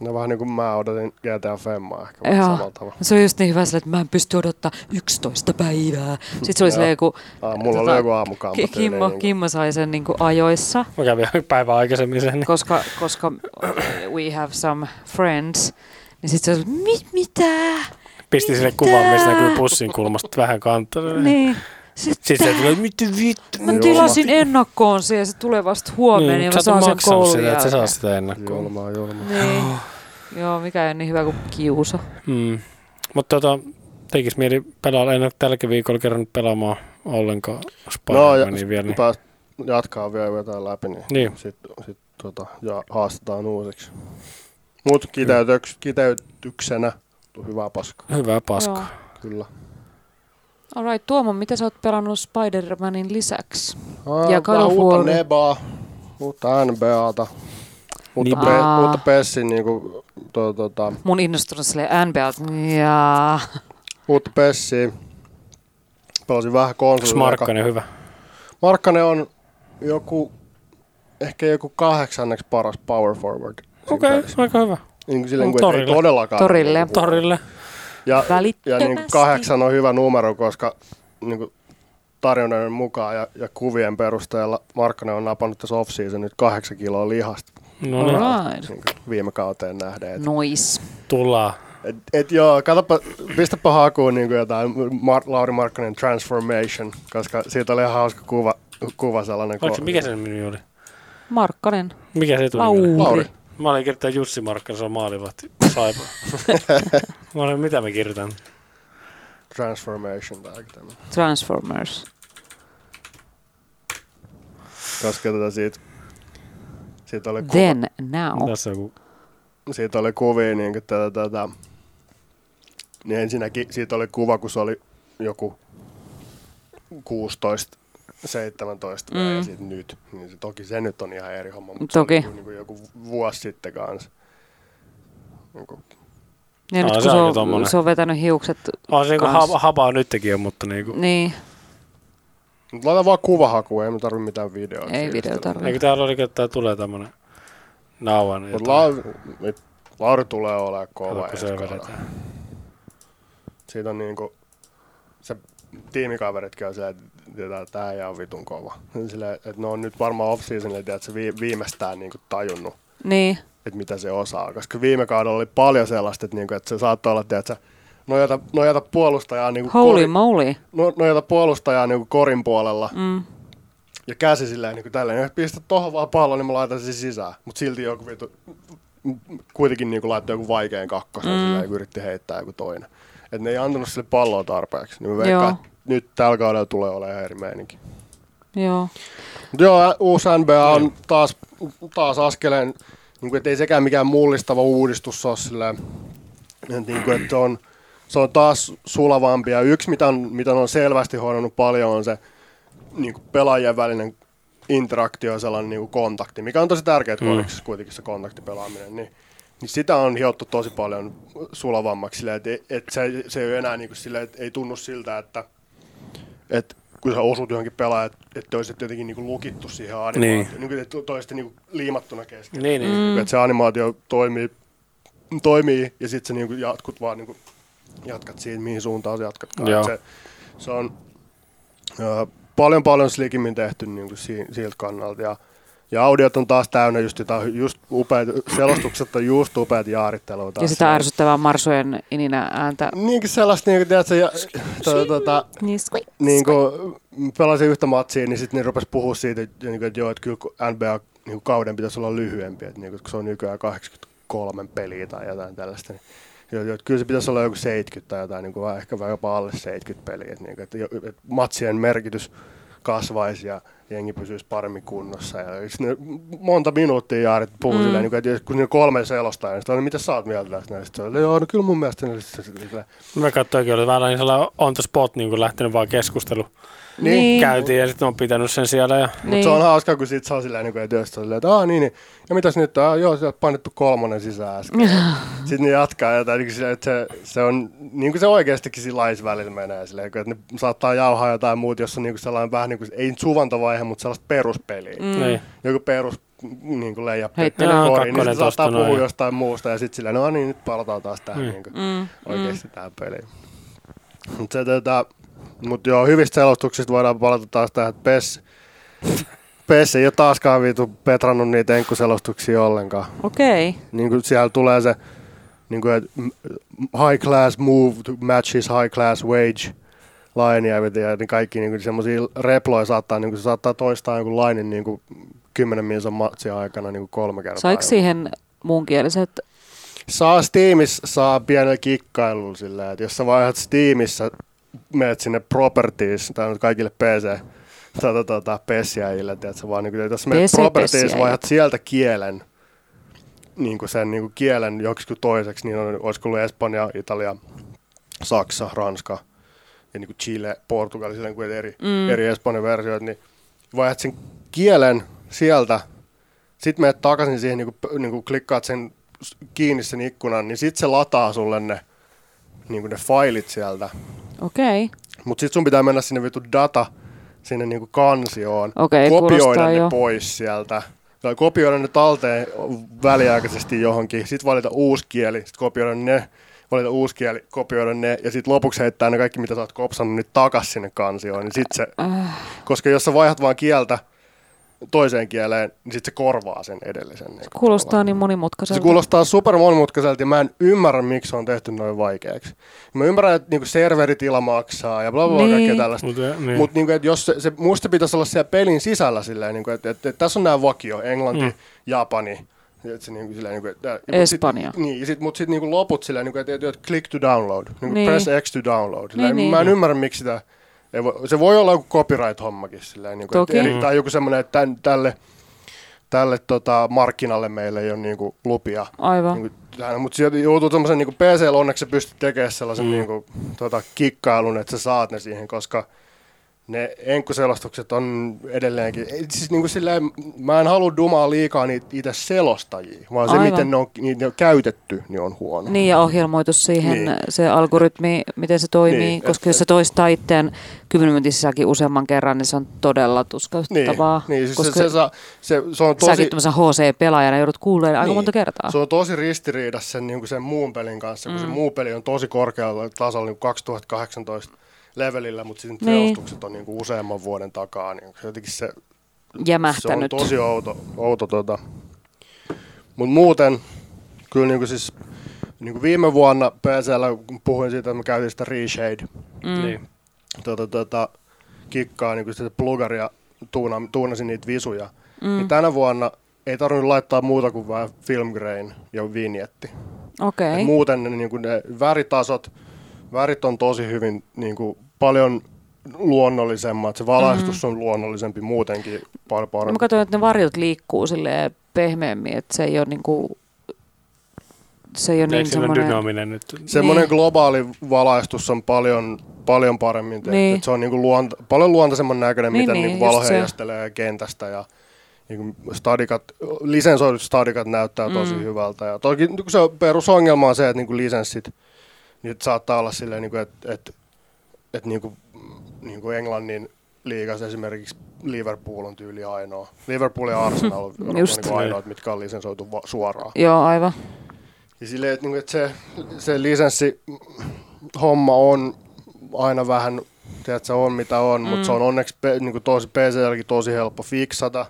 No vähän niinku mä odotin G T A Femmaa ehkä samalla tavalla. Se on just niin hyvä sille, että mä en pysty odottaa yksitoista päivää. Sitten se oli silleen joku... Ah, mulla tota, oli joku aamukampo. Kimmo, niin, Kimmo sai sen niinku ajoissa. Mä kävin päivän aikaisemmin sen. Niin. Koska, koska we have some friends, niin sit se oli, mit, mitä? Pisti sille kuvan, missä näkyy pussin kulmasta vähän kantaa. Niin. Sitten se tulee, mitä vittu? Mä tilasin ennakkoon se ja se tulee vasta huomenna niin, ja mä saan sen koulun sitä, että sä saa sitä ennakkoon. Julmaa, julmaa. Niin. Oh. Joo, mikä ei ole niin hyvä kuin kiusa. Mm. Mutta tota, tekis mieli pelaa, en ole tälläkin viikolla kerännyt pelaamaan ollenkaan Spidermania no, ja, vielä. Niin. Pääst, jatkaa vielä jotain läpi, niin, niin. sitten sit, tota, ja haastetaan uusiksi. Mut kiteytyks, kiteytyksenä hyvää paskaa. Hyvää paskaa. Kyllä. Alright, Tuomo, mitä sä oot pelannut Spider-Manin lisäksi? Ah, ja God of War. Uutta Nebaa, uutta N B A:ta, uutta, pe- ah. uutta Pessin niinku... To, to, to. Mun innostunut silleen N B A:ta. Jaa. Uutta Pessiä. Pelasin vähän konsolilla. Markkanen hyvä? Markkanen on joku... Ehkä joku kahdeksanneksi paras power forward. Okei, okay, aika hyvä. Niin kuin silleen, kun ei todellakaan... Torille. Torille. Ja, ja niin kahdeksan on hyvä numero, koska niin tarjonnan mukaan ja, ja kuvien perusteella Markkanen on napannut tässä off-season nyt kahdeksan kiloa lihasta. No niin. Niin viime kauteen nähden. Nois. Tullaan. Et, et joo, katsoppa, pistäpä hakuun niin jotain Mar- Lauri Markkanen transformation, koska siitä oli ihan hauska kuva, kuva sellainen. Oliko se, mikä sen nimi oli? Markkanen. Mikä se tuli? Lauri. Lauri. Mä olin kirjoittaa Jussi Markkanen, se on maalivahti. Saipa. Mä olin, mitä me kirjoitan? Transformation. Transformers. Koska tätä siitä... Siitä oli kuva. Then, now. Tässä joku. Siitä oli kuvia niin kuin tätä tätä. Niin ensinnäkin siitä oli kuva, kun se oli joku kuusitoista. seitsemäntoista mm. ja sitten nyt. Niin se, toki se nyt on ihan eri homma, mutta toki. Se on niin kuin, niin kuin joku vuosi sitten kanssa. Niin Ja nyt kun se on, se on vetänyt hiukset. On se niinku habaa nytkin on, mutta niinku. Niin. Mut laita vaan kuvahaku, ei me tarvitse mitään videoa. Ei video tarvitse. Eikö täällä olikin, että tää tulee tämmönen nauhan? Mut Lauri la- tulee olemaan kova eskana. Siitä on niinku, se tiimikaveritkin on se, että tää ei oo vitun kova. Silleen, että ne on nyt varmaan off-seasonille, että se viimeistään niinku tajunnut. Niin. Että mitä se osaa, koska viime kaudella oli paljon sellaista, että, niinku, että se saattoi olla, että nojata, nojata puolustajaa, niinku Holy moly. Nojata puolustajaa niinku korin puolella mm. ja käsi silleen niinku tälleen, pistä tohon vaan pallon, niin mä laitan sen sisään, mutta silti joku vitu, kuitenkin niinku laittoi joku vaikean kakkosen mm. silleen, kun yritti heittää joku toinen. Että ne ei antanut sille palloa tarpeeksi, niin mä veikkaan, että nyt tällä kaudella tulee olemaan ihan eri meininki. Joo. Joo, uusi N B A on taas, taas askeleen. Niin kuin, että ei sekään mikään mullistava uudistus ole silleen, niin kuin, että on, se on taas sulavampi. Ja yksi, mitä on, mitä on selvästi hoidannut paljon, on se niin kuin pelaajien välinen interaktio ja sellainen niin kuin kontakti, mikä on tosi tärkeää mm. kodiksessa kuitenkin se kontaktipelaaminen. Niin, niin sitä on hiottu tosi paljon sulavammaksi silleen, että, että se, se ei ole enää niin kuin silleen, että ei tunnu siltä, että, että kun sä osut johonkin pelaajat, että olisit jotenkin niinku lukittu siihen animaatioon, niin. Että toisit niinku liimattuna kesken. Niin, niin. Mm. Että se animaatio toimii, toimii ja sitten sä niinku jatkut vaan, niinku, jatkat siitä, mihin suuntaan sä jatkatkaan. Se, se on ö, paljon paljon slikimmin tehty niinku si, siltä kannalta. Ja, ja audiot on taas täynnä, just, just upeat, selostukset on just upeat jaarittelua. Ja sitä ärsyttävää marsujen ininä ääntä. Niinkin sellaista, niin kuin tiedätkö, ja, to, tuota, niin kuin pelasin yhtä matsia, niin sitten ne rupesi puhua siitä, että, että joo, että kyllä N B A-kauden pitäisi olla lyhyempi, että niin, kun se on nykyään kahdeksankymmentäkolme peliä tai jotain tällaista. Niin, joo, kyllä se pitäisi olla joku seitsemänkymmentä tai jotain, niin kuin, ehkä jopa alle seitsemänkymmentä peliä, että, niin, että, että matsien merkitys kasvaisi ja jengi pysyisi paremmin kunnossa. Ja monta minuuttia jaarit puhuu mm. silleen, että kun ne kolme selostaa, niin on, mitä sä oot mieltä tästä näistä? Joo, no kyllä mun mielestä näistä. Mä katsoinkin, että vähän sellainen on the spot niin lähtenyt vaan keskustelu niin. Käytiin ja sitten on pitänyt sen siellä. Ja... Niin. Mutta se on hauskaa, kun siitä saa silleen, että työstä on silleen, että aah niin, niin. Ja mitäs nyt? Ah, joo, sieltä painettu kolmonen sisään äsken. Sitten ne jatkaa jotain, että se, se on niin kuin se oikeastikin sillä välillä menee silleen, että ne saattaa jauhaa jotain muuta, jos on niin kuin sellainen vähän niin kuin, ei suvantovaihe, mutta sellaista peruspeliä. Mm. Joku perus niin leijapeliä koriin, niin se saattaa puhua noin. Jostain muusta ja sitten silleen, no niin, nyt palataan taas tähän mm. niin kuin, mm. oikeasti mm. tähän peliin. Mutta se tätä... Mutta joo, hyvistä selostuksista voidaan palata taas tähän, että Pes, Pes ei ole taaskaan viitu petrannut niitä enkkuselostuksia ollenkaan. Okei. Okay. Niin siellä tulee se, niin kuin, high class move to matches high class wage line ja niin kaikki niin semmoisia reploja saattaa, niin kuin, se saattaa toistaa jonkun lainin niin kymmenen minsan matsin aikana niin kolme kertaa. Saiko siihen muunkieliset? Saa Steamissa, saa pienellä kikkailulla sillä, että jos sä vaihdat Steamissa, menet sinne properties, tää on kaikille P C, tata, tata, P C-äjille, tiedätkö, vaan niin kuin, jos menet properties, vaihdat sieltä kielen, niin kuin sen niin kuin kielen joksikin toiseksi, niin on, olisiko ollut Espanja, Italia, Saksa, Ranska, ja niin kuin Chile, Portugali, silleen kuin eri, mm. eri Espanjan versioita, niin vaihdat sen kielen sieltä, sitten menet takaisin siihen, niin kuin, niin kuin klikkaat sen kiinni sen ikkunan, niin sitten se lataa sulle ne, niin kuin ne failit sieltä. Okei. Okay. Mutta sitten sun pitää mennä sinne vitu data, sinne niinku kansioon, okay, kopioida ne jo. Pois sieltä, tai kopioida ne talteen väliaikaisesti johonkin, sitten valita uusi kieli, sitten kopioida ne, valita uusi kieli, kopioida ne, ja sitten lopuksi heittää ne kaikki, mitä sä oot kopsannut, niin takas sinne kansioon, niin sit se, koska jos sä vaihdat vaan kieltä toiseen kieleen, niin sitten se korvaa sen edellisen. Se niin kuulostaa tavalla. Niin monimutkaiselta. Se kuulostaa super monimutkaiselta ja mä en ymmärrä, miksi se on tehty noin vaikeaksi. Mä ymmärrän, että niinku serveritila maksaa ja bla bla bla niin. Kaikkea tällaista. Mutta niin. Mut niinku, jos se, se, musta pitäisi olla siellä pelin sisällä silleen, niinku, että et, et, tässä on nämä vakio, Englanti, mm. Japani, et se, niinku, silleen, niinku, et, Espanja. Sit, niin, sit, mutta sitten niinku, loput silleen, niinku, että et, et, click to download, niinku, niin. Press X to download. Silleen, niin, mä en niin. ymmärrä, miksi sitä... Se voi olla joku copyright-hommakin, silleen, niin kuin, eri, tai joku semmoinen, että tämän, tälle, tälle tota, markkinalle meillä ei ole niin kuin, lupia. Aivan. Niin kuin, mutta sieltä joutuu semmoisen, niin kuin P C:llä onneksi sä pystyt tekemään sellaisen mm. niin kuin, tota, kikkailun, että sä saat ne siihen, koska ne enkkuselostukset on edelleenkin, siis niin kuin silleen, mä en halua dumaa liikaa niitä itse selostajia, vaan aivan. Se, miten ne on, niitä on käytetty, niin on huono. Niin, ja ohjelmoitu siihen, niin. Se algoritmi, miten se toimii, niin, koska et, jos se toistaa itseään kymmenen minuutin sisäkin useamman kerran, niin se on todella tuskauttavaa. Niin, niin siis koska se, se, saa, se, se on tosi... Säkin tämmöisen H C-pelaajana joudut kuulemaan niin, aika monta kertaa. Se on tosi ristiriidassa sen, niin sen muun pelin kanssa, mm. kun se muu peli on tosi korkealla tasolla niin kuin kaksituhattakahdeksantoista. Levelillä, mutta sitten niin. Teostukset on niinku useamman vuoden takaa. Niin jotenkin se, se on tosi outo. outo tota. Mutta muuten, kyllä niinku siis, niinku viime vuonna P C:llä, kun puhuin siitä, että mä käytin sitä Reshade, mm. niin tota, tota, kikkaa niinku sitä plugaria, tuuna, tuunasin niitä visuja. Mm. Niin tänä vuonna ei tarvinnut laittaa muuta kuin vain filmgrain ja vinjetti. Okay. Muuten ne, niinku ne väritasot, värit on tosi hyvin, niin kuin, paljon luonnollisemmat, se valaistus mm-hmm. on luonnollisempi muutenkin paljon paremmin. Mä katsoin, että ne varjot liikkuu silleen pehmeämmin, että se ei ole niin kuin, se ei ole niin semmoinen... dynaaminen nyt? Semmoinen niin. Globaali valaistus on paljon, paljon paremmin tehty, niin. Se on niin kuin luonta, paljon luontaisemman näköinen, niin, mitä niin, niin valo heijastelee kentästä ja niin stadikat, lisensoidut stadikat näyttää mm. tosi hyvältä. Ja toki se perusongelma on se, että niin kuin lisenssit nyt saattaa olla silleen, että että että et, niinku, niinku Englannin liigassa esimerkiksi Liverpool on tyyli ainoa. Liverpool ja Arsenal on niinku ainoat, mitkä on lisensoitu suoraan. Joo, aivan. Ja silleen, että et se, se lisenssihomma on aina vähän, tiedätkö, on mitä on, mm. mutta se on onneksi niinku tosi P C:lläkin tosi helppo fiksata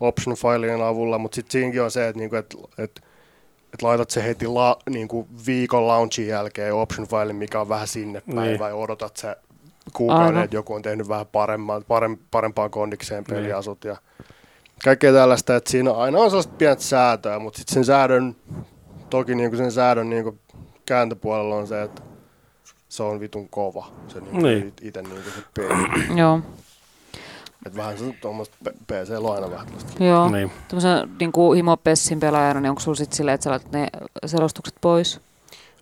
option filein avulla, mutta sitten siinäkin on se, että niinku, että et, että laitat se heti la, niin kuin viikon launchin jälkeen option filein, mikä on vähän sinne päin, niin. Vai odotat se kuukauden, että joku on tehnyt vähän paremman, parempaan kondikseen peliasut niin. Ja kaikkea tällaista, että siinä aina on sellaista pientä säätöä, mutta sitten sen säädön, toki niin kuin sen säädön niin kuin kääntöpuolella on se, että se on vitun kova, se niin kuin niin. Itse niin kuin se peli. Joo. Että vähän se tuommoista P C-lo aina vähän tällaista. Joo. Niin. Tuommoisen niin himo-pessin pelaajana, niin onko sulla sitten silleen, että sä laitat ne selostukset pois?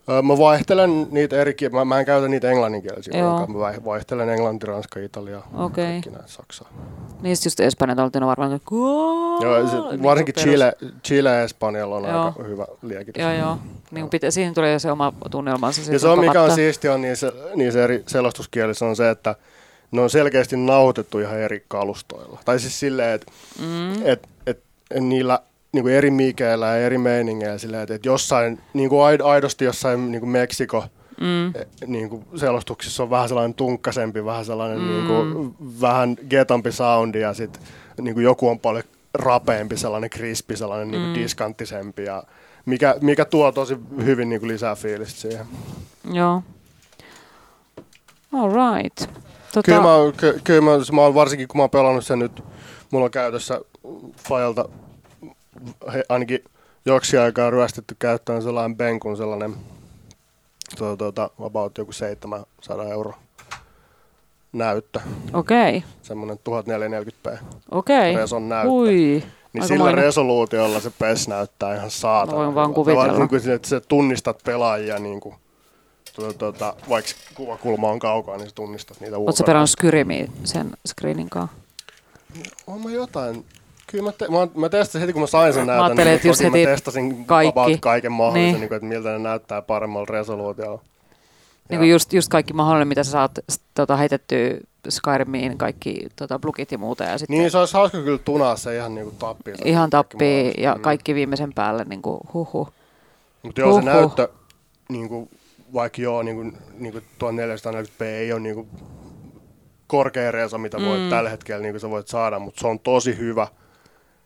Öö, mä vaihtelen niitä eri kieliä. Mä, mä en käytä niitä englanninkielisiä. Mä vaihtelen englanti, ranska, italia, okay. Kaikki näin, saksaa. Niin sitten just espanjat oltiin varmaan, joo, se, varsinkin Chile, Chile ja Espanjalla on joo. Aika hyvä liekitys. Joo, joo. Niin pitä, siihen tulee jo se oma tunnelmansa. Ja se on, mikä on siistiä niissä, niissä eri selostuskielissä on se, että ne on selkeästi nauhoitettu ihan eri kalustoilla. Tai siis silleen, että mm. et, et, et niillä niinku eri mikeillä ja eri meiningeillä silleen, että et jossain, niinku aidosti jossain niinku Meksiko mm. niinku selostuksissa on vähän sellainen tunkkasempi, vähän sellainen mm. niinku, vähän getampi soundi ja sit niinku joku on paljon rapeampi, sellainen krispi, sellainen mm. niinku diskanttisempi ja mikä, mikä tuo tosi hyvin niinku lisää fiilistä siihen. Joo. All right. Tota... Kyllä, mä, ky, kyllä mä, mä oon, varsinkin kun mä oon pelannut sen nyt, mulla on käytössä Fajalta he, ainakin joksi aikaa ryöstetty käyttöön sellainen Benkun sellainen tuota, tuota, about joku seitsemänsataa euroa näyttö. Okei. Okay. Semmoinen tuhatneljäsataaneljäkymmentä p. Okei. Okay. Reson näyttö. Ui. Niin aika sillä mainen. Resoluutiolla se P E S näyttää ihan saatana. Voin vaan kuvitella. Varsinkin, että sä tunnistat pelaajia niinku. Tuota, vaikka kuvakulma on kaukaa, niin sä tunnistat niitä ulkoa. Oletko sä pelannut Skyrimiä sen screenin kanssa? Oon mä jotain. Kyllä mä, te- mä, mä testasin heti, kun mä sain sen näytön, niin toki mä testasin kaikki. Kaiken mahdollisen, niin. Niin, että miltä ne näyttää paremmalla resoluutiolla. Niin just, just kaikki mahdollinen, mitä sä saat tota, heitettyä Skyrimiin, kaikki tota, blugit ja muuta. Ja sitten niin, se olisi hauska kyllä tunaa se ihan niin kuin tappiin. Ihan tappiin ja kaikki viimeisen päälle, niin kuin huhuh. Mutta joo, se näyttö... Niin kuin, vaikka joo, niinku, niinku tuhatneljäsataaneljäkymmentä p ei ole niinku korkein reso, mitä mm. voit tällä hetkellä niinku sä voit saada, mutta se on tosi hyvä.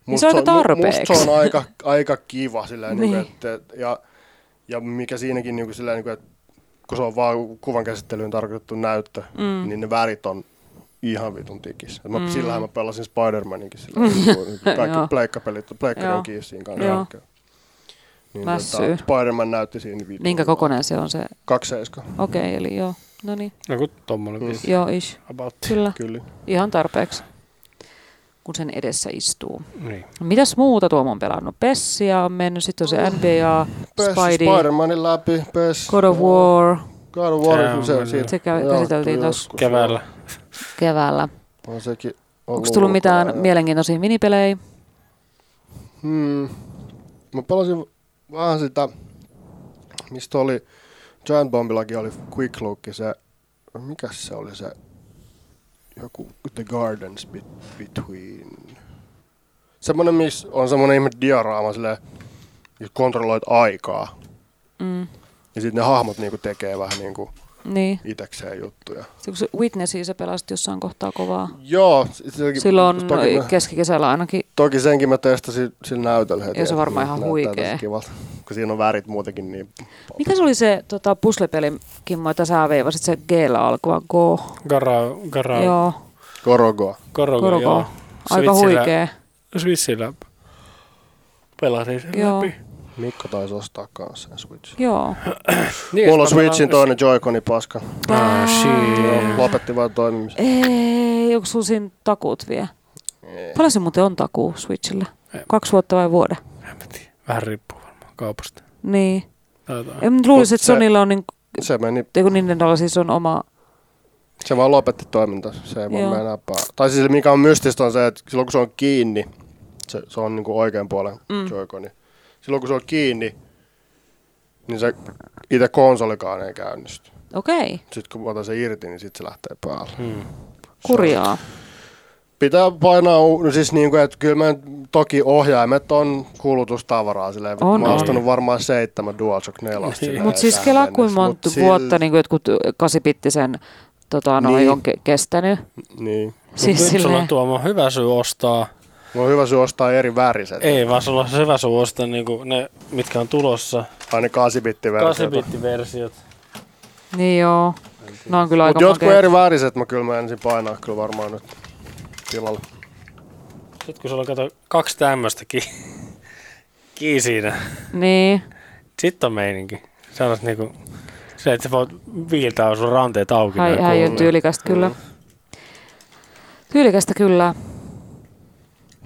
Must se on tarpeeksi. Musta se on aika, aika kiva. Silleen, niin. Niinku, et, ja, ja mikä siinäkin, niinku, silleen, niinku, et, kun se on vaan kuvan käsittelyyn tarkoitettu näyttö, mm. niin ne värit on ihan vitun tikis. Mä, mm. Sillähän mä pelasin Spider-Maninkin. Silleen, niinku, kaikki pleikkapelit, pleikkari on kiinni siinä kanssa. Niin tota, Spider-Man näytti siinä videolla. Minkä kokoinen se on se? kaksi pilkku seitsemän. Okei, okay, eli joo. No niin. Joku tommoinen. Mm. Joo, ish. About. Kyllä. Kyllä. Ihan tarpeeksi, kun sen edessä istuu. Niin. No, mitäs muuta Tuomo on pelannut? Pessia on mennyt, sitten on se N B A, Pes, Spidey. Spider-Manin läpi, Pes. God of War. God of War, se on siinä. Se käsiteltiin tuossa. Keväällä. keväällä. On sekin ollut. Onko tullut mitään mielenkiintoisia minipelejä? Hmm. Mä pelasin vähän sitä, mistä oli Giant Bombillakin oli Quick Look, se, mikäs se oli se, joku The Gardens be, Between. Semmoinen, missä on semmoinen ihme diaraama, silleen, jos kontrolloit aikaa. Mm. Ja sitten ne hahmot niinku tekee vähän niinku niin itekseen juttuja. Se Witnessiä sä pelasit jossain kohtaa kovaa. Joo. Silläkin, silloin mä, keskikesällä ainakin. Toki senkin mä testasin sillä näytöllä heti. Ja se on varmaan ihan huikee. Kun siinä on värit muutenkin niin. Mikä se oli se tota, puzzle-peli, Kimmo, jota sä veivasit se G-llä alkuva? Go. Gara, gara. Joo. Korogo. Korogo, Korogo. Joo. Aika huikee. Switchillä pelasin sen joo läpi. Mikko taisi ostaa kanssa sen Switch. Joo. Niin, mulla on Switchin toinen Joy-Coni paska. Ah, shit. Lopetti vaan toimimisen. Ei, onko sulla siinä takuut vielä? Ei. Paljon se muuten on takuu Switchillä? Ei. Kaksi vuotta vai vuoden? En mä tiedä. Vähän riippuu varmaan kaupasta. Niin. En luulisi, että Sonylla on niin... Se meni... Eiku Nintendolla siis on oma... Se vaan lopetti toiminta. Se ei voi mennä pää. Tai siis mikä on mystistä on se, että silloin kun se on kiinni, se, se on niinku oikean puolen mm. Joy-Coni. Silloin kun se on kiinni, niin se itse konsolikaan ei käynnisty. Okei. Okay. Sitten kun otan se irti, niin sitten se lähtee päälle. Hmm. Kurjaa. Se pitää painaa, siis niin kuin, että kyllä mä toki ohjaimet on kulutustavaraa. Silleen, on, mä oon ostanut varmaan seitsemän DualShock neljä. Mutta siis kelaa kuin monta vuotta niin kuin jotkut kasipittisen tota, no, niin on ke- kestänyt. Niin. Siis nyt silleen... sulla Tuomo on hyvä syy ostaa. No hyvä syy ostaa eri väriset. Ei, vaan sulla on hyvä syy ostaa niinku ne, mitkä on tulossa. Tai ne kahdeksan bittiversiot. kahdeksan bittiversiot. Niin joo. No on kyllä aika makeita. Mut jotkut eri väriset mä kyllä mä ensin painaa kyllä varmaan nyt tilalla. Sitten kun sulla on kato kaksi tämmöstäkin kii siinä. Niin. Sitten on meininki. Sellaiset niinku, se että sä voit viiltää sun ranteet auki. Ai, ai on tyylikästä kyllä. Mm. Tyylikästä kyllä.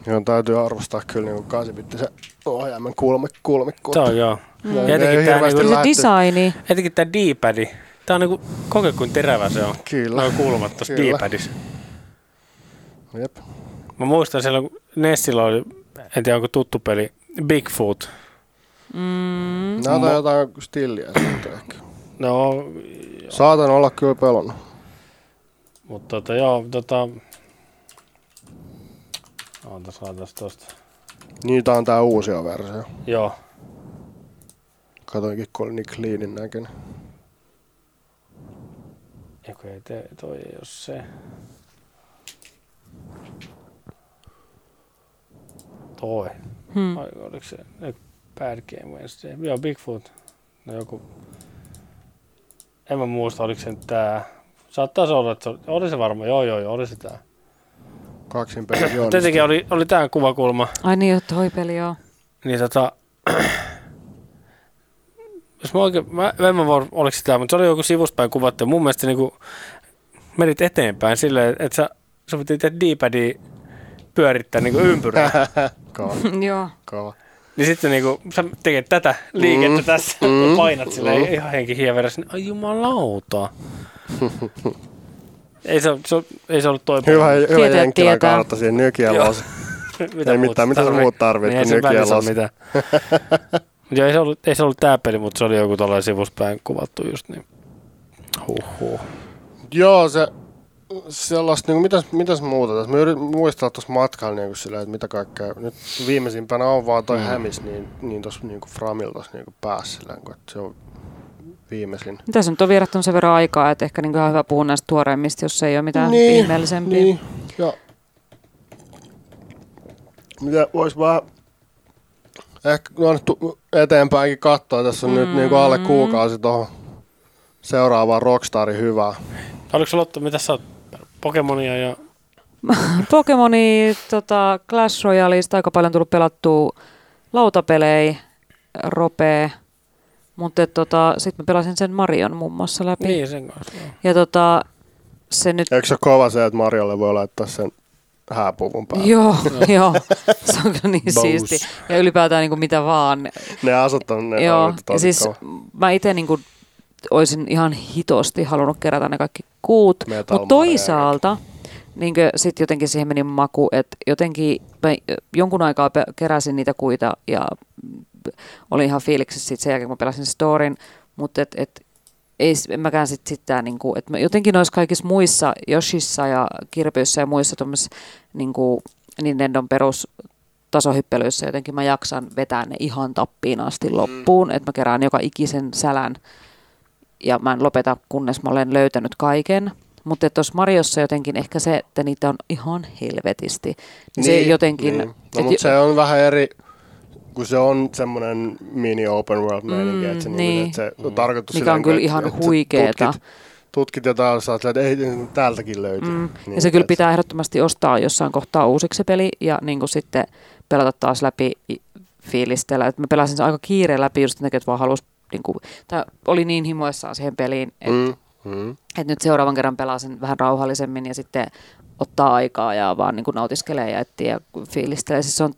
Joo, täytyy arvostaa kyllä niinku kahdeksan bittisen ohjaimen kulmikkuutta. Joo, joo. Mm. Ja etenkin tää niinku se designi. Etenkin tää D-padi. Tää on niinku koke kuin terävä se on. Kyllä. Noin kulmat tossa D-padissa. Jep. Mä muistan silloin, kun Nessillä oli, en tiedä onko tuttu peli, Bigfoot. Mm. Nää on jotain stilliä sitten ehkä. No, joo. Saatan olla kyllä pelon. Mut tota joo, tota... Oontas, laitas tosta. Niin, tää on tää uusia versio. Joo. Katoinkin, kun oli niin cleanin näköinen. Joku ei tee, toi ei oo se. Toi. Hmm. Ai, oliks se? Bad Game Wednesday. Joo, Bigfoot. No joku. En mä muista, oliks sen tää. Saattais olla, että se oli se varmaan. Joo, joo, joo, oli se tää. Kaksin peli joo. Tietenkin oli, oli tää kuvakulma. Ai niin, toi peli joo. Niin tota... jos mä oikein... Mä, en mä voi, oliko sitä, mutta se oli joku sivuspäin kuvattu. Mun mielestä niinku... Menit eteenpäin silleen, että sä... Sä piti tehdä D-padia pyörittää niinku ympyrää. Kova. Joo. Kova. Niin sitten niinku... Sä tekee tätä liikettä mm, tässä. Mm, ja painat silleen mm. ihan henki hieveressä. Niin, ai jumalauta. Ei se, se, ei se ollut toi hyvä, hyvä jenkkilän kartta siihen nykieloseen. Ei mitään, mitä sinä muut tarvitset kuin nykieloseen. Ei se ollut tää peli, mutta se oli joku tollainen sivuspäin kuvattu just niin. Huhhuh. Joo, se sellaista, niin mitäs, mitäs muuta tässä? Mä yritin muistella tuossa matkalla niin sillä, että mitä kaikkea. Nyt viimeisimpänä on vaan toi mm. hämis, niin, niin tuossa niin Framilla tuossa niin päässä sillä, että se on... Viimeisin. Tässä nyt on vierähtynyt sen verran aikaa, että ehkä niin ihan hyvä puhua näistä tuoreimmista, jos ei ole mitään niin, ihmeellisempiä. Niin, ja mitä voisi vähän ehkä no, eteenpäinkin katsoa. Tässä on mm. nyt niin alle kuukausi tuohon seuraavaan Rockstarin hyvää. Oliko se Lotto, mitä sä oot? Pokemonia ja... Pokemonia, tota, Clash Royaleista aika paljon tullut pelattua lautapelejä, ropea. Mutta tota, sitten mä pelasin sen Marion muun muassa läpi. Niin, sen kanssa. Ja tota, se nyt... Eikö se ole kova se, että Mariolle voi laittaa sen hääpuvun päälle? Joo, joo. Se on kyllä niin siistiä. Ja ylipäätään niinku mitä vaan. Ne asut on ne. Joo, ja siis mä ite niinku oisin ihan hitosti halunnut kerätä ne kaikki kuut. Mutta toisaalta, niin sitten jotenkin siihen meni maku, että jotenkin jonkun aikaa keräsin niitä kuita ja olin ihan fiiliksessä sitten sen jälkeen, kun mä pelasin storin, mutta et, et, ei, en mäkään sitten sit tää niinku, että jotenkin noissa kaikissa muissa Yoshissa ja Kirpyissä ja muissa tuommoissa niinku Nintendon perus tasohyppelyissä jotenkin mä jaksan vetää ne ihan tappiin asti loppuun, mm. että mä kerään joka ikisen sälän ja mä en lopeta, kunnes mä olen löytänyt kaiken. Mutta tuossa Mariossa jotenkin ehkä se, että niitä on ihan helvetisti. Niin, se jotenkin... Niin. No, mutta se on vähän eri, kun se on semmoinen mini open world meininki, mm, että se, niin. Että se on tarkoitus... Mikä on kyllä että, ihan että huikeeta. Tutkit, tutkit jotain, saat, että ei täältäkin löytyy. Mm. Niin, ja se kyllä pitää ehdottomasti ostaa jossain kohtaa uusiksi se peli ja niin kuin sitten pelata taas läpi fiilistellä. Et mä pelasin sen aika kiireen läpi just sen takia, että vaan halusi... Niin kuin, tää oli niin himoissaan siihen peliin, että... Mm. Hmm. Et nyt seuraavan kerran pelaa sen vähän rauhallisemmin ja sitten ottaa aikaa ja vaan niin kuin nautiskelee ja etsii ja fiilistelee. Siis on,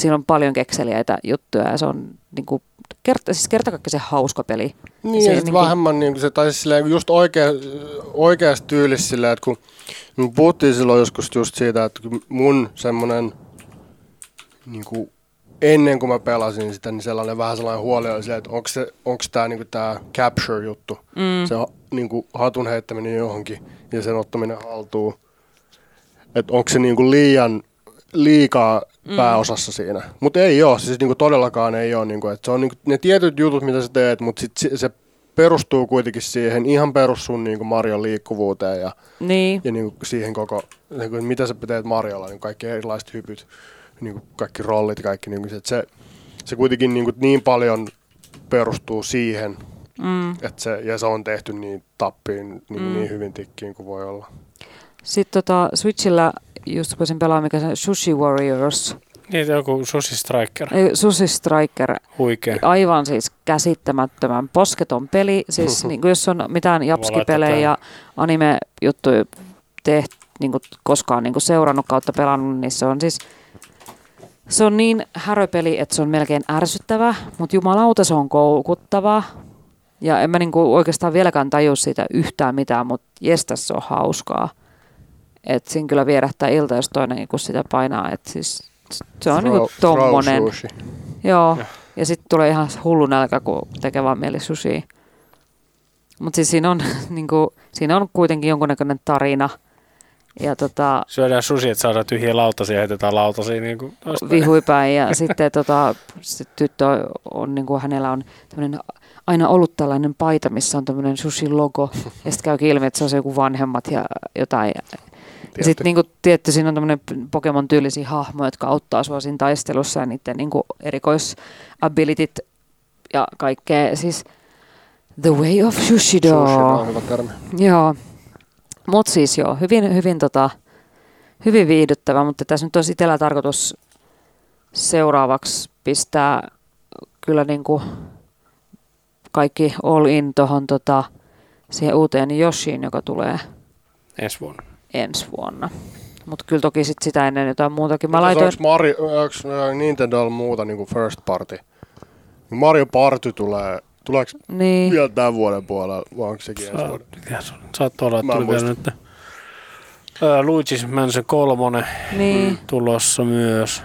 siinä on paljon kekseliäitä juttuja ja se on niin kuin kerta, siis kertakaikkisen hauska peli. Niin se ja sitten vähemmän niin kuin se, tai siis just oikea, oikeassa tyylissä silleen, että kun me puhuttiin silloin joskus just siitä, että mun semmoinen niin kuin ennen kuin mä pelasin sitä, niin sellainen vähän sellainen huoli oli se, että onko, se, onko tämä, niin kuin, tämä capture-juttu, mm. se niin kuin, hatun heittäminen johonkin ja sen ottaminen haltuun, että onko se niin kuin, liian, liikaa mm. pääosassa siinä. Mutta ei ole, siis niin kuin, todellakaan ei ole. Niin kuin, että se on niin kuin, ne tietyt jutut, mitä sä teet, mutta sit se perustuu kuitenkin siihen ihan perus sun niin kuin Marion liikkuvuuteen ja, niin. ja niin kuin, siihen koko, niin kuin, mitä sä teet Mariolla, niin kaikki erilaiset hypyt. Niin kaikki rollit ja kaikki niin kuin, se, se kuitenkin niin, kuin, niin paljon perustuu siihen, mm. että se, ja se on tehty niin tappiin, niin, mm. niin hyvin tikkiin kuin voi olla. Sitten tota, Switchillä just voisin pelaa, mikä se Sushi Warriors. Niin, se on joku Sushi Striker. Ei, Sushi Striker. Huikea. Aivan siis käsittämättömän posketon peli. Siis niin kuin, jos on mitään japskipelejä ja anime-juttuja tehty, niin kuin, koskaan niin kuin seurannut kautta pelannut, niin se on siis... Se on niin häröpeli, että se on melkein ärsyttävä, mutta jumalauta se on koukuttava. Ja en mä niinku oikeastaan vieläkään tajua siitä yhtään mitään, mutta jestäs se on hauskaa. Et siinä kyllä vierähtää ilta, jos toinen kun sitä painaa. Et siis se on Throw, niinku tommonen. Joo, ja, ja sitten tulee ihan hullu nälkä, kun tekee vaan mieli sushia. Mutta siis siinä on, niinku, siinä on kuitenkin jonkunnäköinen tarina. Ja tota, syödään sushi, että saadaan tyhjiä lautasia ja heitetään lautasia niin kuin vihuipäin. Ja sitten tota, sit tyttö on, niin kuin hänellä on aina ollut tällainen paita, missä on tämmöinen sushi-logo. Ja sitten käykin ilmi, että se on se joku vanhemmat ja jotain. Ja sitten niin kuin tietty, siinä on tämmöinen Pokemon-tyylisiä hahmoja, jotka auttaa sua siinä taistelussa ja niiden niin kuin erikoisabilitit ja kaikkea. Siis The Way of Sushido. Sushido on hyvä termi. Joo. Mutta siis joo, hyvin, hyvin, tota, hyvin viihdyttävä, mutta tässä nyt olisi itsellä tarkoitus seuraavaksi pistää kyllä niinku kaikki all in tuohon tota, siihen uuteen Yoshiin, joka tulee ensi vuonna. Ensi vuonna. Mutta kyllä toki sit sitä ennen jotain muutakin. Mä laitoin... Onko Nintendolla muuta niinku first party? Mario Party tulee... Tuleeko niin. vielä tämän vuoden puolella, vai onko sekin ensi vuoden? Saattaa olla, että tuli vielä nyt. Ää, Luigi's Mansion kolme niin. tulossa myös.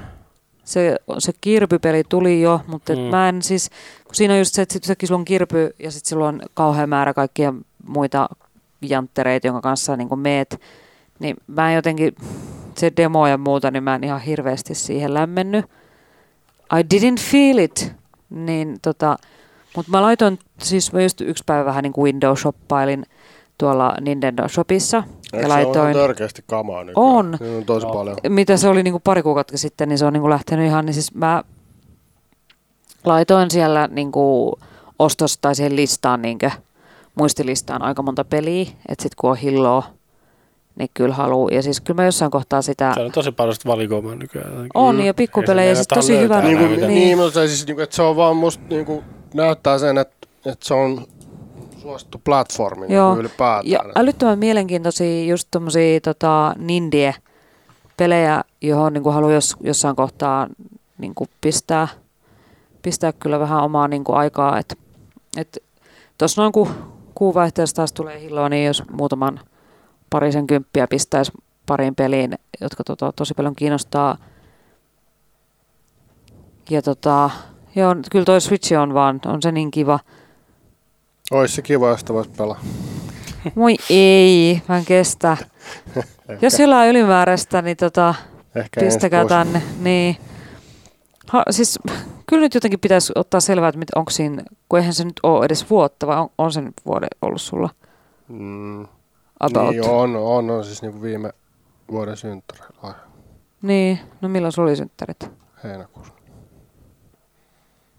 Se, se kirpypeli tuli jo, mutta mm. mä en siis, kun siinä on just se, että sittenkin sulla on kirpy ja sitten sulla on kauhean määrä kaikkia muita janttereita, jonka kanssa niin kun meet, niin mä en jotenkin, se demo ja muuta, niin mä en ihan hirveästi siihen lämmennyt. I didn't feel it, niin tota... Mutta mä laitoin, siis mä just yksi päivä vähän niin kuin Windows-shoppailin tuolla Nintendo Shopissa. Eikö se on ihan törkeästi kamaa nyt? On. Niin on tosi no. paljon. Mitä se oli niin kuin pari kuukautta sitten, niin se on niin kuin lähtenyt ihan, niin siis mä laitoin siellä niin kuin ostos tai siihen listaan, niin kuin, muistilistaan aika monta peliä, että sit kun on hilloa, niin kyllä haluu. Ja siis kyllä mä jossain kohtaa sitä... Se on tosi paljon sitä valikoimaa nykyään. On, mm. ja pikkupelejä, ja siis tosi hyvä. Niin, kuin, niin, niin mutta siis, että se on vaan musta... Niin kuin näyttää sen, että, että se on suosittu platformi niin ylipäätään. Ja älyttömän mielenkiintoisia just tommosia tota, nindie-pelejä, johon niin kuin haluan jos, jossain kohtaa niin kuin pistää, pistää kyllä vähän omaa niin kuin aikaa. Että et, tuossa noin kun kuun vaihteessa taas tulee hilloa, niin jos muutaman parisen kymppiä pistäisi pariin peliin, jotka tota, tosi paljon kiinnostaa. Ja tota, joo, kyllä toi Switch on vaan, on se niin kiva. Ois se kiva, jos sitä vois pelaa. Moi ei, mä en kestä. Jos sillä on ylimääräistä, niin tota, pistäkää tänne. Niin. Ha, siis, kyllä nyt jotenkin pitäisi ottaa selvää, että onko siinä, kun eihän se nyt ole edes vuotta, vai on, on se nyt vuode ollut sulla? Mm. Niin on, on, on siis niinku viime vuoden synttäreillä. Niin, no milloin sulla oli synttärit? Heinäkuussa.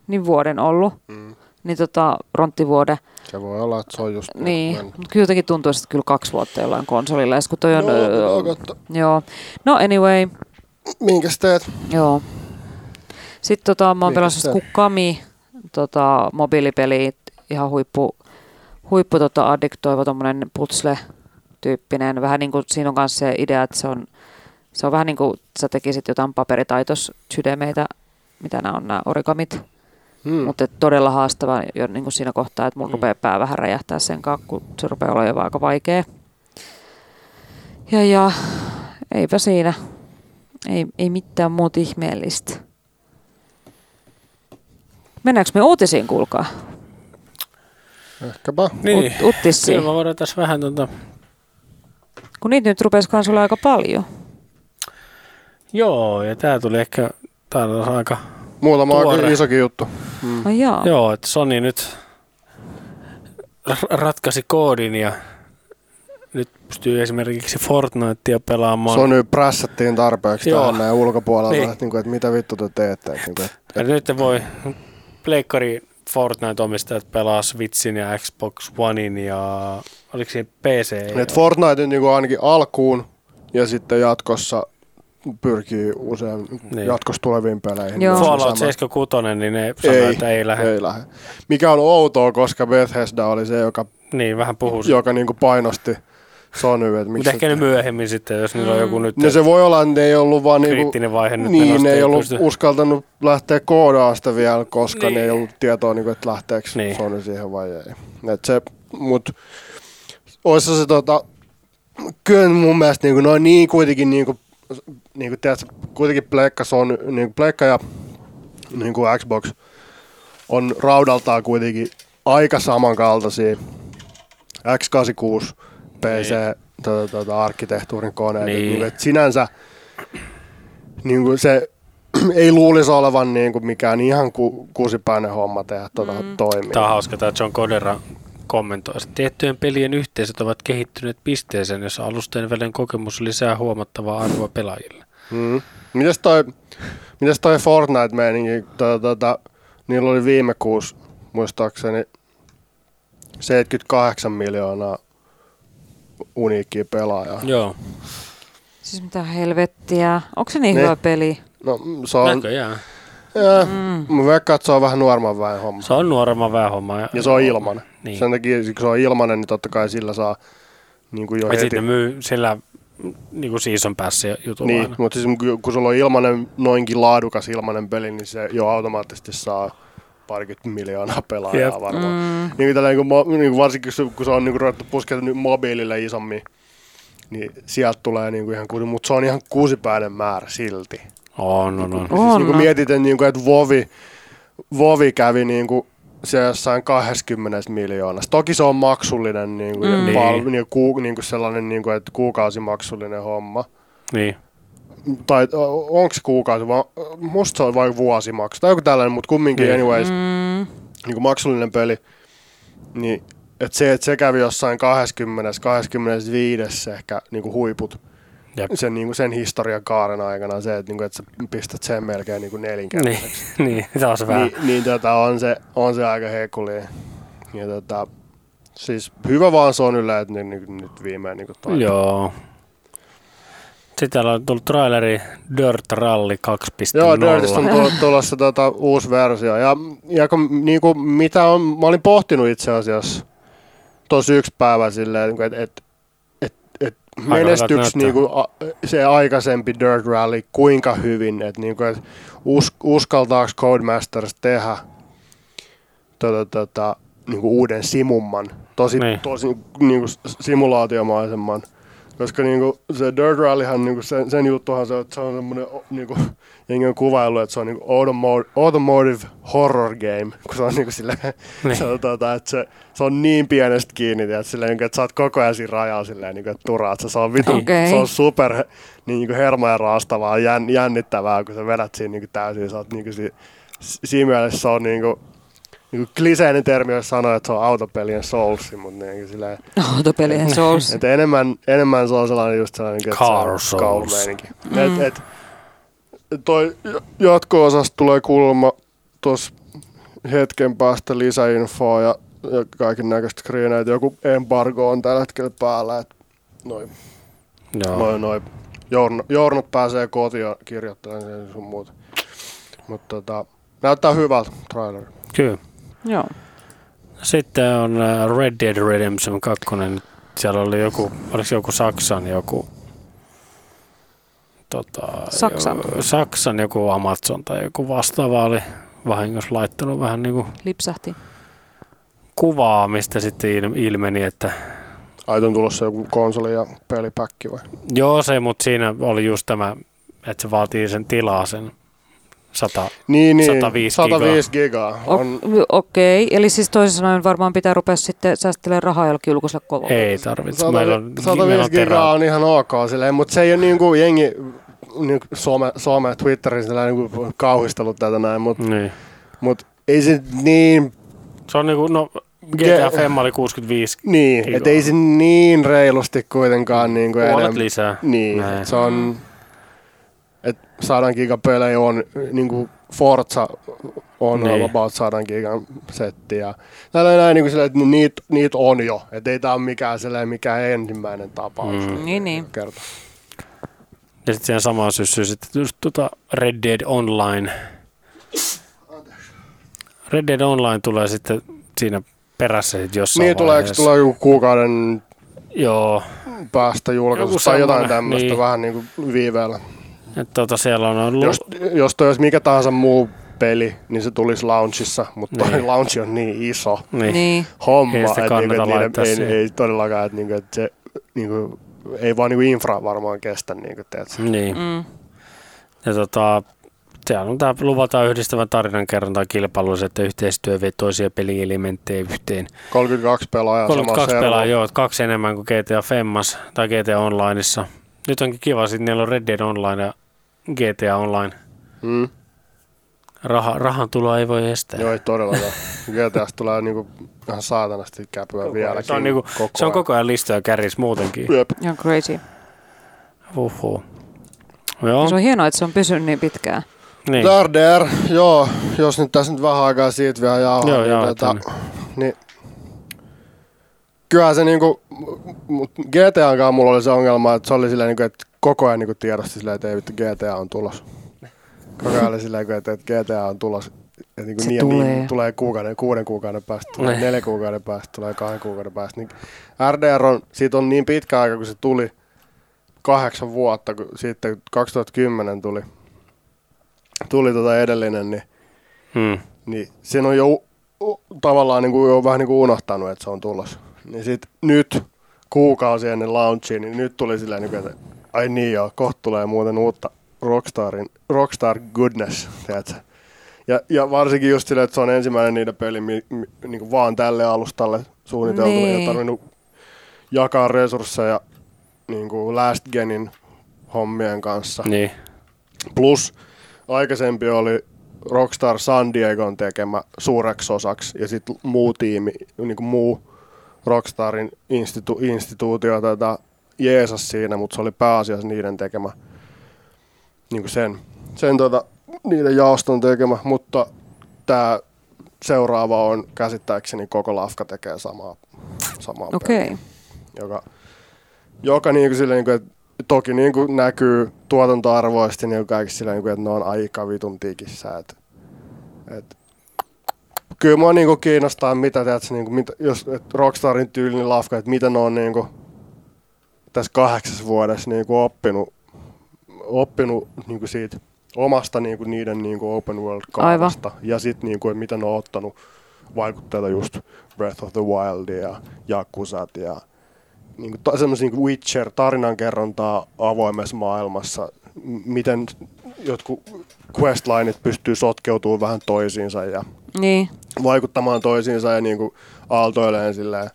Niin vuoden ollut, mm. niin tota, ronttivuode. Se voi olla, että se on just niin, mutta kyllä jotenkin tuntuu, että kyllä kaksi vuotta jollain konsolilla, kun toi on... No, öö, joo. No anyway. Minkäs teet? Joo. Sitten tota, mä oon pelannut Kukami, tota, mobiilipeliä, ihan huippu, huippu tota, addiktoiva tommonen putsle-tyyppinen. Vähän niin kuin siinä on kanssa se idea, että se on, se on vähän niin kuin sä tekisit jotain paperitaitos-sydemeitä, mitä nämä on nämä origamit. Hmm. Mutta todella haastava jo niin kuin siinä kohtaa, että mun rupeaa pää vähän räjähtää sen kanssa, kun se rupeaa olla jo aika vaikea. Ja, ja eipä siinä. Ei, ei mitään muuta ihmeellistä. Mennäänkö me uutisiin, kuulkaa? Ehkäpä. Niin. Ut- uutisiin. Kyllä mä voidaan tässä vähän tuota... Kun niitä nyt rupesi kanssa aika paljon. Joo, ja tää tuli ehkä... Tää on aika... Muutama aika isokin juttu. Mm. Oh, joo. Joo, että Sony nyt ratkaisi koodin ja nyt pystyy esimerkiksi Fortnitea pelaamaan. Sony prässättiin tarpeeksi tähän näin ulkopuolelta, niin. Että, että mitä vittu te teette. Että, että, että. Ja nyt voi pleikkari Fortnite-omistajat pelaa Switchin ja Xbox Onein ja oliko se P C? Nyt Fortnite niin ainakin alkuun ja sitten jatkossa... pyrkii usein niin. Jatkossa tuleviin peleihin. Fallout seitsemänkymmentäkuusi, niin ne sanoo, että ei lähde. Ei lähde. Mikä on outoa, koska Bethesda oli se, joka, niin, vähän joka niinku painosti Sony. Että miksi ehkä ne myöhemmin sitten, jos niillä on joku nyt... No se voi olla, että ne ei ollut vaan niinku... Kriittinen vaihe nyt. Niin, ne ei ollut uskaltanut lähteä koodaan sitä vielä, koska niin. Ne ei ollut tietoa, niinku, että lähteekö niin. Sony siihen vai ei. Et se, mut... Oissa se tota... Kyllä mun mielestä niinku, noin niin kuitenkin niinku... Niinku tiedätkö, kuitenkin pleikka, Sony, niinku pleikka ja niinku Xbox on raudaltaan kuitenkin aika samankaltaisia X kahdeksankymmentäkuusi P C tuota, tuota, arkkitehtuurin koneet. Niin. Niinku, et sinänsä niinku se ei luulisi olevan niinku mikään ihan ku, kuusipäinen homma tehdä tuota mm. toimia. Tämä on hauska, tämä John Codera kommentoi. Tiettyjen pelien yhteisöt ovat kehittyneet pisteeseen, jossa alustojen välinen kokemus lisää huomattavaa arvoa pelaajille. Mm. Mitäs toi, mitäs toi Fortnite-meininki? Tota, tota, niillä oli viime kuussa, muistaakseni, seitsemänkymmentäkahdeksan miljoonaa uniikkiä pelaajaa. Joo. Siis mitä helvettiä. Onko se niin, niin hyvä peli? No se on... Näköjään. Jaa, mm. Mä veikkaan, että se on vähän nuoremman väen homma. Se on nuoremman väen homma. Ja se on ilmanen. Niin. Sen takia, kun se on ilmanen, niin totta kai sillä saa niin kuin jo heti. Ja sitten myy sillä niin kuin season pass jutulla. Niin, mutta siis, kun sulla on ilmanen, noinkin laadukas ilmanen peli, niin se jo automaattisesti saa parikymmentä miljoonaa pelaajaa yep. varmaan. Mm. Niin, tällä, niin kuin, niin kuin varsinkin, kun se on niin ruvettu puskemaan mobiilille isommin, niin sieltä tulee niin kuin ihan kuusi, mutta se on ihan kuusipäinen määrä silti. On, on, on. Siis on, niin kuin mietitään, niin kuin, että Vovi, Vovi kävi niin kuin se jossain kaksikymmentä miljoonasta. Toki se on maksullinen, niin kuin, mm. pal- niin. Niin, ku- niin kuin sellainen niin kuin, että kuukausimaksullinen homma. Niin. Tai onko se kuukausi, vaan musta se on vain vuosimaksu. Tai joku tällainen, mutta kumminkin niin. Anyways, mm. niin kuin maksullinen peli. Niin, että se, että se kävi jossain kaksikymmentä kaksikymmentäviisi ehkä niin kuin huiput. Sen, niin sen historian kaaren aikana se, että, niin kuin, että sä pistät sen melkein niin nelinkertaiseksi. Niin, taas vähän. Ni, niin tota, on, se, on se aika hekulia. Ja tota, siis hyvä vaan Sonylle, että nyt niin, niin, viimein niin taitaa. Joo. Sitten täällä on tullut traileri Dirt Rally kaksi piste nolla. Joo, Dirtista on tullut tulossa tota, uusi versio. Ja, ja kun, niin kuin, mitä on, mä olin pohtinut itse asiassa tuossa yksi päivä silleen, että et, menestyks niinku se aikaisempi Dirt Rally kuinka hyvin, että niinku, et us, uskaltaako Codemasters tehdä tota, tota, niinku uuden simumman, tosi, tosi niinku simulaatiomaisemman Koska niinku se Dirt Rallyhan, niinku sen, sen juttuhan se, se on semmoinen, niinku, jengi on kuvaillut, että se on niinku automotive horror game, kun se on niinku silleen, sanotaan, että se, se on niin pienestä kiinni, että, silleen, että sä oot koko ajan siinä rajalla silleen, että turaat se, se on vitun, okay. Se on super niinku hermoja raastavaa, jänn, jännittävää, kun sä vedät siinä niinku täysin, sä oot niinku siinä, siinä mielessä se on niinku, niin kliseinen termi, jos sanoo, että se on autopelien Soulsi, mutta niin silleen... Autopelien Soulsi. Että enemmän, enemmän se on sellainen just sellainen... Car Souls. Mm. Et, et, toi jatko-osasta tulee kulma tuossa hetken päästä lisäinfoa ja, ja kaiken näköistä screeneitä. Joku embargo on tällä hetkellä päällä, että noin no. noi, noi, journot, journot pääsee kotiin kirjoittamaan ja sun muuta. Mutta tota, näyttää hyvältä traileri. Kyllä. Joo. Sitten on Red Dead Redemption kaksi. Siellä oli joku, oliko joku Saksan joku... Tota, Saksan. Jo, Saksan joku Amazon tai joku vastaava oli vahingossa laittanut vähän niinku... Lipsahti. Kuvaa, mistä sitten ilmeni, että... Aiton tulossa joku konsoli ja pelipäkki vai? Joo se, mutta siinä oli just tämä, että se vaatii sen tilaa sen. sata, niin, niin, sataviisi gigaa. On... Okei, okay. Eli siis toisin sanoen varmaan pitää rupea sitten säästelemään rahaa jollakin julkisella kovalle. Ei tarvitse. sataviisi gigaa on ihan ok, silleen, mutta se ei ole niin kuin jengi niin some, some, Twitterin niin kuin kauhistellut tätä näin, mutta niin. Mut, ei se niin... Se on niin kuin, no G T A Femma oli kuusikymmentäviisi niin, gigaa. Et ei se niin reilusti kuitenkaan niin kuin enemmän. Lisää. Niin, näin. Se on... Että sadan gigan pelejä on, niinku Forza on niin. About sadan gigan setti ja näin näin niinku silleen, että niitä niit on jo. Että ei tää ole mikään silleen, mikään ensimmäinen tapaus. Mm. Niin, niin. Kerta. Ja sitten siihen samaan syssyyn sitten just tuota Red Dead Online. Red Dead Online tulee sitten siinä perässä sit jossain niin, vaiheessa. Niin, tulee joku kuukauden joo. päästä julkaisusta tai jotain tämmöistä niin. Vähän niinku viiveellä. Tuota, siellä on ollut... Jos, jos toi olisi mikä tahansa muu peli, niin se tulisi launchissa, mutta niin. Launchi on niin iso niin. homma, että et, et, ei, ei todellakaan, että niinku, et se niinku, ei vaan niinku infra varmaan kestä. Niinku, niin. Mm. Ja tota, siellä on tää luvataan yhdistävän tarinankerrontaa kilpailuissa, että yhteistyövetoisia pelielementtejä yhteen. kolmekymmentäkaksi pelaajaa. kolmekymmentäkaksi pelaajaa, joo, kaksi enemmän kuin G T A Femmas tai G T A Onlineissa. Nyt onkin kiva, että niillä on Red Dead Online ja G T A Online. Mm. Raha, rahan tuloa ei voi estää. Joo, ei todellakaan. G T A:sta tulee niinku ihan saatanasti käpyä vieläkin. Se on, niinku, se on koko ajan listoja kärjissä muutenkin. Yep. You're crazy. Uhuh. Joo. Se on hienoa, että se on pysynyt niin pitkään. Niin. Dar, der, joo. Jos nyt tässä nyt vähän aikaa siitä vielä jauhaa. Joo, joo. Tätä, niin. Kyllähän se niinku, G T A:nkaan mulla oli se ongelma, että se oli silleen, että koko ajan niinku tiedosti silleen, että ei vittu G T A on tulos. Koko ajan oli silleen, että G T A on tulos. Että niinku niin, tulee. Niin, tulee kuukauden, kuuden kuukauden päästä, tulee neljä kuukauden päästä, tulee kahden kuukauden päästä. Niin R D R on, siitä on niin pitkä aika, kun se tuli kahdeksan vuotta, kun sitten kaksituhattakymmenen tuli, tuli tota edellinen, niin, hmm. niin sen on jo tavallaan niinku, jo vähän niinku unohtanut, että se on tulos. Niin sit nyt kuukausi ennen launchia, niin nyt tuli silleen, että ai niin joo, kohta tulee muuten uutta Rockstarin, Rockstar goodness, tiedätkö? Ja, ja varsinkin just silleen, että se on ensimmäinen niiden peli mi, mi, niin vaan tälle alustalle suunniteltu, niin. Ei ole tarvinnut jakaa resursseja niin kuin Last Genin hommien kanssa. Niin. Plus aikaisempi oli Rockstar San Diegon tekemä suureksi osaksi ja sitten muu tiimi, niin kuin muu Rockstarin institu- instituutio tätä jeesas siinä, mutta se oli pääasiassa niiden tekemä, niinku sen, sen tuota, niiden jaoston tekemä, mutta tämä seuraava on käsittääkseni koko lafka tekee samaa, samaa okay. peliä, joka, joka niinku sille, niinku, et, toki niinku näkyy tuotantoarvoisesti niinku kaikissa silleen, niinku, että ne on aika vitun tikissä, et, et, kyllä minua niinku kiinnostaa, mitä, teetkö, niinku, mit, jos et Rockstarin tyylinen lafka, että mitä ne on niinku, tässä kahdeksassa vuodessa niinku, oppinut, oppinut niinku, siitä omasta niinku, niiden niinku, open world-kaavasta. Ja sitten niinku, mitä ne on ottanut vaikutteita just Breath of the Wildia ja Yakuzat ja niin kuin, semmoisia niin kuin Witcher-tarinankerrontaa avoimessa maailmassa, miten jotkut questlineit pystyy sotkeutumaan vähän toisiinsa ja niin. vaikuttamaan toisiinsa ja niin kuin aaltoilleen silleen.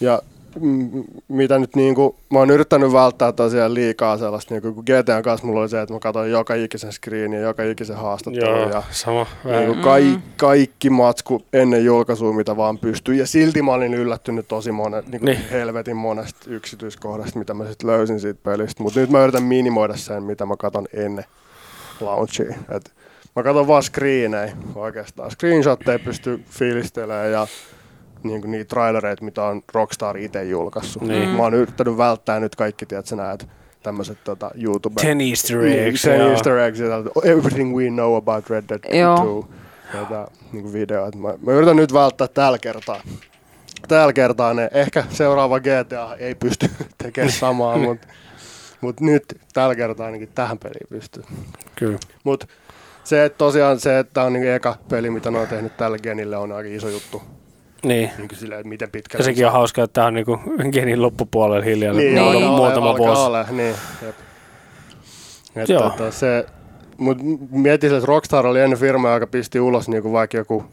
Ja m- mitä nyt niinku, mä oon yrittänyt välttää tosiaan liikaa sellaista, niinku kun G T A:n kanssa mulla oli se, että mä katsoin joka ikisen screeniä, joka ikisen haastattelun. Joo, ja sama. Niinku ka- kaikki matsku ennen julkaisua, mitä vaan pystyi. Ja silti mä olin yllättynyt tosi monet, niinku niin. helvetin monesta yksityiskohdasta, mitä mä sit löysin siitä pelistä. Mutta nyt mä yritän minimoida sen, mitä mä katson ennen launchia. Et mä katson vaan screenejä oikeastaan. Screenshotteja pystyy fiilistelemään ja niinku niitä trailereita, mitä on Rockstar itse julkaissut. Niin. Mä oon yrittänyt välttää nyt kaikki, tiedätkö näet, tämmöiset tota, YouTube... Ten Easter eggs. Ten yeah. Easter eggs, everything we know about Red Dead two. Tätä niinku videoa. Mä, mä yritän nyt välttää tällä kertaa. Tällä kertaa ne. Ehkä seuraava G T A ei pysty tekemään samaa, mutta mut nyt tällä kertaa ainakin tähän peliin pystyy. Kyllä. Mut se, että tosiaan se, että on niinku eka peli, mitä ne on tehnyt tällä genille, on aika iso juttu. Niin. Niin sillä, miten ja sekin on hauska, että tämä on niinku genin loppupuolella hiljaa niin, niin, niin, muutama vuosi. Ole, niin, että, että se, mut mietin, että Rockstar oli ennen firmaa, joka pisti ulos niinku vaikka joku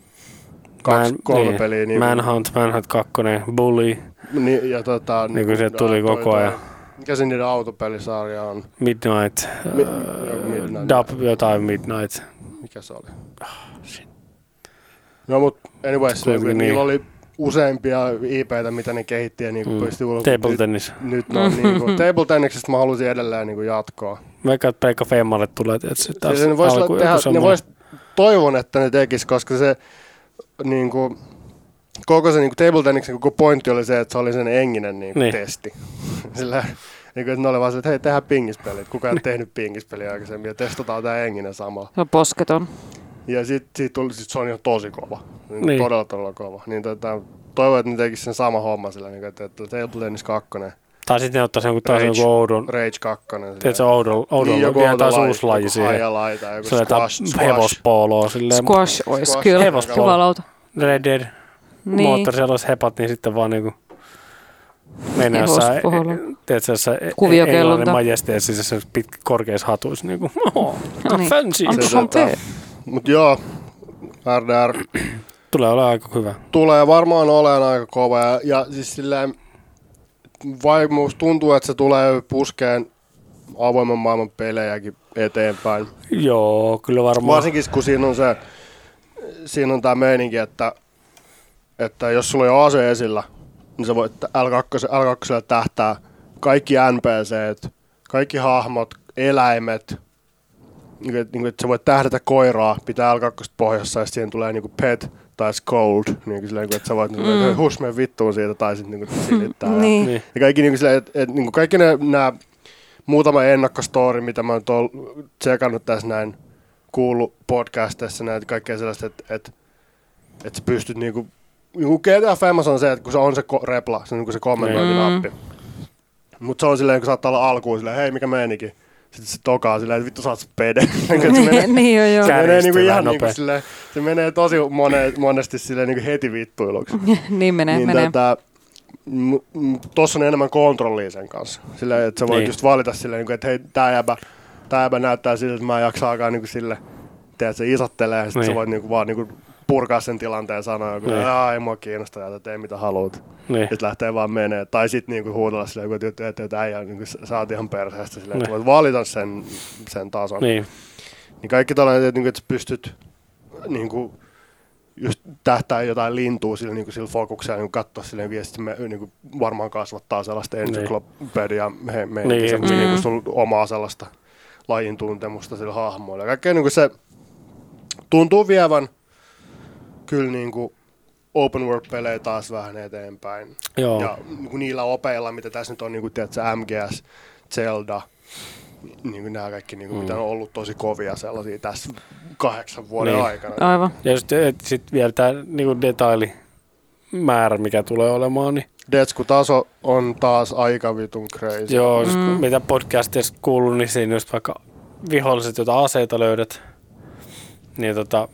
kaksi, Man, kolme niin. peliä. Niin, Manhunt, Manhunt kaksi, Bully. Niin, ja tota, niin kuin se tuli toi, koko ajan. Mikä se niiden autopelisarja on? Midnight. Mi- uh, Midnight. Dub jotain Midnight. Mikä se oli? Oh, shit. No mut anyways, niillä niin. oli useampia I P:tä, mitä ne kehitti ja niinku mm. pystyi ulos. Table tennis. Nyt, nyt no niinku table tennisistä mä halusin edelleen niinku jatkoa. Vaikka että Pekka Femmalle tulee tietysti taas. Se, ne vois tehdä, ne vois toivon, että ne tekis, koska se niinku koko se niinku table tennisin koko pointti oli se, että se oli sen enginen niinku niin. testi. Sillä niin kuin, että ne oli vaan se, että hei, tehdään pingispelit. Kuka ei tehnyt pingispeliä aikaisemmin ja testataan tää enginen sama. Se on posketon. Ja sit, sit, tuli, sit se on ihan tosi kova, niin niin. todella todella kova. Niin tota, toivon, että ne tekis sen sama homma sillä, niin, että, että Table Tennis kaksi. Tai sitten ne ottais joku toisen oudon. Rage kaksi. Tiedätkö oudon, oudon niin, vielä taas uusi laji siihen. Joku hajalaita, joku squash. Sillä hevospooloa silleen. Squash ois kyllä, kiva lauta. Red Dead, niin. moottoriselos hepat, niin sitten vaan niinku mennä jossain, tiedätkö, jossain englannin majesteessa sisässä pitkä korkeissa hatuissa niinku. Oho, fancy. Mut joo, R D R tulee olemaan aika hyvä. Tulee varmaan olemaan aika kova ja, ja siis silleen, vai musta tuntuu, että se tulee puskeen avoimen maailman pelejäkin eteenpäin. Joo, kyllä varmaan. Varsinkin kun siinä on se, siinä on tää meininki, että, että jos sulla on ase esillä, niin sä voit L kaksi tähtää kaikki N P C:t, kaikki hahmot, eläimet. Niin, että sä voit tähdätä koiraa, pitää L kaksi pohjassa ja siihen tulee niinku pet tai scold, niin silleen, että sä voit mm. husmeen vittuun siitä tai sitten niinku silittää. Mm. Niin. Ja, ja kaikki, niin silleen, et, et, niin kaikki ne, nää muutama ennakkostory, mitä mä oon tuolla tsekannut tässä näin, kuullut podcastissa näitä kaikkea sellaista, että et, et sä pystyt niinku, niinku G T A Famous on se, että kun se on se ko- repla, se on niinku se kommentointinappi. Mm. Mut se on silleen, kun saattaa olla alkuun silleen, hei mikä meinikin. Sitten se tokaa silleen, että vittu sä oot pede. Se menee tosi mone, monesti silleen, niin kuin heti vittuiluksi. niin menee, niin menee. Tätä, m, m, tossa on enemmän kontrollia sen kanssa. Silleen, että sä voit niin. just valita silleen, että hei, tää jäbä, tää jäbä näyttää siltä, että mä en jaksaakaan niin sille. Teet, se isottelee ja sit niin. sä voit niin kuin, vaan niin kuin, purkaa sen tilanteen ja sanoa, että niin. ei mua kiinnostaa, että tee mitä haluat. Niin. Sitten lähtee vaan menee. Tai sitten niinku huutella silleen, että et, et, äijä niinku, sä oot ihan perseestä. Silleen, niin. voit valita sen, sen tason. Niin. Niin kaikki tällainen, että, että pystyt niinku, just tähtää jotain lintua sillä, niinku, sillä fokuksella, niinku, katsoa silleen viestimme, niinku, varmaan kasvattaa sellaista encyklopediaa niin. meininkiä. Niin. Semmoisia mm-hmm. niinku, sulla omaa sellaista lajin tuntemusta sillä hahmoilla. Kaikkea niinku, se tuntuu vievän kyllä niinku open world-pelejä taas vähän eteenpäin. Joo. Ja niinku niillä opeilla, mitä tässä nyt on, niinku tiedätkö, M G S, Zelda, niinku nämä kaikki, niinku, mm. mitä on ollut tosi kovia sellaisia tässä kahdeksan vuoden niin. aikana. Aivan. Ja sitten sit vielä tämä niinku detailimäärä, mikä tulee olemaan. Niin. Detsku-taso on taas aika vitun crazy. Joo, mm. mitä podcastissa kuuluu, niin siinä just vaikka viholliset, joita aseita löydät, niin tota...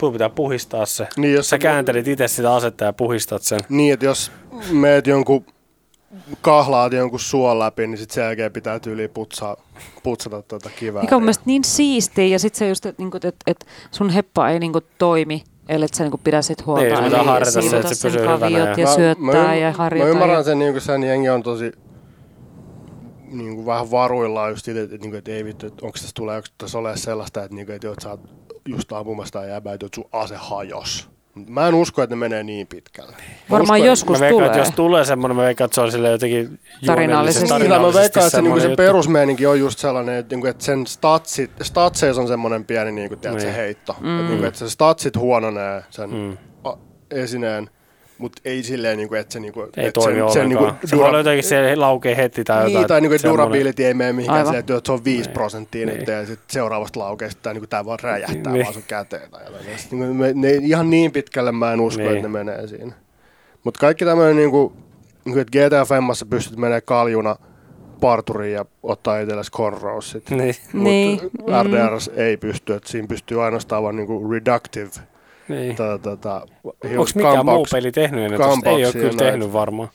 Puhu pitää puhistaa se. Niin, sä kääntelit itse sitä asetta ja puhistat sen. Niin, että jos meet jonkun kahlaat jonkun suon läpi, niin sitten sen jälkeen pitää tyyliä putsaa, putsata tuota kivääriä. Mikä on mielestäni niin siistiä, ja sitten se just, että et, et sun heppa ei niinku toimi, eli että sä niinku pidä sit huolta. Ei, se pitää harjata se, että se pysyy hyvänä. Ja syöttää ja harjata. Mä ymmärrän sen, niin kuin sen jengi on tosi niin vähän varuillaan just itse, että et, et, ei vittu, että onko tässä tulee, onko tässä ole sellaista, että et, et, et, sä oot just ampumasta ja jäbä, että sun ase hajos. Mä en usko, että ne menee niin pitkälle. Varmaan joskus tulee. Mä veikkaan, tulee. Jos tulee semmoinen, mä veikkaan, että se on silleen jotenkin tarinallisesti. tarinallisesti mä veikkaan, että se, se perusmeininki on just sellainen, että sen statsit, statseissa on semmoinen pieni niin kuin, tiedät, se heitto. Mm. Että, että se statsit huononee sen mm. a- esineen. Mutta ei silleen, niinku, että se... Niinku, ei et toimi ollenkaan. Niinku, se voi olla jotenkin, se laukee heti tai jotain. Niin, tai niinku, durability ei mene mihinkään se, että se on viisi prosenttia nyt ja sitten seuraavasta laukeesta tai niinku, tämä vaan räjähtää niin. Vaan sun käteen. Tai jotain. Sitten, niinku, me, ne, ihan niin pitkälle mä en usko, niin. Että ne menee siinä. Mutta kaikki tämmöinen, niinku, että G T A Femmassa pystyt menemään kaljuna parturiin ja ottaa itsellesi korroussit. Niin. Mutta niin. R D Rs mm. ei pysty, että siinä pystyy ainoastaan vaan niinku, reductive. Niin. Onko mikään muu peli tehnyt ennen tuosta? Ei ole kyllä tehnyt näin. Varmaan.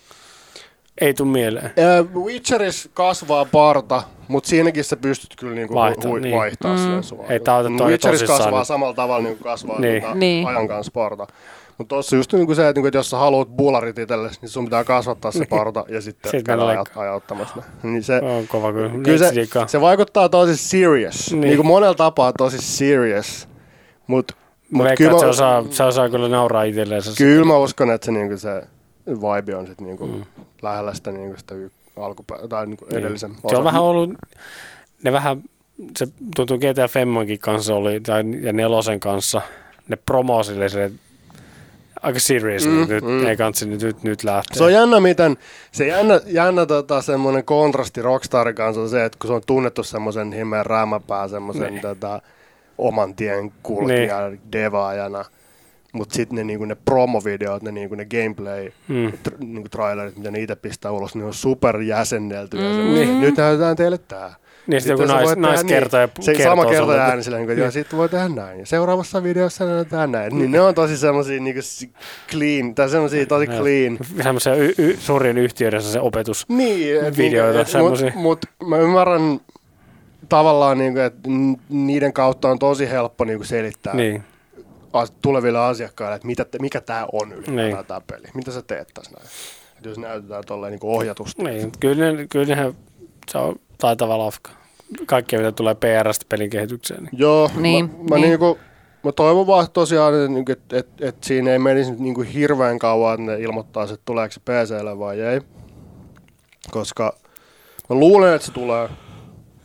Ei tule mieleen. Äh, Witcheris kasvaa parta, mutta siinäkin sä pystyt kyllä niinku Vaihto, hui, niin. vaihtaa mm. sen. Witcheris kasvaa samalla tavalla niin kuin kasvaa niin. Tuota niin. ajan kanssa parta. Mutta tuossa just niinku se, että niinku, et jos sä haluat bullarit itsellesi, niin sun pitää kasvattaa se parta ja sitten ajauttamassa. Niin se on kova kyllä. Kyllä se, se vaikuttaa tosi serious. Niin. Niinku monella tapaa tosi serious. Mutta Mut kyllä se osaa, se osaa kyllä nauraa itselleen. Kyllä mä uskon, että se, niinku se vibe on sit niinku mm. lähellä sitä, niinku sitä alkupä- tai niinku niin. edellisen osan. Se on vähän ollut, ne vähän, se tuntuu G T A Femmankin kanssa oli, tai ja nelosen kanssa, ne promo silleen silleen, aika serious, mm, nyt mm. ei kansi nyt, nyt, nyt lähtee. Se on jännä, miten, se jännä, jännä tota, semmoinen kontrasti Rockstarin kanssa on se, että kun se on tunnettu semmoisen himeen räämäpää semmoisen niin. tätä, oman tien kulkija niin. devaajana, mutta sitten ne, niinku, ne promovideot, ne, niinku, ne gameplay mm. tr- niinku, trailerit, mitä ne itse pistää ulos, ne on superjäsennelty. Mm. Ja nyt näytetään teille tää. Niin sitten joku nais, naiskertoja kertoo. Se sama kertoja ääni sillä, niin, että sitten voi tehdä näin. Ja seuraavassa videossa näytetään näin. Mm. Niin ne on tosi semmosia niinku, clean, tai semmosia tosi clean. Semmosia y- y- suurin yhtiöidessä se opetusvideoita. Niin, mutta mä ymmärrän, tavallaan niinku, että niiden kautta on tosi helppo niinku selittää niin. tuleville asiakkaille, että mitä, mikä tämä on ylipäätään niin. tämä peli. Mitä sä teet tässä näin? Et jos näytetään tolleen niinku ohjatusta. Niin, kyllä, kyllähän se on taitava lafka. Kaikkea mitä tulee P R:stä pelin kehitykseen. Niin. Joo, niin, mä, mä, niin. Niinku, mä toivon vaan tosiaan, että et, et, et siinä ei menisi niinku hirveän kauan, että ne ilmoittaisi, että tuleeko se P C:lle vai ei. Koska mä luulen, että se tulee.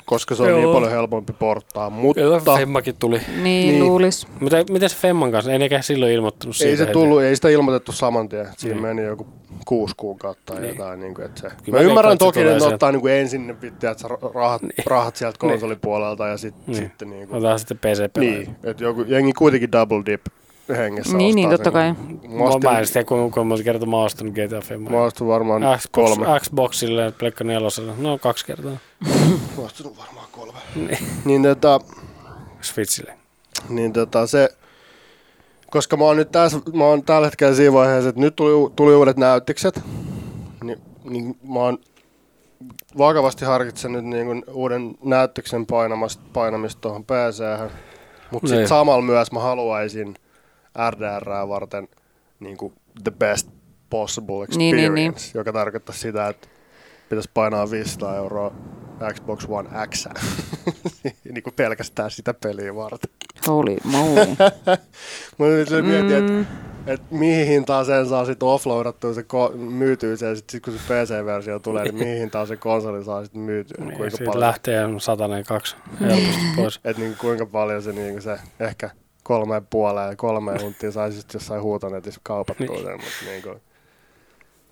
Koska se on Joo. niin paljon helpompi porttaa, mutta... Kyllä Femmakin tuli. Niin, niin. luulis. Mutta miten se Femman kanssa? Ei nekään silloin ilmoittanut siitä. Ei, se tullut, ei sitä ilmoitettu saman tien. Siinä niin. meni joku kuusi kuukautta tai niin. jotain. Niin kuin, että se. Mä, mä ymmärrän toki, että ottaa niin kuin ensin ne pitää rahat, niin. rahat sieltä konsolipuolelta ja sit, niin. sitten... Niin kuin, otetaan sitten P C-pelä. Niin, että joku jengi kuitenkin double dip hengessä niin, ostaa. Niin, totta kai. Mä en sitä kuinka monta kertaa mä oon ostanut G T A Femmaa. Mä oon ostanut varmaan kolme. Xboxille, Pleikka neloselle. No kaksi kertaa. Mä oon varmaan kolme. Niin. niin tota... Switchille. Niin tota se... Koska mä oon nyt tässä, mä oon tällä hetkellä siinä vaiheessa, että nyt tuli, tuli uudet näyttikset. Niin, niin mä oon vakavasti harkitsenut niin uuden näyttiksen painamista tuohon P C:hän. Mut sit samalla myös mä haluaisin R D R:ää varten niinku the best possible experience, niin, niin, niin. joka tarkoittaa sitä, että pitäisi painaa viisisataa euroa Xbox One X niinku pelkästään sitä peliä varten. Holy moly. Mä nyt mietin, mm. että et mihin hintaan sen saa sitten offloadattua, se ko- myytyy sen, sit kun se P C-versio tulee, niin mihin hintaan se konsoli saa sitten myytyä. Niin, kuinka paljon lähtee sata kaksi helposti pois. Et niinku kuinka paljon se, niinku se ehkä... kolmeen puoleen ja kolmeen huntiin saisi sitten jossain huutonetissä kaupattua sen, mutta niinku...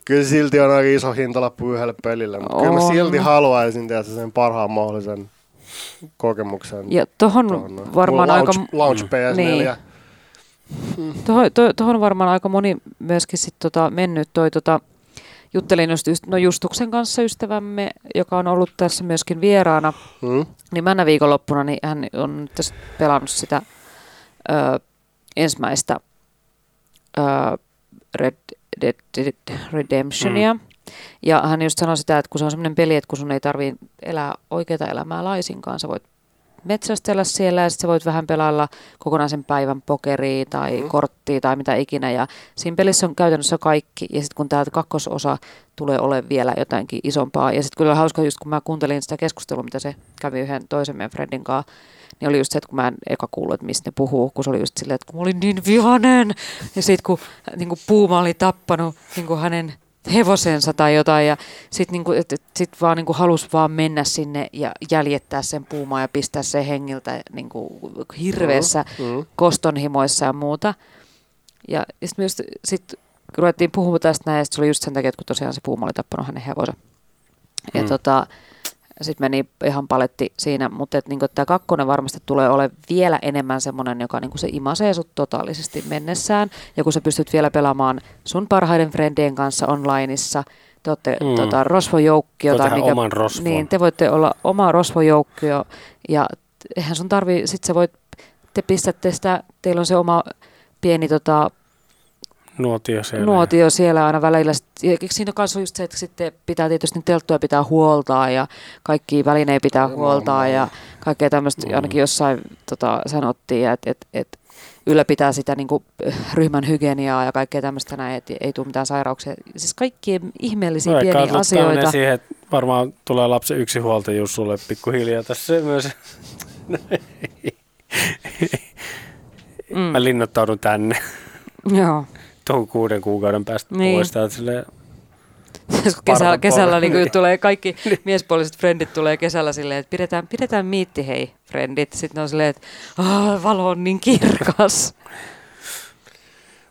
Kyllä silti on aika iso hintalappu yhdelle pelille, mutta kyllä mä silti haluaisin tehdä sen parhaan mahdollisen kokemuksen. Ja tohon, tohon varmaan launch, aika... Launch P S neljä. Niin. Mm. Tohon, to, tohon varmaan aika moni myöskin sit tota mennyt toi tota... Juttelin just, no Justuksen kanssa ystävämme, joka on ollut tässä myöskin vieraana. Mm. Niin mennä viikonloppuna, niin hän on tässä pelannut sitä... Öö, ensimmäistä öö, Red Dead Redemptionia. Mm. Ja hän just sanoi sitä, että kun se on semmoinen peli, että kun sun ei tarvitse elää oikeaa elämää laisinkaan, sä voit metsästellä siellä ja sitten voit vähän pelailla kokonaisen päivän pokeria tai mm-hmm. korttia tai mitä ikinä. Ja siinä pelissä on käytännössä kaikki. Ja sitten kun tämä kakkososa tulee olemaan vielä jotainkin isompaa. Ja sitten kyllä hauska just kun mä kuuntelin sitä keskustelua, mitä se kävi yhden toisen meidän friendin kanssa, niin oli just se, että kun mä en eka kuullut, että mistä ne puhuu, kun se oli just silleen, että kun mä olin niin vihanen. Ja sitten kun niin kuin Puuma oli tappanut niin kuin hänen hevosensa tai jotain ja sitten niinku, sit vaan niinku halusi vaan mennä sinne ja jäljittää sen Puumaan ja pistää sen hengiltä niinku hirveessä mm, mm. kostonhimoissa ja muuta. Ja sitten myös sit ruvettiin puhumaan tästä näin ja se oli just sen takia, että kun tosiaan se Puuma oli tappanut hänen hevosen. Ja mm. tota, sitten meni ihan paletti siinä, mutta niinku, tämä kakkonen varmasti tulee olemaan vielä enemmän semmoinen, joka niinku, se imasee sut totaalisesti mennessään. Ja kun sä pystyt vielä pelaamaan sun parhaiden frendien kanssa onlineissa, te olette mm. tota, rosvojoukkio. Tai mikä, oman rosvon. Niin, te voitte olla oma rosvojoukkio ja eihän sun tarvii, sit sä voit, te pistätte sitä, teillä on se oma pieni tota, Nuotio siellä. Nuotio siellä aina välillä. Siinä kanssa on just se, että sitten pitää tietysti telttoja pitää huoltaa ja kaikki välineitä pitää huoltaa ja kaikkea tämmöistä mm. ainakin jossain tota, sanottiin, että et, et ylläpitää sitä niinku, ryhmän hygieniaa ja kaikkea tämmöistä näin, että ei tule mitään sairauksia. Siis kaikkia ihmeellisiä no, pieniä asioita. Siihen, että varmaan tulee lapsen yksinhuoltajuus sulle pikkuhiljaa tässä myös. mm. Mä linnoittaudun tänne. Joo. Tuohon kuuden kuukauden päästä niin. Poistaa silleen. Kesällä, kesällä niin kuin tulee kaikki miespuoliset frendit tulee kesällä silleen, että pidetään, pidetään miitti hei frendit. Sitten on silleen, että oh, valo on niin kirkas.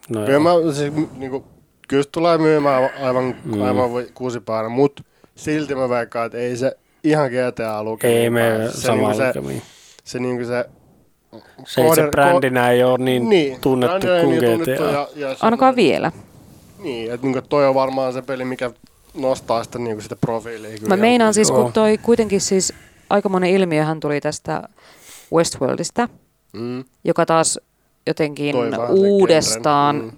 No kyllä, mä, siis, niin kuin, kyllä se tulee myymään aivan, mm. aivan kuusipaana, mutta silti mä veikkaan, että ei se ihan G T A-luke. Ei me samaa se, niin se, niin se Se itse brändinä ei ole niin, niin tunnettu kuin G T A. Ainakaan vielä. Niin, että niinku toi on varmaan se peli, mikä nostaa sitä, niinku sitä profiiliin. Mä meinaan siis, kun toi kuitenkin siis aikamoinen ilmiöhän tuli tästä Westworldista, mm. joka taas jotenkin uudestaan genren, mm.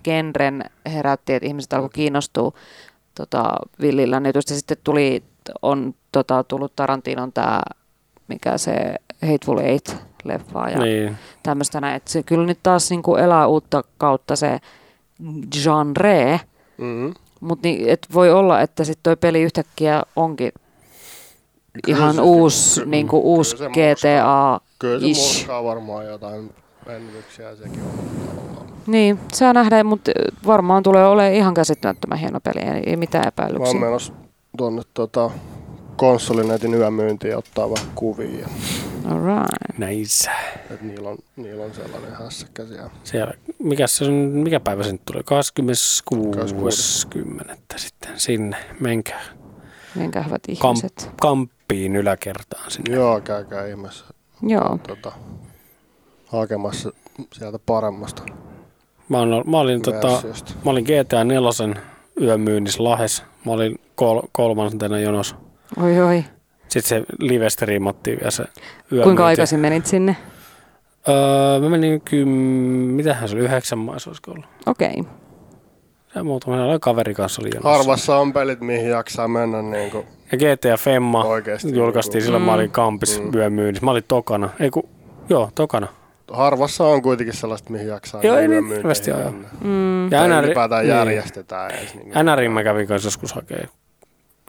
genren herätti, että ihmiset alkoi kiinnostua tota, villillä. Nyt sitten tuli, on tota, tullut Tarantinon tämä, mikä se Hateful Eight leffaa ja niin. Tämmöistä näin. Että se kyllä nyt taas niinku elää uutta kautta se genre, mm-hmm. mutta niin, voi olla, että sitten toi peli yhtäkkiä onkin kyllä ihan se, uusi, kyllä, niinku, kyllä uusi kyllä G T A-ish. Kyllä se muokkaa varmaan jotain mennyksiä sekin on. Niin, saa nähdä, mutta varmaan tulee olemaan ihan käsittämättömän hieno peli, ei mitään epäilyksiä. Mä oon menossa tuonne tota, konsolinetin yömyyntiin ottaa vähän kuvia. Alright. Nice. Et niillä on, niillä on sellainen hässäkkä siellä. Siellä. Mikä, se on, mikä päivä se nyt tulee? kahdeskymmenes kymmenettä sitten sinne. Menkää. Menkää hyvät ihmiset. Kamp, kamppiin yläkertaan sinne. Joo, käykää ihmeessä. Joo. Tota, hakemassa sieltä paremmasta. Mä, on, mä, olin, tota, mä olin G T A neljä yömyynnissä Lahes. Mä olin kol, kolmantena jonossa. Oi oi. Sitten se live-striimatti ja se yömyynti. Kuinka aikaisin menit sinne? Öö, mä menin kym... Mitähän se oli? Yhdeksän maissa olisiko ollut. Okei. Okay. Ja muutama oli kaveri kanssa oli jonossa. Harvassa on pelit, mihin jaksaa mennä niin kuin... Ja G T A Femma oikeasti, julkaistiin niin silloin, mm. mä olin kampis mm. yömyynnissä. Mä olin tokana. Ei ku... Joo, tokana. Harvassa on kuitenkin sellaista, mihin jaksaa joo, niin yömyyntiin mennä. Mm. Ja N R... ylipäätään niin. Järjestetään edes. Niin N R:n mä kävin kanssa joskus hakee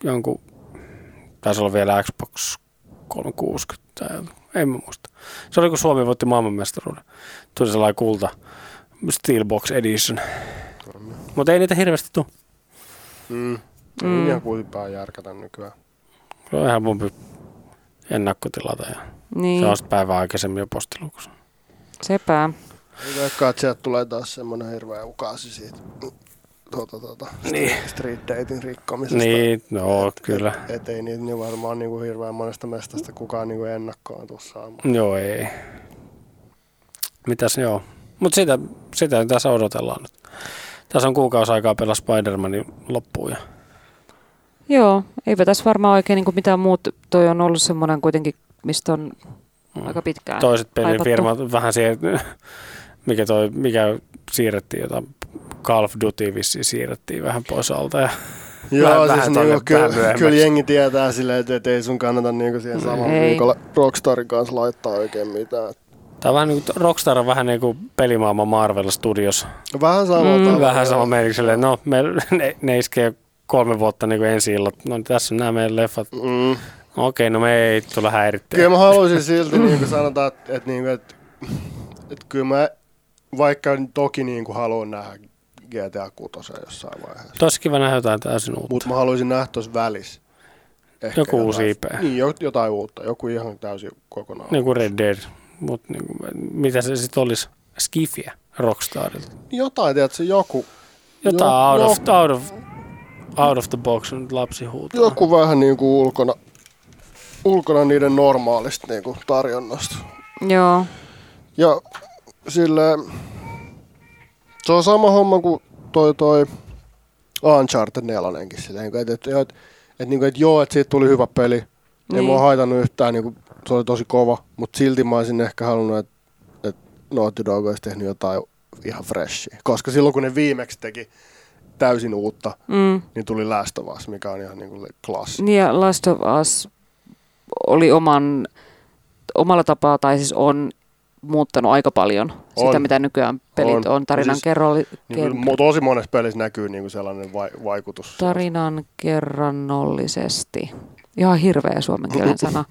jonkun... Taisi olla vielä Xbox kolmesataakuusikymmentä, en mä muista. Se oli kun Suomi voitti maailmanmestaruuden. Tuli sellainen kulta Steelbox Edition. Mm. Mutta ei niitä hirveästi tule. Mm. Mm. Ihan kuitenpää järkätä nykyään. Se on ihan mumpi ennakkotilata. Ja niin. Se on sitten päivän aikaisemmin jo postilukussa. Sepä. Ei vaikka, että sieltä tulee taas semmoinen hirveä ukaasi siitä. Tuota, tuota, niin. Street datein rikkomisesta. Niin, no et, kyllä. Et, et ei niitä niin varmaan niinku hirveän monesta mestasta kukaan niinku ennakkoon tuu saamaan. Joo, ei. Mitäs joo. Mut sitä, sitä tässä odotellaan nyt. Tässä on kuukausi aikaa pelaa Spider-Manin loppuun. Ja... Joo, eipä tässä varmaan oikein niinku mitään muut. Toi on ollut semmoinen kuitenkin, mistä on mm. aika pitkään. Toiset pelifirmat vähän siihen, mikä, toi, mikä siirrettiin jotain. Call of Duty vissiin siirrettiin vähän pois alta ja Joo, siis niinku, kyllä, kyllä jengi tietää silleen, että ei sun kannata niinku siihen saman viikolla Rockstarin kanssa laittaa oikein mitään. Tämä on vähän niin kuin, Rockstar on vähän niin kuin pelimaailman Marvel Studios. Vähän sama. Mm, vähän sama merkikselle. No, me, ne, ne iskee kolme vuotta niin kuin ensi illat. No, tässä on nämä meidän leffat. Mm. Okei, no me ei tule häirittyä. Kyllä mä haluaisin silti niin kuin sanotaan, että, että, että, että kyllä mä vaikka toki niin kuin haluan nähdä G T A kuusi jossain vaiheessa. Tosi kiva nähdä jotain täysin uutta. Mutta mä haluaisin nähdä tuossa välissä. Ehkä joku uusi I P. Niin, jotain uutta. Joku ihan täysin kokonaan. Niin kuin Red Dead. Mut niinku, mitä se sitten olisi? Skifiä Rockstarilta? Jotain, tiedätkö, joku... Jotain jo, out, of, jo, out, of, out of the box on lapsi huutaa. Joku vähän niinku ulkona, ulkona niiden normaalista niinku tarjonnasta. Joo. Ja silleen... Se on sama homma kuin toi, toi Uncharted neljäkin. Silleen, et, et, et, et, niinku, et joo, että siitä tuli hyvä peli. Niin. Ei mua haitannut yhtään niinku... Se oli tosi kova, mutta silti mä olisin ehkä halunnut, että et Naughty Dog olisi tehnyt jotain ihan freshia. Koska silloin kun ne viimeksi teki täysin uutta, mm. niin tuli Last of Us, mikä on ihan niinku klassi. Niin ja Last of Us oli oman, omalla tapaa, tai siis on muuttanut aika paljon on. Sitä, mitä nykyään pelit on. on. Tarinan siis, kerralli... Niin, tosi monessa pelissä näkyy niinku sellainen vai, vaikutus. Tarinan kerrannollisesti. Ihan hirveä suomenkielinen sana.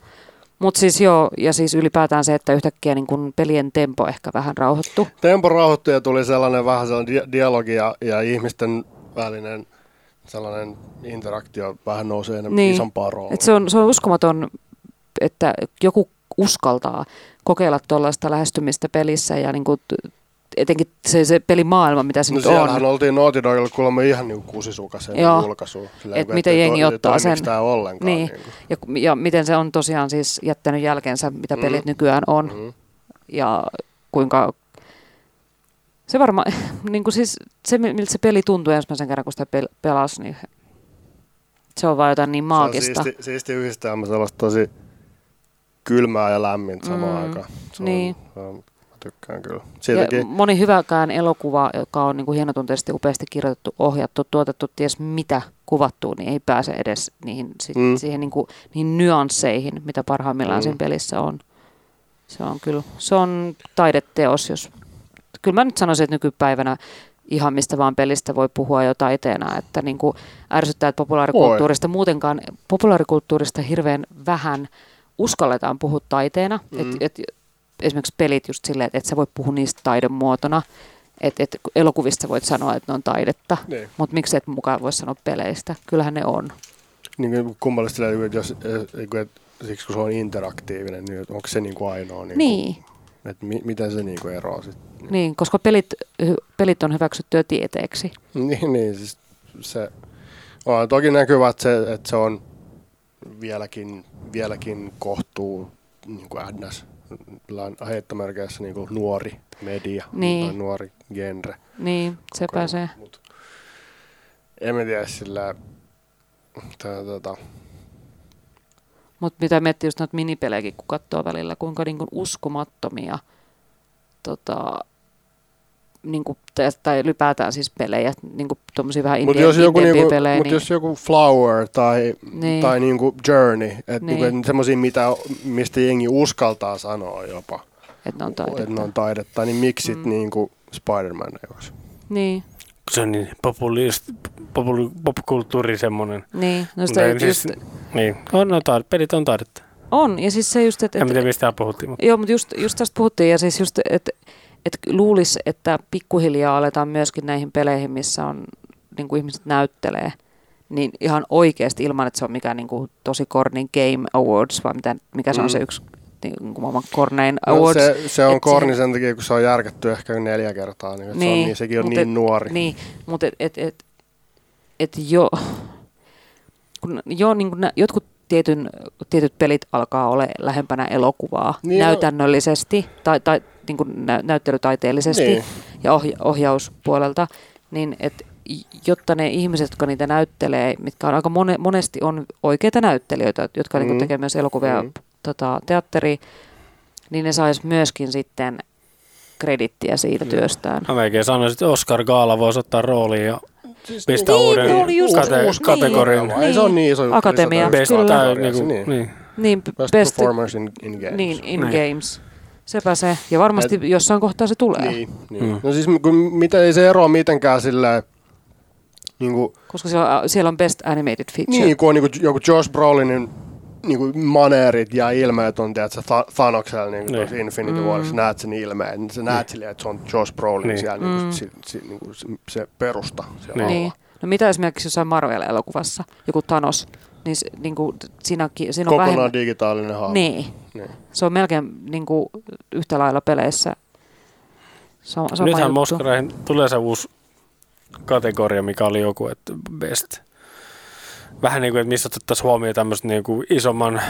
Mutta siis joo, ja siis ylipäätään se, että yhtäkkiä niin kun pelien tempo ehkä vähän rauhoittui. Tempo rauhoittui ja tuli sellainen vähän sellainen dialogi ja, ja ihmisten välinen sellainen interaktio vähän nousee enemmän niin. Isompaa roolia. Se on, se on uskomaton, että joku uskaltaa kokeilla tuollaista lähestymistä pelissä ja niin kun etenkin se, se pelimaailma, mitä se no nyt on. Siellähän oltiin Naughty Dogilla kuulemma ihan niin kusisukaisen julkaisuun. Että miten jengi toi, ottaa sen. Niin. Niin ja, ja miten se on tosiaan siis jättänyt jälkeensä, mitä mm. pelit nykyään on. Mm. Ja kuinka... Se varmaan, niin kuin siis se miltä se peli tuntui ensimmäisen kerran, kun sitä pel- pelasi, niin se on vaan jotain niin maagista. Se on siisti, siisti yhdistäämme sellaista tosi kylmää ja lämmintä samaan mm. aikaan. Se niin. On, on, tykkään kyllä. Moni hyväkään elokuva, joka on niin kuin hienotunteisesti upeasti kirjoitettu, ohjattu, tuotettu, ties mitä kuvattua, niin ei pääse edes niihin, sit, mm. siihen, niin kuin, niihin nyansseihin, mitä parhaimmillaan mm. siinä pelissä on. Se on kyllä, se on taideteos. Jos... Kyllä mä nyt sanoisin, että nykypäivänä ihan mistä vaan pelistä voi puhua jo taiteena, että niin kuin ärsyttää, että populaarikulttuurista Oi. muutenkaan, populaarikulttuurista hirveän vähän uskalletaan puhua taiteena, mm. että et, esimerkiksi pelit just silleen, että sä voit puhua niistä taidemuotona, että et elokuvista voit sanoa, että ne on taidetta, niin. Mutta miksi et mukaan voi sanoa peleistä? Kyllähän ne on. Niin kummallisesti silleen, että jos, että siksi kun se on interaktiivinen, niin onko se niin kuin ainoa? Niin. niin. Kuin, että mi, miten se niin kuin eroaa sitten? Niin. niin, koska pelit, pelit on hyväksyttyä tieteeksi. Niin, niin siis se on toki näkyvä, että se, että se on vieläkin, vieläkin kohtuu niin kuin ähdäs. Heittämärkeissä niin nuori media niin. Tai nuori genre. Niin, se Koko pääsee. Mut, en mä tiedä sillä... Tota. Mutta mitä miettii just noita minipelejäkin, kun katsoo välillä, kuinka niinku uskomattomia tota, niinku, tai ylipäätään siis pelejä, niinku tuommoisia vähän indie, indie niinku, pelejä. Mutta niin. Jos joku Flower tai, niin. tai niinku Journey, että niin. niinku, et semmoisia, mistä jengi uskaltaa sanoa jopa, että ne, et ne on taidetta, niin miksi mm. niinku Spider-Man ei olisi? Niin. Se on niin populist, popul, popkulttuuri semmoinen. Niin, no sitä ei siis, just... Niin, on, no, taide, pelit on taidetta. On, ja siis se just, että... En et, miten mistä puhuttiin. Mutta. Joo, mutta just, just tästä puhuttiin, ja siis just, että... Et luulisi, että pikkuhiljaa aletaan myöskin näihin peleihin, missä on, niin kuin ihmiset näyttelee, niin ihan oikeasti ilman, että se on mikään niin kuin tosi kornin Game Awards, vai mitä, mikä se on mm. se yksi niin kuin maailman kornein awards. No se, se on korni sen takia, kun se on järkätty ehkä neljä kertaa, niin, niin, se on, niin sekin on niin et, nuori. Niin, mutta et, et, et, et jo, kun jo niin kuin nä, jotkut tietyn, tietyt pelit alkaa olla lähempänä elokuvaa niin näytännöllisesti tai... tai niin kuin nä- näyttelytaiteellisesti niin. Ja ohja- ohjauspuolelta, niin et, jotta ne ihmiset, jotka niitä näyttelee, mitkä on aika mone- monesti on oikeita näyttelijöitä, jotka mm. niin kuin tekee myös elokuvia mm. tota, teatteria, niin ne saisi myöskin sitten kredittiä siitä mm. työstään. Mä melkein sanoisin, että Oscar Gaala voisi ottaa rooliin ja siis pistää niin, uuden kate- kategorian. Niin. Se on niin iso juttu. Akatemia, kyllä. Niinku, niin, niin. niin best, best performers in, in games. Niin, in niin. games. Sepä se. Ja varmasti et, jossain kohtaa se tulee. Niin, niin. Mm. No siis kun, mitä, ei se eroa mitenkään silleen. Niinku, koska siellä on, siellä on best animated feature. Niin, kun on niinku, joku Josh Brolinin niinku maneerit ja ilmeet on tiedätkö Thanoksella niinku tuossa Infinity Warissa, näet sen ilmeen, niin sä näet silleen, että se on Josh Brolin niin. siellä mm. niinku, si, si, niinku, se perusta siellä niin. alla. No mitä esimerkiksi jossain Marvel-elokuvassa, joku Thanos, niin, niin kuin, siinä, siinä on kokonaan vähemmän digitaalinen haava. Niin. niin. Se on melkein niin kuin, yhtä lailla peleissä sama, sama nythän juttu. Moskareihin tulee se uusi kategoria, mikä oli joku, että best. Vähän niin kuin, että missä otettaisiin huomioon tämmöiset niin kuin isomman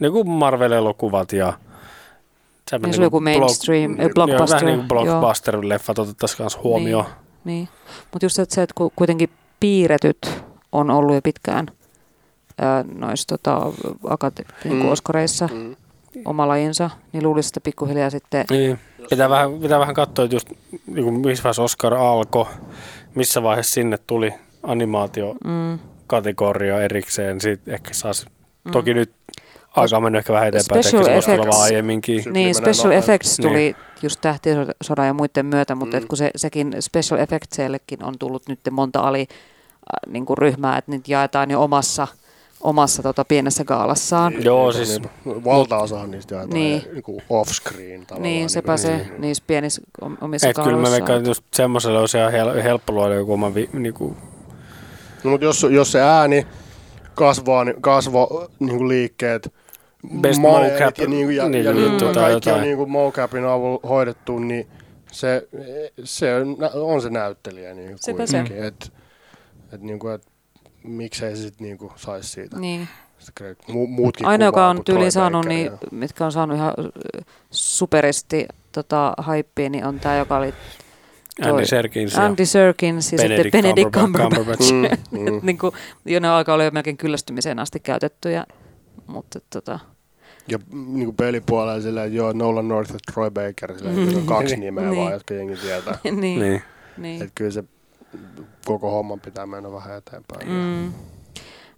niin kuin Marvel-elokuvat ja se niin joku mainstream, blog, eh, blockbuster. Vähän niin kuin blockbuster-leffat otettaisiin kanssa huomioon. Niin, niin. Mutta just se, että kuitenkin piirretyt on ollut jo pitkään ää, noissa tota, akate- mm. niin kuin oskareissa mm. oma lajinsa, niin luulisi, että pikkuhiljaa sitten. Niin. Pitää vähän, pitää vähän katsoa, että just niin kuin, missä vaiheessa Oscar alkoi, missä vaiheessa sinne tuli animaatio. Mm. kategoria erikseen, sit ehkä saas mm. toki nyt aika mennyt ehkä vähän eteenpäin, ehkä se voisi olla vaan aiemminkin. Niin, special effects tuli niin. just Tähtisodan ja muiden myötä, mutta mm. et kun se, sekin special effectseillekin on tullut nyt monta ali äh, niinku ryhmää, että nyt jaetaan jo omassa, omassa tota, pienessä gaalassaan. Niin, joo, siis niin, valtaosahan niistä jaetaan niin. niin off-screen tavallaan. Niin, sepä niin, se niin, niissä niin. pienissä omissa et gaaloissa. Kyllä mä veikkaan, että just semmoiselle olisi ihan hel- helppo luoda joku oman vi- niinku, no, mutta jos, jos se ääni kasvaa, niin kasvo niin liikkeet, best mocap ja, niin, ja, niin, ja niin, niin, kaikki on niin mocapin avulla hoidettu, niin se, se on, on se näyttelijä. Niin sepä se. Et, et, niin kuin, et, miksei se sitten niin saisi siitä. Niin. Mu- Aina, joka on tyyli saanut, niin, mitkä on saanut ihan superisti tota, haippiin, niin on tämä, joka oli Andy Serkins, Andy Serkins ja Benedict sitten Benedict Cumberbatch. Cumberbatch. Mm, mm. niin kuin, jo ne alkaa olla jo melkein kyllästymiseen asti käytettyjä. Mutta, tota. Ja niin kuin pelipuolella sillä, että joo, Nolan North ja Troy Baker, sillä mm. on kaksi nimeä niin. vaan, jotka jengi tietää. niin. niin. niin. Että kyllä se koko homman pitää mennä vähän eteenpäin. Mm.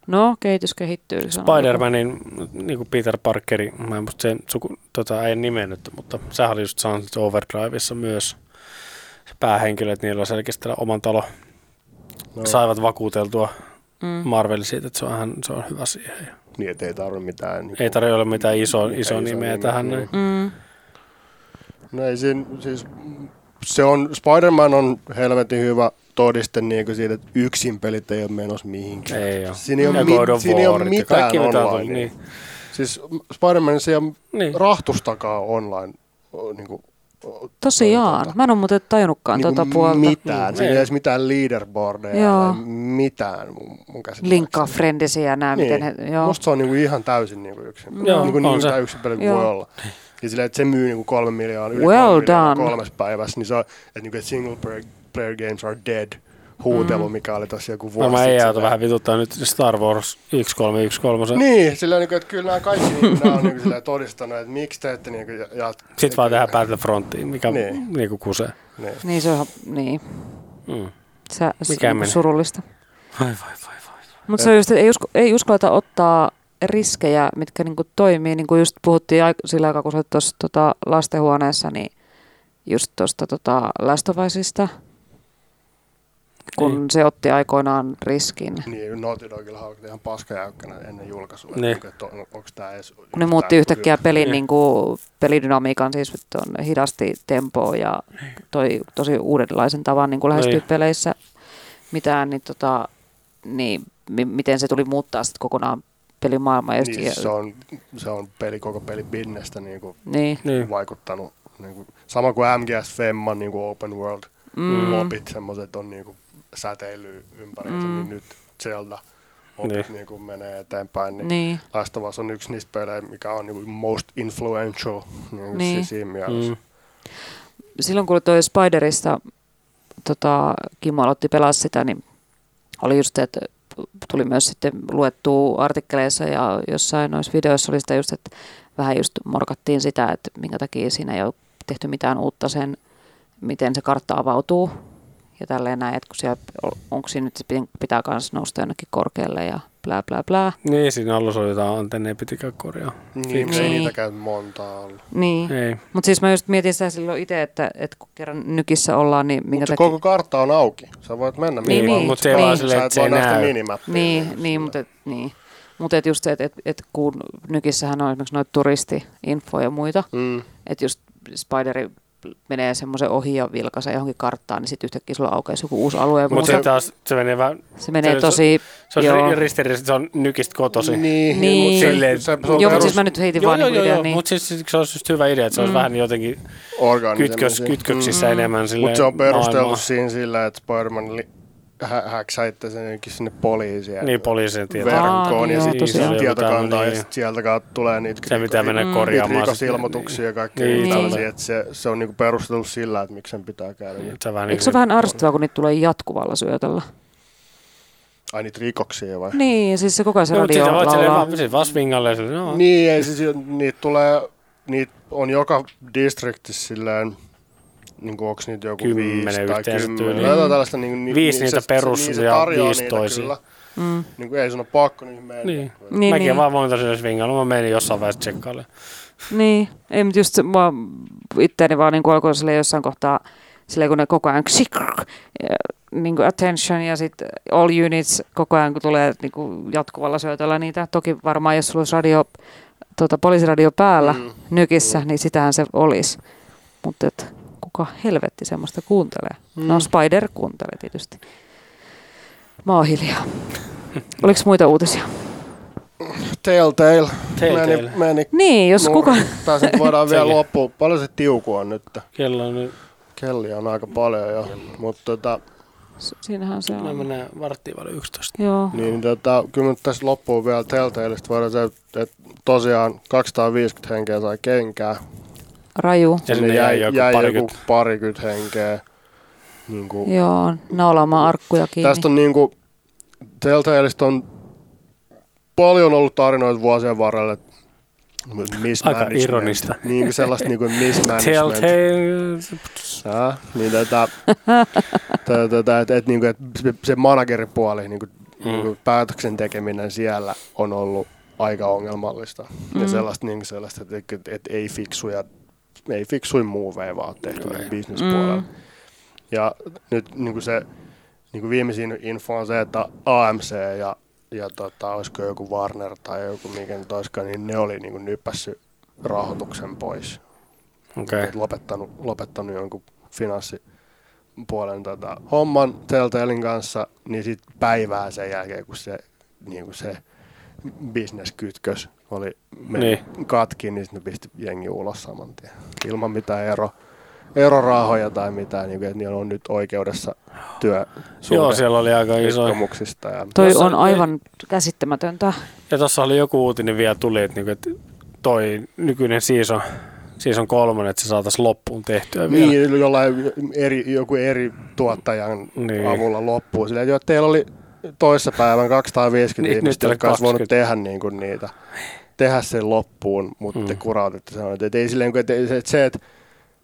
No, kehitys kehittyy. Spider-Manin niin kuin Peter Parkeri, mä en muista sen suku, tota, en nimennyt, mutta sehän oli just Sunset Overdriveissa myös. Päähenkilöt, niillä on selkeästi oman talo, no. saivat vakuuteltua mm. Marvel siitä, että se on, se on hyvä siihen. Niin, ettei tarvitse mitään. Niin ei tarvitse olla mitään iso, mitään iso nimeä nimi, tähän. Niin. Mm. No ei siinä, siis se on, Spider-Man on helvetin hyvä todiste niin siitä, että yksin pelit ei ole menossa mihinkään. Ei ole. Siinä ei ole, mi- ei ole mitään online. Niin. Siis Spider-Manissa ei ole niin. rahtustakaan online. Niin kuin, tosiaan. Mä en ole muuten tajunnutkaan niin tuota puolta. Mitään. Mm. Siinä ei edes mitään leaderboardeja, mitään mun käsittääkseni. Linkkaa frendisiä nämä, niin. miten he. Joo. Musta se on niinku ihan täysin niinku yksin. Niinku niitä yksin peli kuin voi olla. Ja sillä, että se myy niinku kolme miljoonaa, yli well kolme miljoonaa kolmessa päivässä, niin se on, että niinku, et single player games are dead huutelu, mm. mikä oli tossa joku vuosi. No mä ei auta vähän vituttaa nyt Star Wars kolmetoista kolmetoista. Niin, sillä niinku, että kyllä nämä kaikki nämä on niinku sillä todistanut, että miksi te ette niinku jatkaa. Sitten vaan tehdään Battlefrontiin, mikä niin. niinku kusee. Niin. niin se on, niin. Mm. Sä, mikä meni? Surullista. Vai vai vai vai. Mutta se on just, ei, usko, ei uskalleta ottaa riskejä, mitkä niinku toimii. Niin kuin just puhuttiin sillä aikaa, kun sä olet tuossa tota, lastenhuoneessa, niin just tuosta tota, lästövaisista. Kun niin. se otti aikoinaan riskin. Niin, Naughty Dogilla haukti ihan paskajäykkänä ennen julkaisua. Niin. Kun ne muutti yhtäkkiä pelin, niin. niin kuin, pelidynamiikan, siis on hidasti tempoa ja toi tosi uudenlaisen tavan niin kuin lähestyy niin. peleissä mitään, niin, tota, niin m- miten se tuli muuttaa sitten kokonaan pelimaailmaa. Niin, se on, se on peli, koko pelibinnestä niin kuin niin. vaikuttanut. Niin kuin, sama kuin M G S Femman niin kuin Open World mm. lopit, semmoiset on niin kuin säteilyä ympäriinsä, mm. niin nyt Zelda opit niin. niin menee eteenpäin. Niin niin. Last of Us on yksi niistä pelejä, mikä on niin most influential niin niin. siinä mielessä. Mm. Silloin kun toi Spiderista tota, Kimmo aloitti pelaa sitä, niin oli just, että tuli myös sitten luettua artikkeleissa ja jossain noissa videoissa oli sitä just, että vähän just morkattiin sitä, että minkä takia siinä ei ole tehty mitään uutta sen, miten se kartta avautuu. ja tälleen näin, että kun siellä, onko siinä nyt pitää myös nousta jonnekin korkealle ja blää blää blää. Niin, siinä alussa oli jotain antennea, pitikään korjaa. Niin, ei niitä käy montaa olla. Niin, mutta siis mä just mietin sitä silloin itse, että, että kun kerran nykissä ollaan, niin minkä takia... koko kartta on auki, sä voit mennä minimään, niin, mutta se ei vaan silleen, että se ei näy. Niin, niin, mutta... Niin. Mutta just se, että et, et kun nykissähän on esimerkiksi noita turisti-infoja ja muita, mm. että just Spideri menee semmoisen ohi ja vilkaisee johonkin karttaan, niin sitten yhtäkkiä sulla aukeaa joku uusi alue. Mutta se taas, se menee vähän... Se menee se, tosi... Se, se on ristiriidassa, se on nykistä kotosi. Niin. niin. Silleen, se, se joo, perus... siis mä nyt heitin joo, vaan joo, niin idean. Niin. Mutta siis se olisi just hyvä idea, että se olisi mm. vähän jotenkin kytkös, kytköksissä mm. enemmän silleen. Mutta se on perusteltu siinä sillä, että Spider-Man... Li- häksäitte sen jonkin sinne poliisiin. Niin, poliisiin verkkoon ja sitten tietokantaa ja sitten sieltä kautta tulee niitä rikosilmoituksia ja kaikkea niin, tällaisia. Se, se on niinku perusteltu sillä, että miksi sen pitää käydä. Niin, se vähän eikö niin, se vähän arvostavaa, kun niitä tulee jatkuvalla syötöllä? Ai niitä rikoksia vai? Niin, siis se koko ajan se no, radio laulaa. Sitten vaan swingalle. No. Niin, ei, siis niitä tulee, niitä on joka distriktissä silleen. Niin kuin, onko niitä joku viisi tai kymmenen? Niin, niin, niin, viisi niitä perus ja viisi toisia. Mm. Niin kuin ei sano pakko, niin mennä. Niin. Niin, Mäkin niin. vaan voin tosiaan swingailu, mä menin jossain vaiheessa tsekkailemaan. Niin, ei, mutta just se, mä itteeni vaan niin alkoi silleen jossain kohtaa, silleen kun ne koko ajan ksikrk, niin kuin attention ja sitten all units koko ajan, kun tulee niin kuin jatkuvalla syötöllä niitä. Toki varmaan, jos sulla olisi radio, tuota, poliisiradio päällä mm. nykissä, mm. niin sitähän se olisi. Mutta et... Kuka helvetti semmoista kuuntelee? Mm. No Spider kuuntelee tietysti. Mä oon hiljaa. Oliko muita uutisia? Telltale. Telltale. Meni, meni. Niin, jos kuka... Tässä voidaan vielä loppuun. Paljon se tiukua nyt. Kello on nyt. Kelli on aika paljon jo. Mutta tota... Siinähän se on. Mä mennään varttiin vain yksitoista. Joo. Niin, tota, kyllä nyt tässä loppuun vielä Telltaleista voidaan se, että tosiaan kaksisataaviisikymmentä henkeä sai kenkää. Raju. Ja sinne jäi, jäi, jäi joku parikymmentä henkeä. Niin kuin. Joo, naulaamaan arkkuja kiinni. Tästä on niin kuin, Telltaleista on paljon ollut tarinoita vuosien varrella. Aika ironista. Niin kuin sellaista niin kuin mismanagement. Telltale. Niin tätä, tätä, että, että, että se manageripuoli, niin kuin, mm. niin kuin päätöksen tekeminen siellä on ollut aika ongelmallista. Mm. Ja sellaista, niin kuin sellaista että, että, että ei fiksuja ei fiksuin muuveja vaan tehty mm. bisnespuolella. Mm. Ja nyt niin se niin viimeisin info on se, että A M C ja, ja tota, olisiko joku Warner tai joku mikä nyt olisikaan, niin ne oli niin nypässyt rahoituksen pois. Okay. Lopettanut, lopettanut jonkun finanssipuolen tota, homman Telltalen kanssa, niin sitten päivää sen jälkeen, kun se, niin se bisneskytkös oli meni niin. katki, niin sitten ne pisti jengi ulos saman tien. Ilman mitään ero, erorahoja tai mitään, niin että niillä on nyt oikeudessa työsuhde. Joo, siellä oli aika iso. Toi on aivan käsittämätöntä. Ja tuossa oli joku uutinen vielä tuli, että toi nykyinen season, season kolmonen, että se saataisiin loppuun tehtyä vielä. Niin, jollain eri, joku eri tuottajan niin. avulla loppuun. Sillä, että teillä oli... toissapäivän kaksisataaviisikymmentä ihmistä, jotka olisi voinut tehdä niinku niitä, tehdä sen loppuun, mutta mm. te kurautitte sanoneet, että ei silleen, että se, että,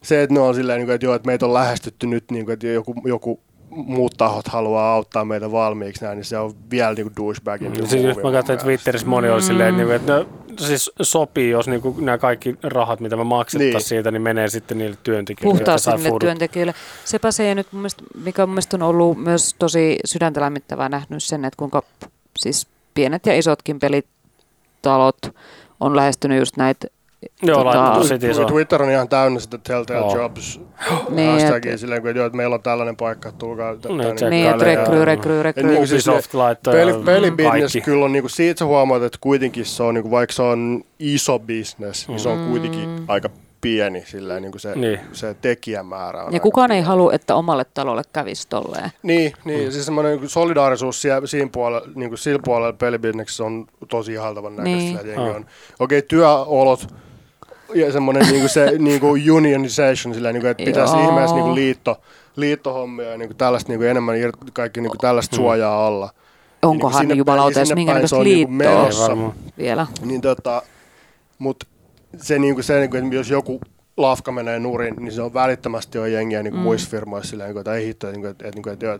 se, että ne on silleen, että joo, että meitä on lähestytty nyt, että joku, joku muut tahot haluaa auttaa meitä valmiiksi näin, niin se on vielä niinku douchebagin. Mm. Siis mä katsoin Twitterissä moni oli silleen, mm. että no, siis sopii, jos niinku nämä kaikki rahat, mitä me maksettaisiin niin. siitä, niin menee sitten niille työntekijöille. Puhtaan sinne työntekijöille. Sepä se ei nyt, mun mielestä, mikä mun mielestä on ollut myös tosi sydäntä lämmittävää nähnyt sen, että kuinka siis pienet ja isotkin pelitalot on lähestynyt just näitä. Joo, tota, Twitter on ihan täynnä sitä Telltale Jobs hashtagia silleen, että, että meillä on tällainen paikka, tulkaa tätä. Niin, että rekryy, rekryy, rekryy. Ubisoft laittaa. Pelibisnes kyllä on, niin kuin, siitä sä huomaat, että kuitenkin se on, niin kuin, vaikka se on iso bisnes, mm. niin se on kuitenkin aika pieni silleen, niin kuin se, niin. se tekijämäärä on. Ja kukaan pieni. Ei halua, että omalle talolle kävisi tolleen. Niin, niin mm. siis semmoinen solidaarisuus siellä, siinä puolella, niin kuin sillä puolella pelibisneksessä on tosi ihaltavan näköistä. Niin. Oh. Okei, okay, työolot. Ja semmoinen niinku se niinku unionization sillä niinku että pitäisi ihmeessä niinku liitto liittohommia ja niinku tällaista niinku enemmän kaikki niinku tällaista suojaa alla. Onkohan niin jumalauta edes minkäänlaista liittoa vielä. Niin tota mut se niinku se niinku jos joku lafka menee nurin, niin se on välittömästi jo jengiä niin mm. muissa firmoissa silleen, että ei hitto, että, että, että,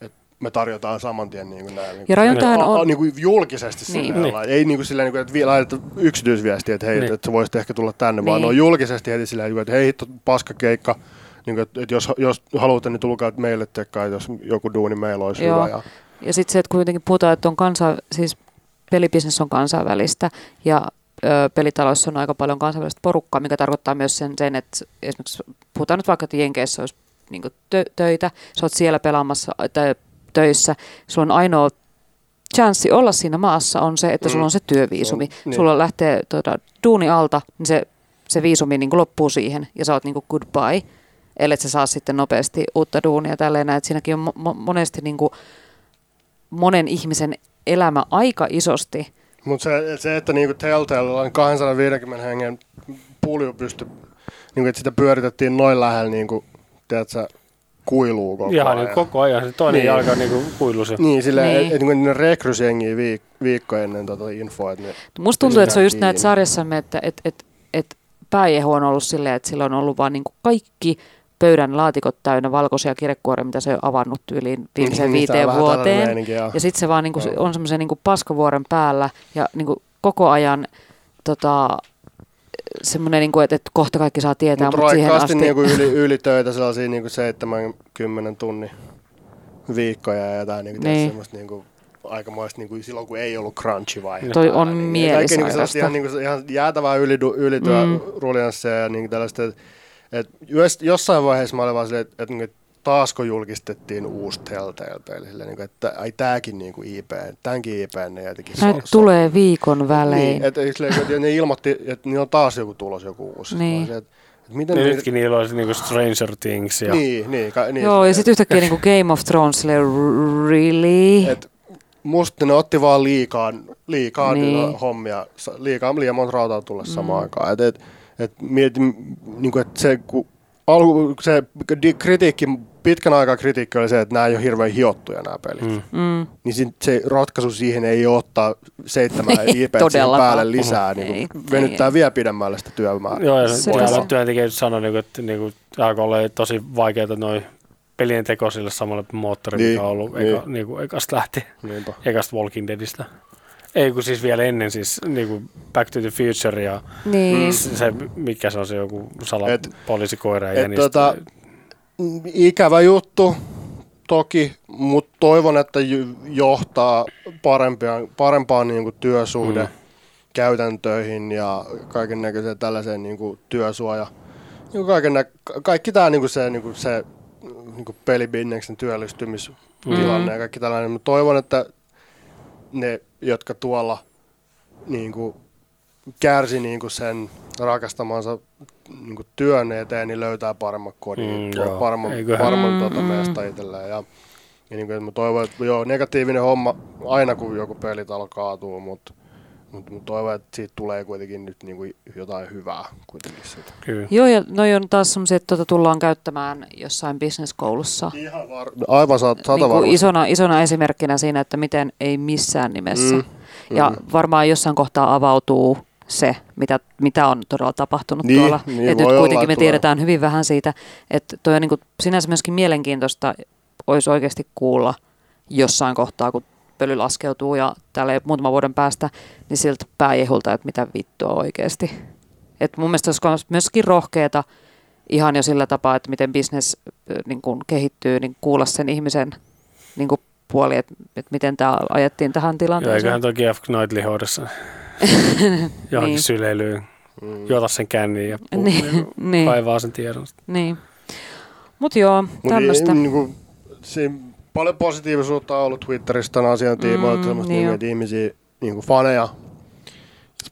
että me tarjotaan saman tien niin kuin näin. Ja rajoitahan on... on... Niin kuin julkisesti niin. Sillä niin. Ei niin kuin silleen, että laiteta yksityisviestiä, että hei, niin. Että sä voisit ehkä tulla tänne, niin. Vaan no julkisesti heti silleen, että hei hitto, paskakeikka. Niin, että, että jos, jos haluatte, niin tulkaa meille tekkaan, jos joku duuni meillä olisi joo. Hyvä. Ja, ja sitten se, että kuitenkin puhutaan, että on kansa, siis pelibisnes on kansainvälistä ja ö, pelitaloissa on aika paljon kansainvälistä porukkaa, mikä tarkoittaa myös sen, sen että esimerkiksi puhutaan nyt vaikka, että Jenkeissä olisi niin kuin tö- töitä, sä oot siellä pelaamassa tö- töissä, sulla on ainoa chanssi olla siinä maassa on se, että sulla on se työviisumi. Mm, niin. Sulla lähtee tuota, duuni alta, niin se, se viisumi niin kuin loppuu siihen ja sä oot niin kuin goodbye. Eli se saa sitten nopeasti uutta duunia tälleen, että siinäkin on mo- monesti niin kuin monen ihmisen elämä aika isosti. Mutta se, se, että niinku Telltale on kaksisataaviisikymmentä hengen pulju pysty, niinku, että sitä pyöritettiin noin lähellä niinku, tiedätkö, kuiluu koko Jaha, ajan. Ihan niin koko ajan, se toinen niin. Jalka niinku, kuilusi. Niin, silleen, niin. Että et, niinku, ne rekrysengiä viik- viikko ennen tota infoa. Musta tuntuu, että se on just näitä sarjassamme, että et, et, et pääjehu on ollut silleen, että sillä on ollut vaan niinku kaikki... pöydän laatikot täynnä valkoisia kirjekuoria, mitä se on avannut yliin viimeiseen viiteen vuoteen. Meininkin, ja sitten se vaan niinku, se on semmoisen niinku paskavuoren päällä ja niinku koko ajan tota, semmoinen, niinku, että et kohta kaikki saa tietää. Mutta mut roikkaasti niinku yli, yli töitä sellaisia niinku seitsemänkymmenen tunnin viikkoja ja jotain niinku, niin. Semmoista niinku, aikamoista niinku, silloin, kun ei ollut crunchivaihe. Toi on niin, mielisairasta. Ihan, niinku, ihan jäätävää ylidu, ylityä mm. rulianssia ja niinku, tällaista... Et jossain vaiheessa mä olin vaan silleen, että et, et, taasko julkistettiin uusi Telltale-peli, niin että ai tääkin niin kuin I P, tämänkin I P ne jotenkin näin so, tulee so. Viikon välein. Niin, että et, ne ilmoitti, että ne on taas joku tulos, joku uusi. Niin. Silleen, et, et miten ne nytkin niillä olisi niinku Stranger Things. Ja... Niin, niin, ka, niin. Joo, ja sitten yhtäkkiä niinku Game of Thrones, silleen, really? Et, musta ne otti vaan liikaa, liikaa niin. Hommia, liikaa, liian monta rautaa tulla mm. samaan aikaan. Et, et, että mietin, niinku, että se, kun alku, se kritiikki, pitkän aikaa kritiikki oli se, että nämä ei ole hirveän hiottuja nämä pelit. Mm. Niin sit se ratkaisu siihen ei ole ottaa seitsemän I P siihen päälle lisää, niin venyttää vielä pidemmälle sitä työmäärää. Joo, ja täällä työntekijät sanoivat, että niinku, alkoi olla tosi vaikeaa noi pelien teko sille samalle moottorille, niin, mikä on ollut niin. Eka, niinku, ekasta lähtien, niinpä. Ekasta Walking Deadistä. Ei kun siis vielä ennen, siis niinku Back to the Future ja niin. Se, mikä se on se joku salapoliisikoira ja niistä. Tota, ikävä juttu toki, mutta toivon, että johtaa parempaan, parempaan niinku työsuhde mm. käytäntöihin ja kaiken näköiseen tällaiseen niinku työsuoja. Niinku kaiken nä- kaikki tämä niinku se, niinku se niinku pelibisneksen työllistymistilanne mm. ja kaikki tällainen, mutta toivon, että ne, jotka tuolla niin kuin, kärsi niin kuin sen rakastamansa niin kuin, työn eteen, niin löytää paremmat kodin, mm, paremman, paremman tuota, meistä itselleen. Ja, ja niin kuin, mä toivon, että joo, negatiivinen homma aina, kun joku pelitalo kaatuu, mutta mut, mut toivon, että siitä tulee kuitenkin nyt niin kuin, jotain hyvää. Joo, ja noi on taas semmoisia, että tuota tullaan käyttämään jossain businesskoulussa. Ihan var- Aivan sata niin varmasti. Isona, isona esimerkkinä siinä, että miten ei missään nimessä. Mm. Ja mm. varmaan jossain kohtaa avautuu se, mitä, mitä on todella tapahtunut niin, tuolla. Niin, et nyt olla, kuitenkin me tulee. Tiedetään hyvin vähän siitä, että toi on niin kuin sinänsä myöskin mielenkiintoista olisi oikeasti kuulla jossain kohtaa, kun pöly laskeutuu ja täällä ei muutaman vuoden päästä, niin siltä pääjehulta, että mitä vittua oikeasti. Et mun mielestä olisi myöskin rohkeata ihan jo sillä tapaa, että miten business niin kun kehittyy, niin kuulla sen ihmisen niin kun puoli, että, että miten tämä ajettiin tähän tilanteeseen. Eiköhän toki Jeff Knightley hoidossa johonkin niin. Syleilyyn, juota sen känniin ja puh- niin, niin. kaivaa sen tiedon. Niin. Mutta joo, tämmöistä. Niin, niin paljon positiivisuutta on ollut Twitteristä tämän asian tiimoilta, mm, semmoista niin niin, ihmisiä, niin kuin faneja.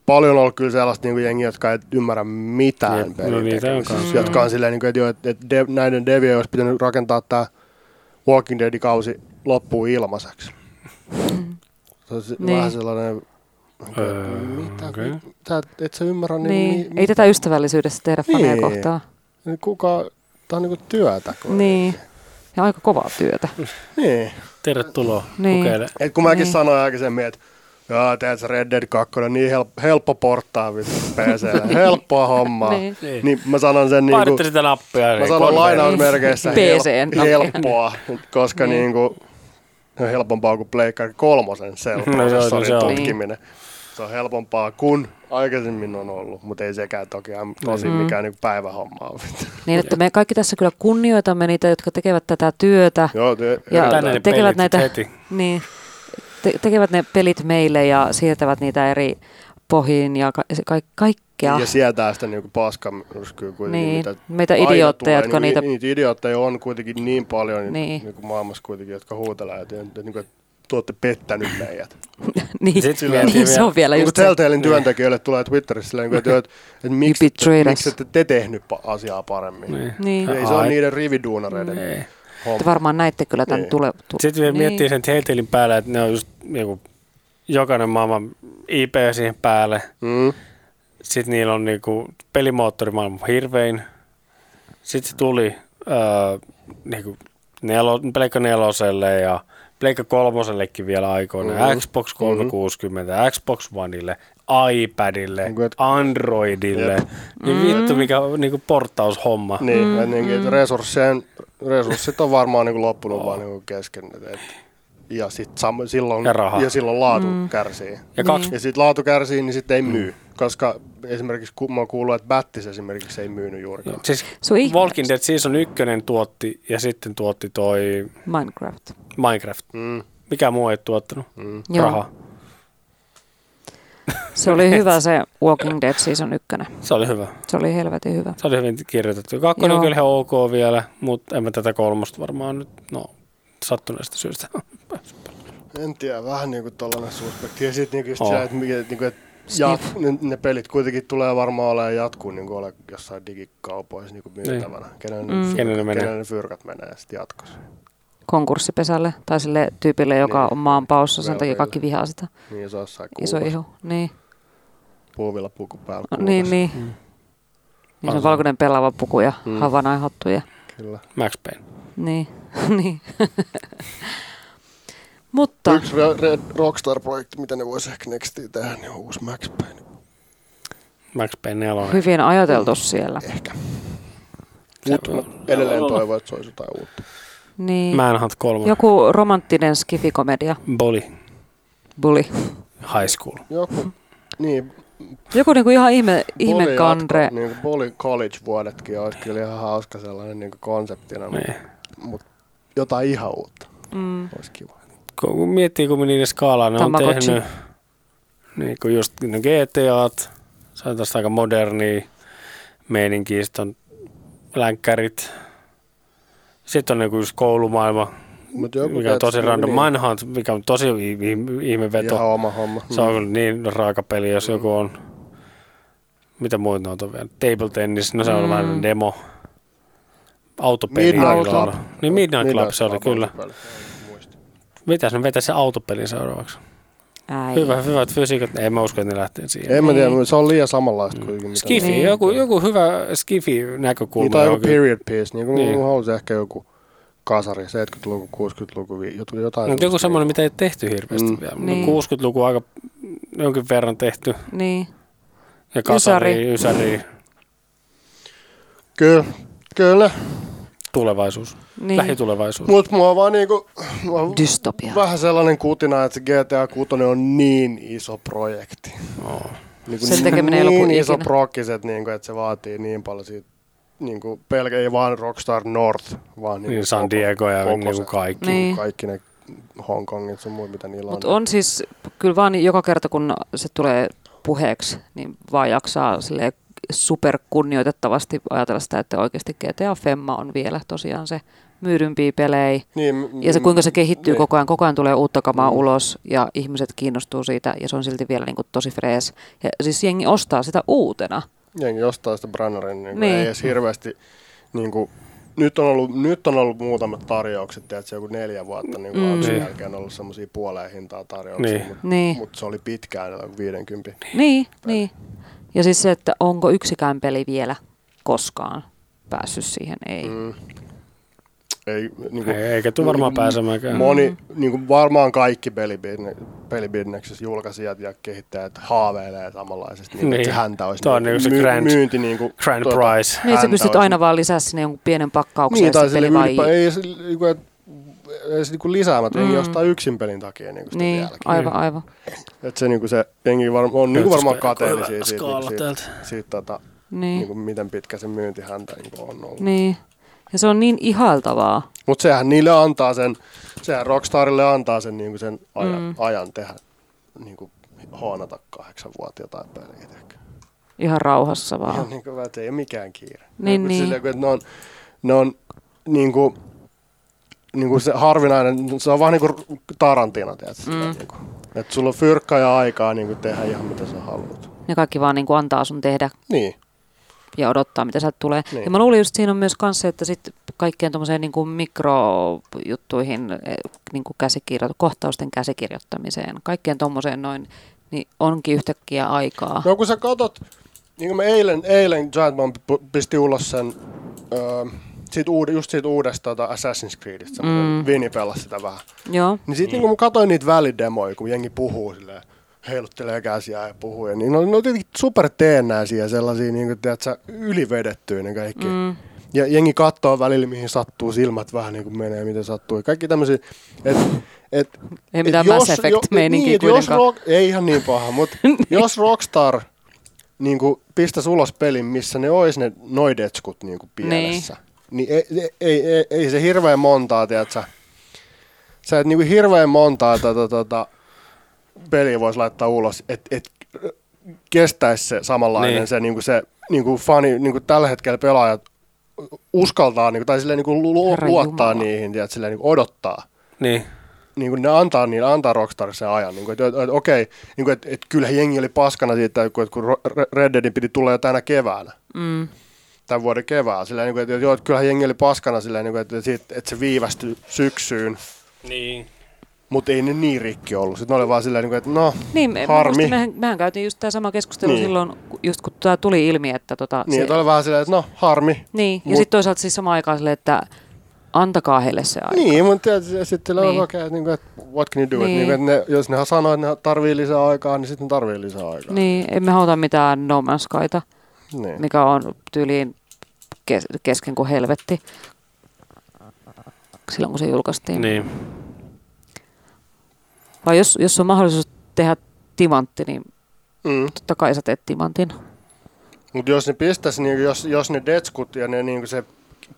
Paljon on ollut kyllä sellaista niin kuin jengiä, jotka ei ymmärrä mitään pelitekemistä. No, jotka on silleen, niin kuin, että, että de, näiden devien olisi pitänyt rakentaa tämä Walking Dead-kausi loppuun ilmaiseksi. Mm. Se on niin. Vähän sellainen... Öö, mitä? Okay. Sä, et sä ymmärrä... Niin, niin, mi- ei tätä ystävällisyydessä tehdä niin. Faneja kohtaan. Kuka... Tämä on niin kuin työtä. Niin. Ja aika kovaa työtä. Niin. Tervetuloa niin. Kokeilemaan. Kun mäkin niin. sanoin aikaisemmin, että Jaa, tässä Red Dead kaksi on niin help- helppo porttaa P C:llä. Helppoa hommaa. Niin. Niin mä sanon sen niinku painat sitä nappia. Mä sanon lainausmerkeissä hel- helppoa, koska niin. niinku on helpompaa kuin Pleikkari kolmosen selkosorin tutkiminen. Se on helpompaa kuin aikaisemmin on ollut, mutta ei sekään toki tosi mm. mikään niin päivähommaa ole. Niin, että me kaikki tässä kyllä kunnioitamme niitä, jotka tekevät tätä työtä. Joo, te- ja tekevät näitä heti. Niin, te- tekevät ne pelit meille ja siirtävät niitä eri pohjiin ja ka- ka- kaikkea. Ja sieltää sitä niinku paskamyrskyä kuitenkin. Niin, mitä meitä idiootteja, jotka niitä... Niitä idiootteja on kuitenkin niin paljon niin. Niin kuin maailmassa kuitenkin, jotka huutelee, että, että te olette pettänyt meidät. niin, niin se on vielä just se. Telltalein työntekijöille tulee Twitterissä silleen, että, että, että miksi ette te tehnyt asiaa paremmin. Niin. Niin. Ei se ole niiden rividuunareiden niin. homma. Te varmaan näitte kyllä tämän niin. tule... Tu- Sitten vielä niin. miettii sen Telltalein päälle, että ne on just joku, jokainen maailman I P siihen päälle. Mm. Sitten niillä on niinku pelimoottori maailman hirvein. Sitten se tuli äh, niinku nelo, Pleikka neloselle ja Pleikka kolmosellekin vielä aikoina, mm-hmm. Xbox kolmesataakuusikymmentä, mm-hmm. Xbox Oneille, iPadille, Androidille. Yep. Niin mm-hmm. vittu, mikä on niin porttaushomma. Niin, mm-hmm. resurssit on varmaan niin loppunut oh. vaan niin kesken. Et, ja, sit sam- silloin, ja, ja silloin laatu mm-hmm. kärsii. Ja, kaks- niin. ja sitten laatu kärsii, niin sitten ei myy. Mm-hmm. Koska esimerkiksi kun mä oon kuullut, että Battis esimerkiksi ei myynyt juurikaan. Siis Walking Dead Season yksi tuotti ja sitten tuotti toi... Minecraft. Minecraft. Mm. Mikä muu ei tuottanut? Mm. Rahaa. Se oli hyvä se Walking Dead Season yksi. Se oli hyvä. Se oli helvetin hyvä. Se oli hyvin kirjoitettu. Kakkonen on kyllä ihan ok vielä, mutta en mä tätä kolmosta varmaan nyt no, sattuneesta syystä. En tiedä, vähän niin kuin tollainen suspekti. Ja sitten niin oh. että mikä... Niin kuin, että ja ne, ne pelit kuitenkin tulee varmaan olemaan jatkuu niin kuin ole jossain digikaupoissa niin kuin myytävänä. Kenen, mm. kenen, kenen ne fyrkat menee sitten jatkossa? Konkurssipesälle tai sille tyypille, joka niin. on maanpaossa. Sen takia kaikki vihaa sitä. Niin, se on jossain kuulossa. Iso iho, niin. Puuvilla puku päällä no, niin, niin. Mm. Niin se on valkoinen pelaava puku ja mm. havanaihattu. Ja... Kyllä. Max Payne. Niin, niin. Mutta. Yksi Red, Red Rockstar-projekti, mitä ne voisi ehkä nextia tehdä, niin on uusi Max Payne. Max Payne nelonen. Hyvin ajateltu mm. siellä. Ehkä. Mutta edelleen toivon, että se olisi jotain uutta. Niin. Manhunt kolme. Joku romanttinen skifikomedia. Bully. Bully. High school. Joku, niin. Joku niinku ihan ihme, ihme kanre. Niin Bully college-vuodetkin olisi kyllä ihan hauska sellainen niin konseptina, mutta mut jotain ihan uutta. Mm. Olisi kiva. Kun miettii, kun niiden skaalaa ne Tammakotsi. On tehnyt, niin kuin just ne G T A:t, saataisiin aika modernia meininkiä, sitten on länkkärit, sitten on niin kuin koulumaailma, mikä on tosi random, niin. Manhunt, mikä on tosi ihmeveto. Ihan oma homma. Se on mm. niin raaka peli, jos mm. joku on, mitä muut noita on vielä, table tennis, no se on mm. vähän demo, autopeli. Midnight Club. Niin Midnight Club se oli, kyllä. Mitäs ne vetäisi se autopelin seuraavaksi? Ai. Hyvä, hyvät fysiikat. Ei mä usko, että ne lähtee siihen. En mä tiedä, se on liian samanlaista mm. kuin... Skifi, niin. joku, joku hyvä skifi-näkökulma. Niin, tai joku period piece, niin kuin niin. haluaisin ehkä joku kasari, seitsemänkymmentäluku, kuusikymmentäluku, jotain... No, joku semmoinen, mitä ei tehty hirveästi mm. vielä. Niin. No, kuusikymmentäluku aika jonkin verran tehty. Niin. Ja kasari, ysäri. Kyllä, kyllä. Tulevaisuus. Niin. Lähitulevaisuus. Mut mulla on vaan niinku... Dystopia. Vähän sellainen kutina, että se G T A kuusi on niin iso projekti. No. Niinku sen tekeminen ei lopu ikinä. Niin iso prokkiset, niinku, että se vaatii niin paljon siitä... Niinku, pelkä, ei vaan Rockstar North, vaan... Niinku niin San Diego ja niinku kaikki. Niin. Kaikki ne Hongkongit sun muut, mitä niillä on. Mut on siis... Kyllä vaan joka kerta, kun se tulee puheeksi, niin vaan jaksaa silleen... superkunnioitettavasti ajatella sitä, että oikeasti G T A Femma on vielä tosiaan se myydympiä pelejä. Niin, m- ja se kuinka se kehittyy niin. koko ajan. Koko ajan tulee uutta kamaa mm. ulos ja ihmiset kiinnostuu siitä ja se on silti vielä niin kuin tosi frees. Ja siis jengi ostaa sitä uutena. Jengi ostaa sitä Brannerin. Niin niin. Ei edes hirveästi... Niin kuin, nyt, on ollut, nyt on ollut muutamat tarjoukset, tiedätkö, joku neljä vuotta niin kuin mm. sen jälkeen on ollut semmoisia puoleen hintaa tarjouksia, niin. mutta niin. mut se oli pitkään, viidenkymppi. Niin, päivä. Niin. Ja siis se, että onko yksikään peli vielä koskaan päässyt siihen, ei. Mm. Ei, niin kuin, eikä tule varmaan pääsemäänkään. Moni, niin kuin varmaan kaikki pelibisneksessä julkaisijat ja kehittäjät haaveilee samanlaisesti. Niin, niin. Häntä olisi tuo on myynti, se grand, myynti, niin kuin, grand tuota, prize. Niin sä pystyt aina vaan lisää sinne jonkun pienen pakkauksen. Niin, tai se peli vai... Ei se niin lisäämättä, mm. ei jostain yksin pelin takia niin kuin niin, jälkeen. Aivan, aivan. Että se, niin kuin se jengi varma, on niin kuin varmaan kateellisia siitä, siitä, siitä tota, niin. Niin kuin, miten pitkä se myyntihäntä niin kuin on ollut. Niin. Ja se on niin ihailtavaa. Mutta sehän niille antaa sen, sehän Rockstarille antaa sen, niin kuin sen ajan, mm. ajan tehdä, niin kuin hoonata kahdeksanvuotiaita tai peliä. Ihan rauhassa vaan. Ihan niin kuin, että ei ole mikään kiire. Niin, niin. Sillä, että ne on, ne on niin kuin, niin kuin se harvinainen, se on vaan niin kuin Tarantino, tiedätkö? Mm. Että sulla on fyrkkaa ja aikaa niin kuin tehdä ihan mitä sä haluat. Ne kaikki vaan niin kuin antaa sun tehdä. Niin. Ja odottaa, mitä sieltä tulee. Niin. Ja mä luulin just, siinä on myös kanssa, että sitten kaikkeen tommoseen niin kuin mikrojuttuihin, niin kuin käsikirjo- kohtausten käsikirjoittamiseen, kaikkeen tommoseen noin, niin onkin yhtäkkiä aikaa. No kun sä katot, niin kuin mä eilen, eilen Giant Bomb pisti ulos sen, öö, siitä uud- just siitä uudesta tota Assassin's Creedistä, mm. Vini pelasi sitä vähän. Joo. Niin sit mm. niin kun mä katoin niitä välidemoja, kun jengi puhuu silleen, heiluttelee käsiä ja puhuu. Ja niin, ne on tietenkin super teennäisiä, sellaisia niin kuin, tiedätkö, ylivedettyjä ne kaikki. Mm. Ja jengi katsoo välillä, mihin sattuu, silmät vähän niin kuin menee, miten sattuu. Kaikki tämmöisiä, että... Et, ei mitään Mass Effect-meininkiä kuitenkaan. Rock, ei ihan niin paha, mutta jos Rockstar niin kuin, pistäisi ulos pelin, missä ne olisi ne noidetskut niin kuin pielessä, niin, niin ei, ei, ei, ei se hirveän montaa, tiedätkö? Sä et niin kuin hirveän montaa tätä... tätä peliä voisi laittaa ulos, että et kestäisi se samanlainen niin. se, niinku se niinku fani, niinku tällä hetkellä pelaajat uskaltaa niinku, tai silleen, niinku, lu- luottaa Jumala. Niihin, tiedät, silleen, niinku, odottaa. Niin. Niinku, ne antaa, niille, antaa Rockstarille sen ajan. Niinku, et, et, et, okei, niinku, et, et, kyllähän jengi oli paskana siitä, kun, et, kun Red Deadin piti tulla jo tänä keväänä. Mm. Tämän vuoden kevään. Silleen, niinku, et, et, joo, et, kyllähän jengi oli paskana, silleen, niinku, että et, et se viivästyi syksyyn. Niin. Mutta ei ne niin rikki ollut. Sitten ne oli vaan silleen, että no, niin, harmi. Mehän, mehän käytiin just tämä sama keskustelu niin. silloin, just kun tämä tuli ilmi, että... Tota, niin, se... että oli vähän silleen, että no, harmi. Niin, ja Mut... sitten toisaalta siis samaan aikaan silleen, että antakaa heille se aika. Niin, mutta sitten niin. oli okei, okay, että what can you do? Niin. Että ne, jos ne sanoo, että ne tarvii lisää aikaa, niin sitten ne tarvii lisää aikaa. Niin, emme ota mitään No Man's Skyta, niin. mikä on tyyliin kes- kesken kuin helvetti silloin, kun se julkaistiin. Niin. Vai jos, jos on mahdollisuus tehdä timantti, niin mm. totta kai sä teet timantin. Mutta jos ne pistäisi, niin jos, jos ne detskut ja ne, niin se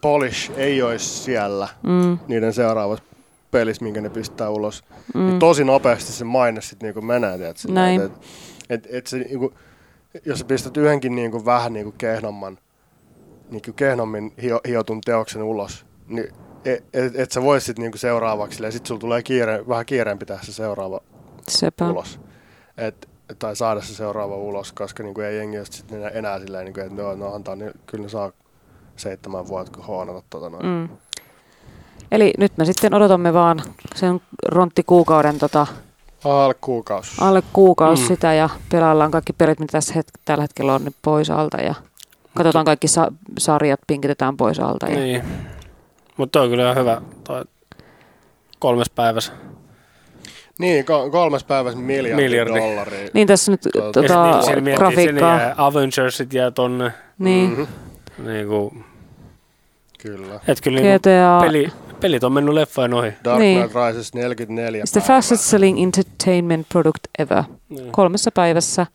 polish ei olisi siellä mm. niiden seuraavassa pelissä, minkä ne pistää ulos, mm. niin tosi nopeasti se maine sitten niin kuin menee. Tiedät, Näin. Että, et, et se, niin kuin, jos sä pistät yhdenkin niin kuin vähän niin kuin kehnomman, niin kuin kehnommin hio, hiotun teoksen ulos, niin... Et, et, et sä vois sit niinku seuraavaksi, ja sit sulla tulee kiire, vähän kiireempi tehdä se seuraava Sepä. ulos. Et, tai saada se seuraava ulos, koska niinku ei jengi sit enää, enää silleen, niinku, että no, no antaa, niin kyllä ne saa seitsemän vuotta, kun hoonata tota noin. Mm. Eli nyt me sitten odotamme vaan sen ronttikuukauden tota... Alle kuukaus. Alle kuukaus mm. sitä, ja pelaillaan kaikki pelit, mitä tässä het- tällä hetkellä on, niin pois alta, ja katsotaan kaikki sa- sarjat, pinkitetään pois alta. Ja... Niin. Mutta on kyllä hyvä toi kolmes päivässä. Niin, kolmes päivässä miljardi, miljardi. dollaria. Niin tässä nyt tota, niin, grafiikkaa. Niin, Avengersit jää tonne. Niin. Mm-hmm. Niin kuin, kyllä. Et kyllä niin kuin, peli, pelit on mennyt leffaan ohi. Dark Knight niin. Rises neljäkymmentäneljä It's the fastest selling entertainment product ever. Niin. Kolmessa päivässä.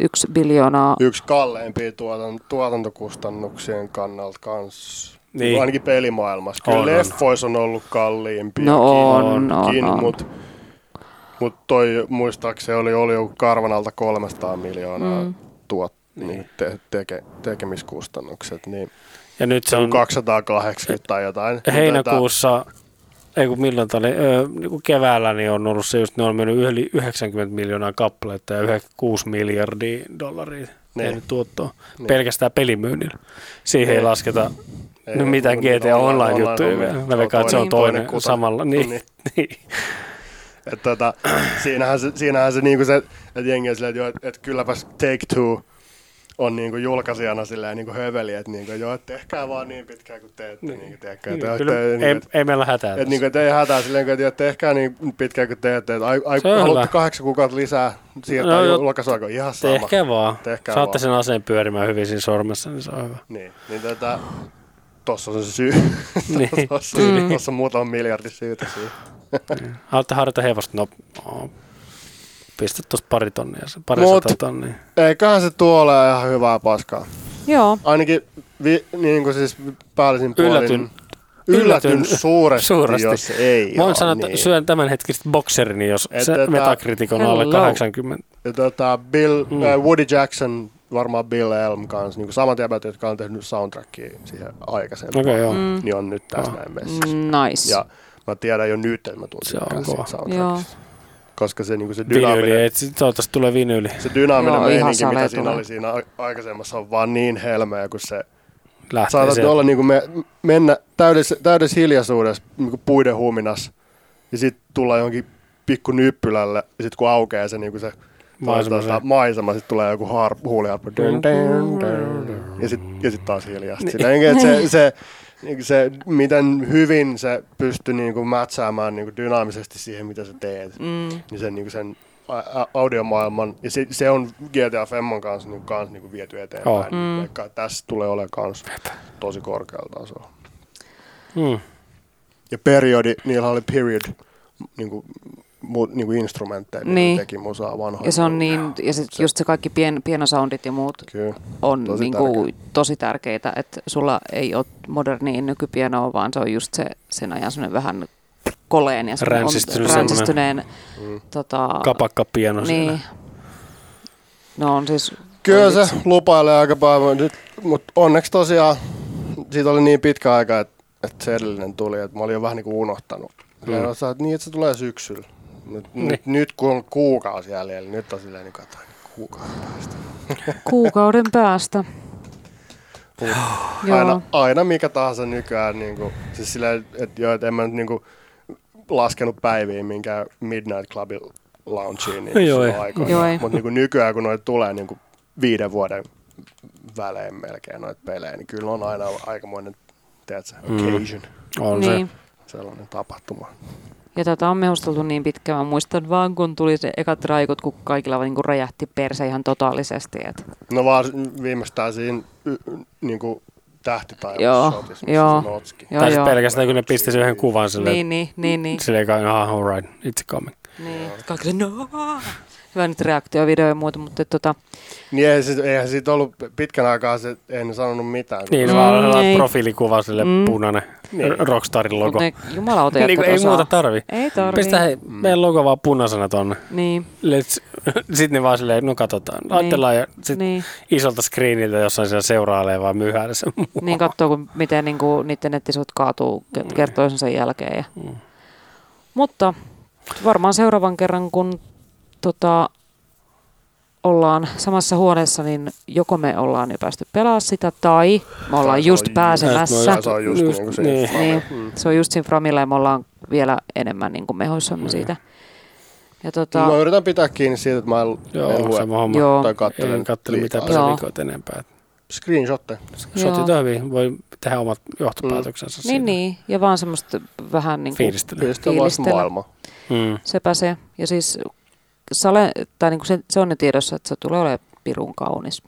Yksi biljoonaa. Yksi kalleimpia tuotanto, tuotantokustannuksien kannalta kans. Niin. Ainakin pelimaailmassa. Kyllä on, leffois on ollut kalliimpia. No on, on, on. Mutta mut toi muistaakseni oli, oli joku karvanalta kolmesataa miljoonaa mm. tuot, niin, te, teke, tekemiskustannukset. Niin. Ja nyt se on kaksisataakahdeksankymmentä tai jotain. Heinäkuussa, ei kun milloin tuli, öö, niin keväällä niin on ollut se just, ne on mennyt yli yhdeksänkymmentä miljoonaa kappaletta ja kuusi miljardia dollaria tehnyt tuottoa. Niin. Pelkästään pelimyynnillä. Siihen niin. ei lasketa... Ei no mitään G T A Online-juttuja vielä. Mä veikkaan, että se on toinen, toinen samalla. Niin. niin. niin. Et tota, siinähän se, siinähän se, niinku se että jengi on silleen, että, että kylläpäs Take Two on niinku julkaisijana silleen niinku höveli, että niinku, joo, et tehkää vaan niin pitkään kuin teette. Niin. Niinku, tehkää, niin, te, kyllä, te, ei, et, ei meillä hätää. Et, niinku, et ei hätää silleen, että tehkää niin pitkään kuin teette. Et, ai, ai, haluatte kahdeksan kuukautta lisää siirtää no, julkaisuaikoon. Ihan sama. Tehkää vaan. Tehkää saatte vaan sen aseen pyörimään hyvin siinä sormessa, niin se on hyvä. Niin, niin tätä... Tuossa on se syy. Niin. Tuossa mm. on muutama miljardi syytä syy. Haluatte harjoittaa hevosta? No, no, pistä tuossa pari tonnia, pari sata tonnia. Eiköhän se tuo ole ihan hyvää paskaa. Joo. Ainakin vi, niin kuin siis päällisin puolin. Yllätyn. Yllätyn, yllätyn suuresti, suuresti, jos ei. Voin sanoa, että niin syön tämän hetkistä bokserini, jos et se Metacritic on alle kahdeksankymmentä. Tota, Bill, mm. uh, Woody Jackson... varmaan Bill Elm kanssa, niin samat jäbät, jotka on tehnyt soundtrackia siihen aikaisemmin, okay, mm. niin on nyt tässä oh. näin messissä. Nice. Ja mä tiedän jo nyt, että mä tulen tykkään siitä soundtrackista. Koska se, niin se dynaaminen... Vinyyli, et sit toivottavasti tulee vinyyli. Se dynaaminen meininki, mitä siinä oli siinä aikaisemmassa, on vaan niin helmeä, kun se... Saatat olla niin kuin me, mennä täydessä, täydessä hiljaisuudessa, niin puiden huuminassa, ja sitten tullaan johonkin pikku nyppylälle, ja sitten kun aukeaa se... Niin se maisema, maisema sitten tulee joku harp, huuliharppu. Ja sitten ja sit taas hiljasta. Niin. Se, se, se, miten hyvin se pystyy niinku mätsäämään niinku dynaamisesti siihen, mitä sä teet. Mm. Niin sen, niinku sen audiomaailman, ja se, se on G T A Femman kanssa, niinku, kanssa niinku viety eteenpäin. Oh. Vaikka tässä tulee olemaan kans tosi korkealta tasoa. Mm. Ja periodi, niillä oli period. Niinku, Mu, niinku instrumentteja, niin teki musaa vanhoja. Ja se on niin, ja sit se, just se kaikki pien, pienosoundit ja muut kyllä, on tosi, niinku, tärkeä. tosi tärkeitä, että sulla ei ole modernia nykypienoa, vaan se on just se, sen ajan semmoinen vähän koleen ja ränsistyneen, ränsistyneen mm. tota, kapakkapieno niin siinä. No on siis... Kyllä se vitsi lupailee aika paljon, mutta onneksi tosiaan siitä oli niin pitkä aika, että et se edellinen tuli, että mä olin jo vähän niinku unohtanut. Mm. Ja osa, et niin, että se tulee syksyllä. Nyt, niin. nyt, nyt kun on kuukausi jäljellä, nyt on silleen niin jotain kuukauden päästä. Kuukauden päästä. aina, aina mikä tahansa nykyään, niin kuin, siis silleen, että joo, et en mä nyt niin kuin laskenut päiviä minkään Midnight Clubin launchiin niin aikoina. Mutta niin nykyään kun noita tulee niin kuin viiden vuoden välein melkein noita pelejä, niin kyllä on aina aikamoinen, tiedätkö, occasion. Mm. On niin se. Sellainen tapahtuma. Ja tätä on mehusteltu niin pitkään. Mä muistan vaan, kun tuli se ekat raikut, kun kaikilla niinku räjähti perse ihan totaalisesti. Et. No vaan viimeistään siinä y, niinku tähtitaivassa otissa, missä se notski. Tai siis pelkästään, kun ne pistivät yhden kuvan silleen. Niin, niin, niin, niin. Silleen, ah, all right, it's coming. Niin, kaikki se, no. Hyvä nyt reaktiovideo ja muuta, mutta tota... Niin, eihän siitä ollut pitkän aikaa, se, ei ne sanonut mitään. Niin, mm, vaan mm, profiilikuva sille mm. punainen niin. Rockstarin logo. Ne, jumalauta, jotka niin, ei muuta tarvi. Ei tarvi. Pistä hei, mm. meidän logo vaan punaisena tonne. Niin. Sitten ne vaan silleen, no katsotaan. Niin. Laitellaan ja sit niin isolta screeniltä jossain siellä seurailee vaan myyhällä sen mua. Niin, katsoo kun, miten niinku, niiden nettisivut kaatuu kertoisen sen jälkeen. Ja. Mm. Mutta varmaan seuraavan kerran, kun... Tota, ollaan samassa huoneessa, niin joko me ollaan jo päästy pelaamaan sitä, tai me ollaan just pääsemässä. Se on just, just, niin niin. Niin. Mm. Se on just siinä framilla, ja me ollaan vielä enemmän niin kuin mehoissamme mm. siitä. Ja tota, mä yritän pitää kiinni siitä, että mä en lue tai katselen, katselen mitä päivikoit enempää. Screenshotteja. Screenshotteja hyvin. Voi tehdä omat johtopäätöksensä mm. siitä. Niin, niin, ja vaan semmoista vähän niin kuin fiilistellä. Fiilistellä. Mm. Se pääsee. Ja siis... Sale, tai niin kuin se, se on ne tiedossa, että se tulee olemaan pirun kaunis.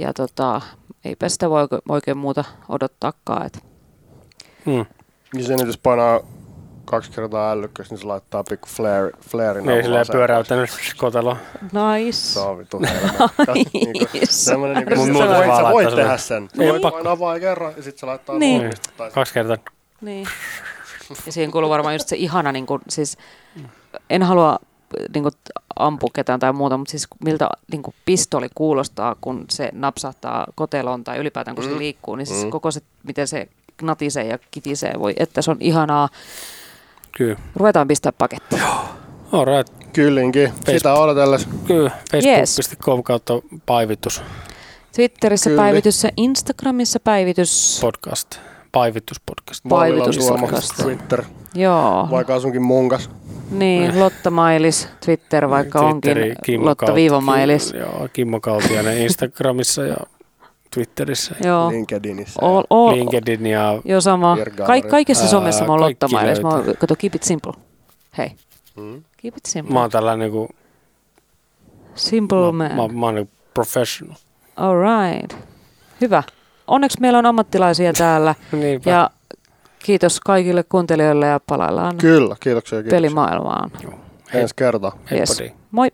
Ja tota, eipä sitä voi oikein muuta odottaakaan. Hmm. Ja sen, jos painaa kaksi kertaa ällykkös, niin se laittaa pikku flare, flairin. Ei silleen pyöräyttänyt koteloa. Nice. Se on vittu helmaa. Sä voit tehdä sen. Sä voit painaa vaan kerran ja sit se laittaa niin luomista. Kaksi kertaa. Niin. Ja siihen kuuluu varmaan just se ihana, niin kuin, siis en halua... Niin ampu ketään tai muuta, mutta siis miltä niin pistooli kuulostaa, kun se napsahtaa koteloon tai ylipäätään, kun mm. se liikkuu, niin siis mm. koko se, miten se knatisee ja kitisee, voi että se on ihanaa. Kyllä. Ruvetaan pistää pakettiin. All right. Kyllinkin. Facebook. Sitä odotellessa. Kyllä. Facebook piste com yes. kautta päivitys. Twitterissä Kyllä. päivitys ja Instagramissa päivitys. Podcast. Päivitys podcast. Päivitys podcast. Twitter. Joo. Vaikka asunkin munkas. Niin, Lotta Mailis, Twitter vaikka Twitteri, onkin Kimmo Lotta Kaut- Viivamailis. Kim, joo, Kimmo Kaltiainen Instagramissa ja Twitterissä. Joo. LinkedInissä. O, o, LinkedIn ja... Joo, sama. Kaik- kaikessa somessa mä oon Lotta Mailis. Mä oon, kato, keep it simple. Hei. Hmm? Keep it simple. Mä oon tällainen kuin... Simple man. Mä, mä, mä oon professional. All right. Hyvä. Onneksi meillä on ammattilaisia täällä. Niinpä. Ja kiitos kaikille kuuntelijoille ja palaillaan. Kyllä, kiitoksia. kiitoksia. Pelimaailmaan. Ensi kertaa. Yes. Moi.